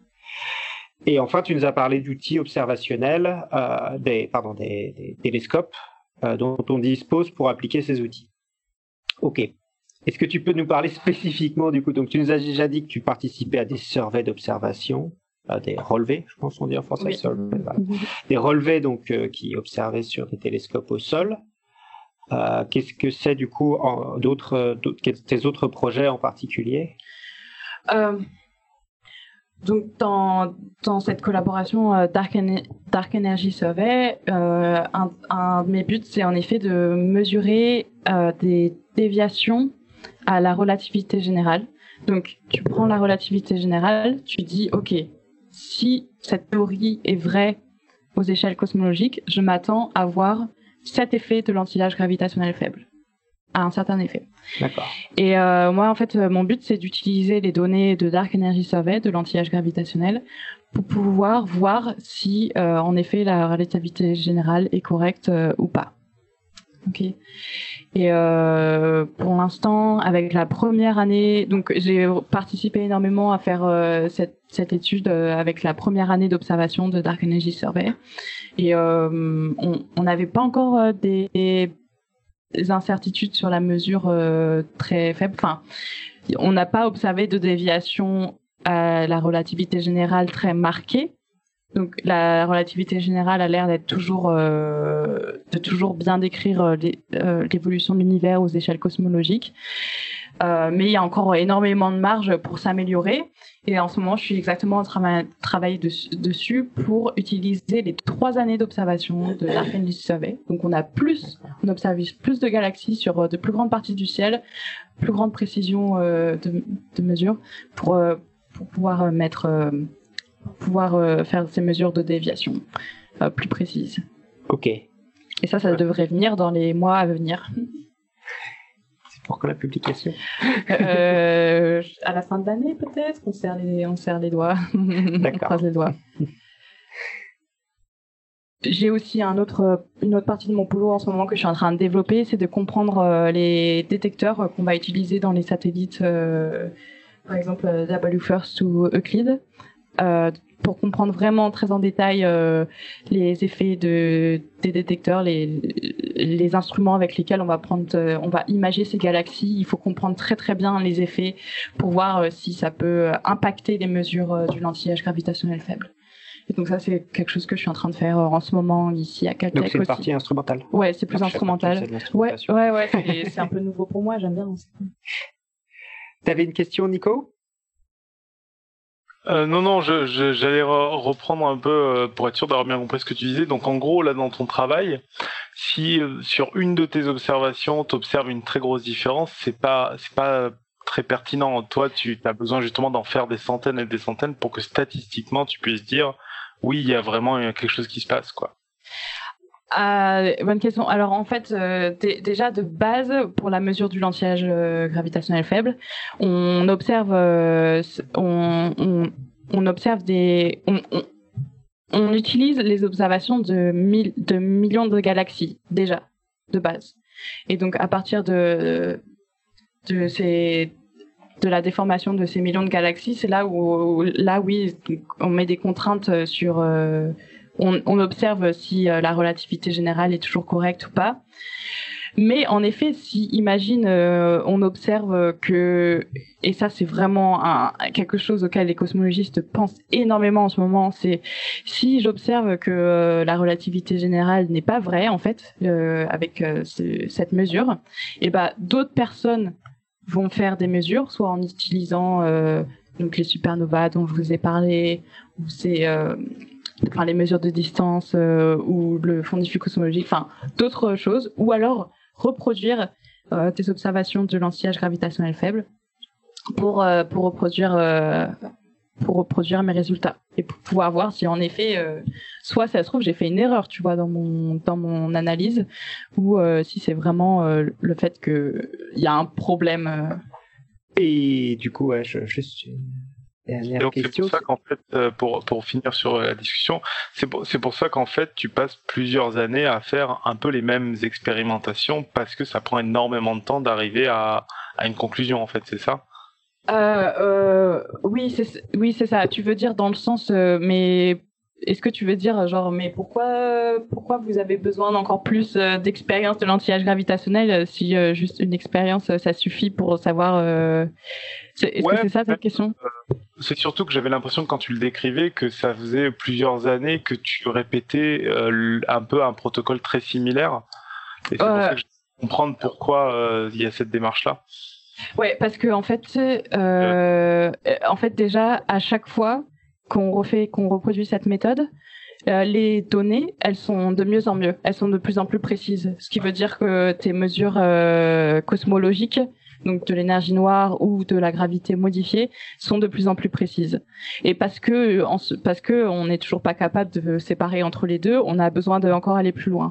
Et enfin tu nous as parlé d'outils observationnels, des télescopes dont on dispose pour appliquer ces outils. Ok. Est-ce que tu peux nous parler spécifiquement du coup? Donc tu nous as déjà dit que tu participais à des surveys d'observation, des relevés, je pense qu'on dit en français, oui. Survey, voilà. Des relevés donc qui observaient sur des télescopes au sol. Qu'est-ce que c'est du coup tes autres projets en particulier? Donc dans cette collaboration Dark Energy Survey, un de mes buts, c'est en effet de mesurer des déviations à la relativité générale. Donc tu prends la relativité générale, tu dis ok, si cette théorie est vraie aux échelles cosmologiques, je m'attends à voir cet effet de l'anti-âge gravitationnel faible, à un certain effet. D'accord. Et moi, en fait, mon but, c'est d'utiliser les données de Dark Energy Survey, de l'anti-âge gravitationnel, pour pouvoir voir si, en effet, la relativité générale est correcte ou pas. Ok. Et pour l'instant, avec la première année, donc j'ai participé énormément à faire cette étude avec la première année d'observation de Dark Energy Survey. Et on n'avait pas encore des incertitudes sur la mesure très faible. Enfin, on n'a pas observé de déviation à la relativité générale très marquée. Donc la relativité générale a l'air d'être toujours de toujours bien décrire l'évolution de l'univers aux échelles cosmologiques. Mais il y a encore énormément de marge pour s'améliorer. Et en ce moment, je suis exactement en train de travailler dessus pour utiliser les 3 années d'observation de Dark Energy Survey. Donc on observe plus de galaxies sur de plus grandes parties du ciel, plus grande précision de mesure pour pouvoir mettre... pouvoir faire ces mesures de déviation plus précises. Ok. Et ça devrait venir dans les mois à venir. C'est pour que la publication à la fin de l'année peut-être. On serre les doigts. D'accord. On croise les doigts. J'ai aussi une autre partie de mon boulot en ce moment que je suis en train de développer, c'est de comprendre les détecteurs qu'on va utiliser dans les satellites, par exemple WFIRST ou Euclid. Pour comprendre vraiment très en détail les effets des détecteurs, les instruments avec lesquels on va imager ces galaxies. Il faut comprendre très très bien les effets pour voir si ça peut impacter les mesures du lentillage gravitationnel faible. Et donc ça, c'est quelque chose que je suis en train de faire en ce moment ici à Caltech. Donc c'est une partie instrumentale. Ouais, c'est plus instrumental. Ouais, c'est un peu nouveau pour moi, j'aime bien. T'avais une question, Nico? Non, j'allais reprendre un peu pour être sûr d'avoir bien compris ce que tu disais. Donc en gros, là dans ton travail, si sur une de tes observations, tu observes une très grosse différence, c'est pas très pertinent. Toi, tu as besoin justement d'en faire des centaines et des centaines pour que statistiquement, tu puisses dire oui, il y a vraiment quelque chose qui se passe, quoi. Bonne question. Alors en fait, déjà de base, pour la mesure du lentillage gravitationnel faible, on utilise les observations de millions de galaxies déjà de base. Et donc à partir de la déformation de ces millions de galaxies, c'est là oui, on met des contraintes sur on observe si la relativité générale est toujours correcte ou pas. Mais en effet, si, imagine, on observe que, et ça c'est vraiment quelque chose auquel les cosmologistes pensent énormément en ce moment, c'est si j'observe que la relativité générale n'est pas vraie, en fait, avec cette mesure, et ben d'autres personnes vont faire des mesures, soit en utilisant donc les supernovas dont je vous ai parlé, ou enfin les mesures de distance ou le fond diffus cosmologique, enfin d'autres choses, ou alors reproduire des observations de lentillage gravitationnel faible pour reproduire mes résultats et pour pouvoir voir si en effet soit ça se trouve j'ai fait une erreur, tu vois, dans mon analyse, ou si c'est vraiment le fait que il y a un problème. Et du coup, ouais, donc c'est pour ça qu'en fait, pour finir sur la discussion, c'est pour ça qu'en fait tu passes plusieurs années à faire un peu les mêmes expérimentations parce que ça prend énormément de temps d'arriver à une conclusion, en fait, c'est ça? Oui, c'est ça. Tu veux dire dans le sens, mais Est-ce que tu veux dire, genre, mais pourquoi vous avez besoin d'encore plus d'expérience de l'anti-âge gravitationnel si juste une expérience, ça suffit pour savoir... Est-ce que c'est ça, cette question ? C'est surtout que j'avais l'impression, que quand tu le décrivais, que ça faisait plusieurs années que tu répétais un peu un protocole très similaire. Et c'est pour ça que je veux comprendre pourquoi il y a cette démarche-là. Ouais, parce que en fait, déjà, à chaque fois... qu'on reproduit cette méthode, les données, elles sont de mieux en mieux. Elles sont de plus en plus précises. Ce qui veut dire que tes mesures cosmologiques, donc de l'énergie noire ou de la gravité modifiée, sont de plus en plus précises. Et parce que on n'est toujours pas capable de séparer entre les deux, on a besoin de encore aller plus loin.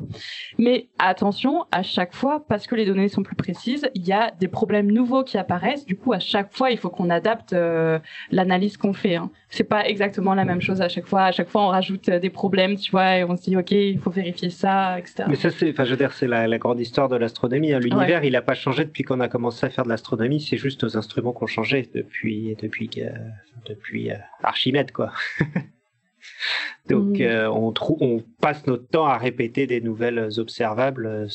Mais attention, à chaque fois, parce que les données sont plus précises, il y a des problèmes nouveaux qui apparaissent. Du coup, à chaque fois, il faut qu'on adapte l'analyse qu'on fait. Hein. C'est pas exactement la même chose à chaque fois. À chaque fois, on rajoute des problèmes, tu vois, et on se dit, OK, il faut vérifier ça, etc. Mais ça, c'est la grande histoire de l'astronomie. Hein. L'univers, il n'a pas changé depuis qu'on a commencé à faire de l'astronomie, c'est juste nos instruments qui ont changé depuis Archimède, quoi. Donc on passe notre temps à répéter des nouvelles observables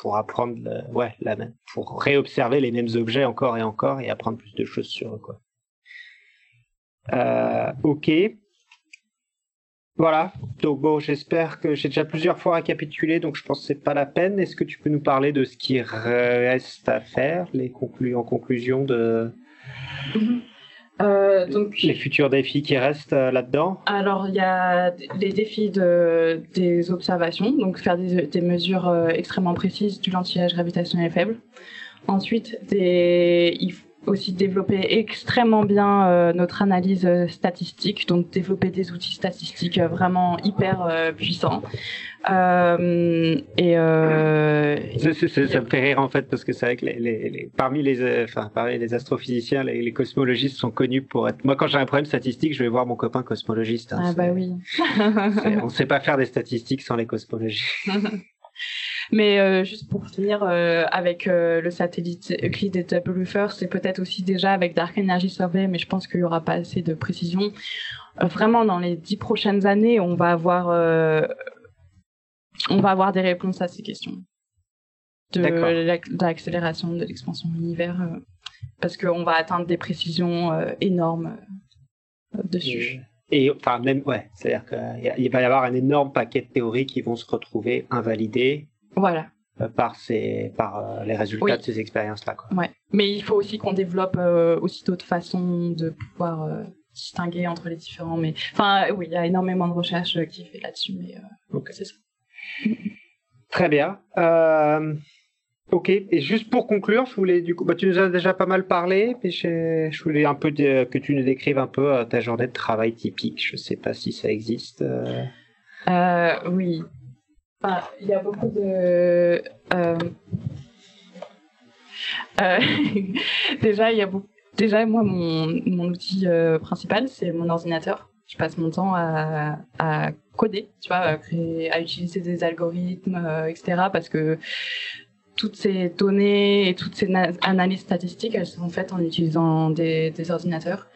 pour apprendre pour réobserver les mêmes objets encore et apprendre plus de choses sur eux, quoi. OK. Voilà, donc bon, j'espère que j'ai déjà plusieurs fois récapitulé, donc je pense que c'est pas la peine. Est-ce que tu peux nous parler de ce qui reste à faire, en conclusion de les futurs défis qui restent là-dedans? Alors, il y a les défis des observations, donc faire des mesures extrêmement précises du lentillage gravitationnel faible. Ensuite, il faut aussi développer extrêmement bien notre analyse statistique, donc développer des outils statistiques vraiment hyper puissants. Ça me fait rire en fait, parce que c'est vrai que parmi les astrophysiciens, les cosmologistes sont connus pour être... Moi, quand j'ai un problème statistique, je vais voir mon copain cosmologiste. Hein, oui. On ne sait pas faire des statistiques sans les cosmologistes. Mais juste pour finir avec le satellite Euclid et WFIRST, c'est peut-être aussi déjà avec Dark Energy Survey, mais je pense qu'il n'y aura pas assez de précision. Vraiment, dans les 10 prochaines années, on va avoir des réponses à ces questions de l'accélération de l'expansion de l'univers, parce qu'on va atteindre des précisions énormes dessus. Et enfin, c'est-à-dire qu'il va y avoir un énorme paquet de théories qui vont se retrouver invalidées. Voilà. Par les résultats de ces expériences-là, quoi. Ouais. Mais il faut aussi qu'on développe aussi d'autres façons de pouvoir distinguer entre les différents. Mais enfin, oui, il y a énormément de recherches qui est fait là-dessus. Mais okay. C'est ça. Très bien. Ok, et juste pour conclure, je voulais tu nous as déjà pas mal parlé, mais je voulais un peu que tu nous décrives un peu ta journée de travail typique. Je sais pas si ça existe. Oui. Enfin, il y a beaucoup de. Déjà, moi, mon outil principal, c'est mon ordinateur. Je passe mon temps à coder, tu vois, à utiliser des algorithmes, etc. Parce que toutes ces données et toutes ces analyses statistiques, elles sont faites en utilisant des ordinateurs.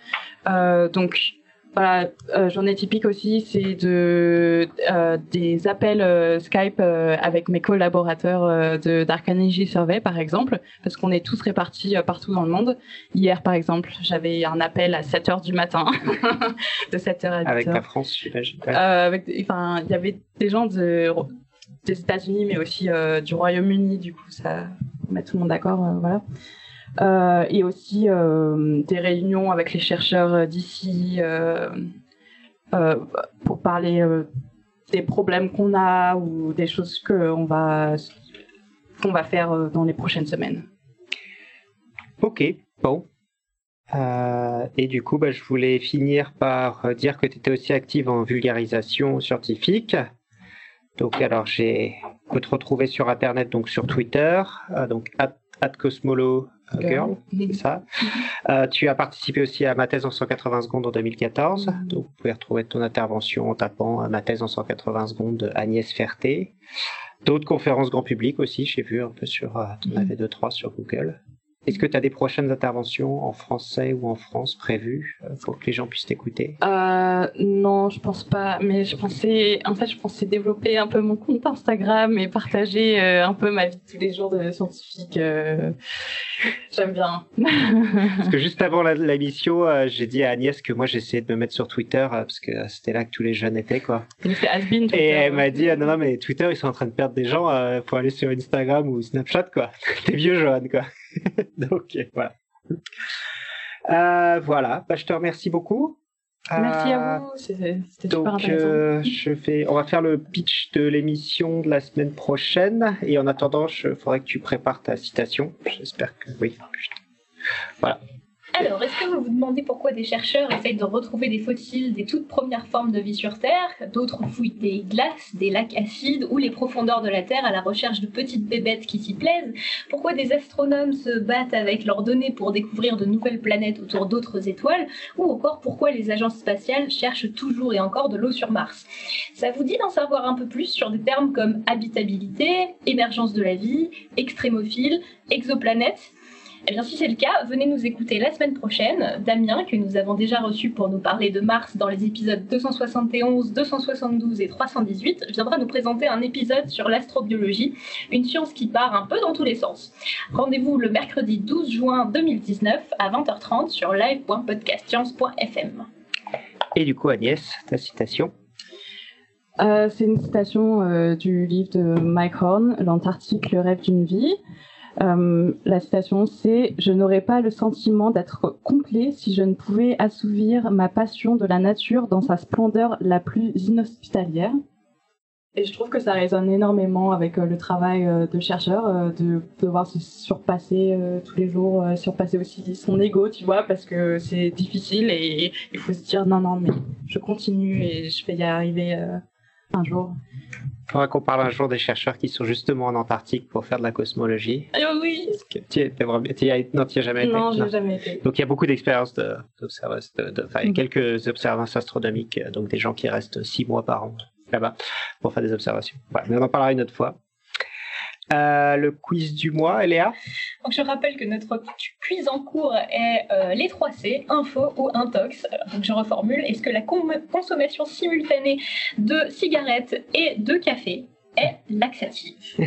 Donc, voilà, journée typique aussi, c'est des appels Skype avec mes collaborateurs de Dark Energy Survey, par exemple, parce qu'on est tous répartis partout dans le monde. Hier, par exemple, j'avais un appel à 7h du matin, de 7h à 8h. Avec la France, j'imagine. Enfin, il y avait des gens des États-Unis, mais aussi du Royaume-Uni, du coup, ça met tout le monde d'accord, voilà. Et aussi des réunions avec les chercheurs d'ici pour parler des problèmes qu'on a ou des choses qu'on va faire dans les prochaines semaines. Ok, bon. Et du coup, je voulais finir par dire que tu étais aussi active en vulgarisation scientifique. Donc, alors, on peut te retrouver sur Internet, donc sur Twitter, donc @cosmolo. Girl, c'est ça. Tu as participé aussi à ma thèse en 180 secondes en 2014. Donc, vous pouvez retrouver ton intervention en tapant ma thèse en 180 secondes de Agnès Ferté. D'autres conférences grand public aussi, j'ai vu un peu tu en avais 2-3 sur Google. Est-ce que tu as des prochaines interventions en français ou en France prévues pour que les gens puissent t'écouter? Non, je pense pas. Mais je pensais développer un peu mon compte Instagram et partager un peu ma vie de tous les jours de scientifique. J'aime bien. Parce que juste avant la mission, j'ai dit à Agnès que moi j'essayais de me mettre sur Twitter parce que c'était là que tous les jeunes étaient, quoi. C'est has-been, Twitter, et elle m'a dit ah, non mais Twitter ils sont en train de perdre des gens, faut aller sur Instagram ou Snapchat, quoi. T'es vieux, Johan, quoi. Ok, voilà. Voilà, bah, je te remercie beaucoup. Merci à vous, c'était super intéressant. On va faire le pitch de l'émission de la semaine prochaine, et en attendant, il faudrait que tu prépares ta citation. J'espère que oui. Voilà. Alors, est-ce que vous vous demandez pourquoi des chercheurs essayent de retrouver des fossiles des toutes premières formes de vie sur Terre, d'autres fouillent des glaces, des lacs acides ou les profondeurs de la Terre à la recherche de petites bébêtes qui s'y plaisent? Pourquoi des astronomes se battent avec leurs données pour découvrir de nouvelles planètes autour d'autres étoiles? Ou encore, pourquoi les agences spatiales cherchent toujours et encore de l'eau sur Mars? Ça vous dit d'en savoir un peu plus sur des termes comme habitabilité, émergence de la vie, extrémophile, exoplanète? Eh bien, si c'est le cas, venez nous écouter la semaine prochaine. Damien, que nous avons déjà reçu pour nous parler de Mars dans les épisodes 271, 272 et 318, viendra nous présenter un épisode sur l'astrobiologie, une science qui part un peu dans tous les sens. Rendez-vous le mercredi 12 juin 2019 à 20h30 sur live.podcastscience.fm. Et du coup, Agnès, ta citation ? C'est une citation du livre de Mike Horn, L'Antarctique, le rêve d'une vie. La citation c'est « Je n'aurais pas le sentiment d'être complet si je ne pouvais assouvir ma passion de la nature dans sa splendeur la plus inhospitalière ». Et je trouve que ça résonne énormément avec le travail de chercheur, de devoir se surpasser tous les jours, surpasser aussi son ego, tu vois, parce que c'est difficile et il faut se dire « non, mais je continue et je vais y arriver un jour ». Il faudra qu'on parle un jour des chercheurs qui sont justement en Antarctique pour faire de la cosmologie. Ah oui. Tu n'y as jamais été? Non, je n'ai jamais été. Donc il y a beaucoup d'expériences, quelques observances astronomiques, donc des gens qui restent 6 mois par an là-bas pour faire des observations. Voilà, mais on en parlera une autre fois. Le quiz du mois, Léa. Donc je rappelle que notre quiz en cours est les 3C, info ou intox. Donc je reformule, est-ce que la consommation simultanée de cigarettes et de café est laxative?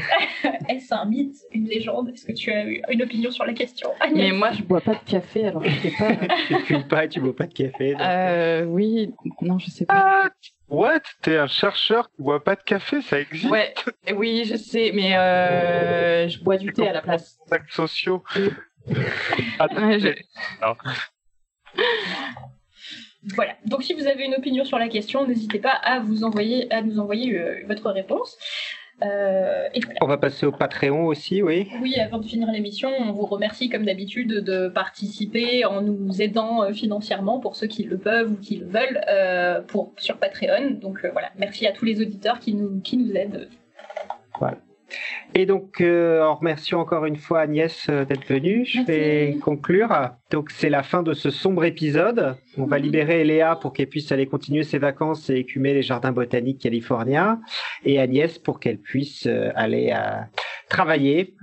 Est-ce un mythe, une légende? Est-ce que tu as une opinion sur la question, Agnès? Mais moi je bois pas de café, alors je sais pas. Tu ne fumes pas et tu bois pas de café donc... oui, non je sais pas. What? T'es un chercheur qui boit pas de café, ça existe? Ouais, oui, je sais, mais je bois du thé à la place. Contacts sociaux. Voilà. Donc, si vous avez une opinion sur la question, n'hésitez pas à nous envoyer votre réponse. Et voilà. On va passer au Patreon aussi, oui. Oui, avant de finir l'émission, on vous remercie comme d'habitude de participer en nous aidant financièrement pour ceux qui le peuvent ou qui le veulent sur Patreon. Donc voilà, merci à tous les auditeurs qui nous aident. Voilà. Et donc, en remerciant encore une fois Agnès d'être venue, je vais conclure. Donc, c'est la fin de ce sombre épisode. On va libérer Léa pour qu'elle puisse aller continuer ses vacances et écumer les jardins botaniques californiens. Et Agnès pour qu'elle puisse aller travailler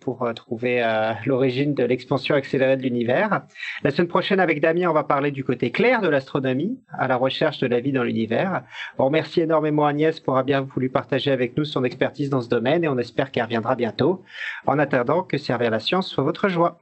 pour trouver l'origine de l'expansion accélérée de l'univers. La semaine prochaine, avec Damien, on va parler du côté clair de l'astronomie, à la recherche de la vie dans l'univers. On remercie énormément Agnès pour avoir bien voulu partager avec nous son expertise dans ce domaine et on espère qu'elle reviendra bientôt. En attendant, que servir la science soit votre joie.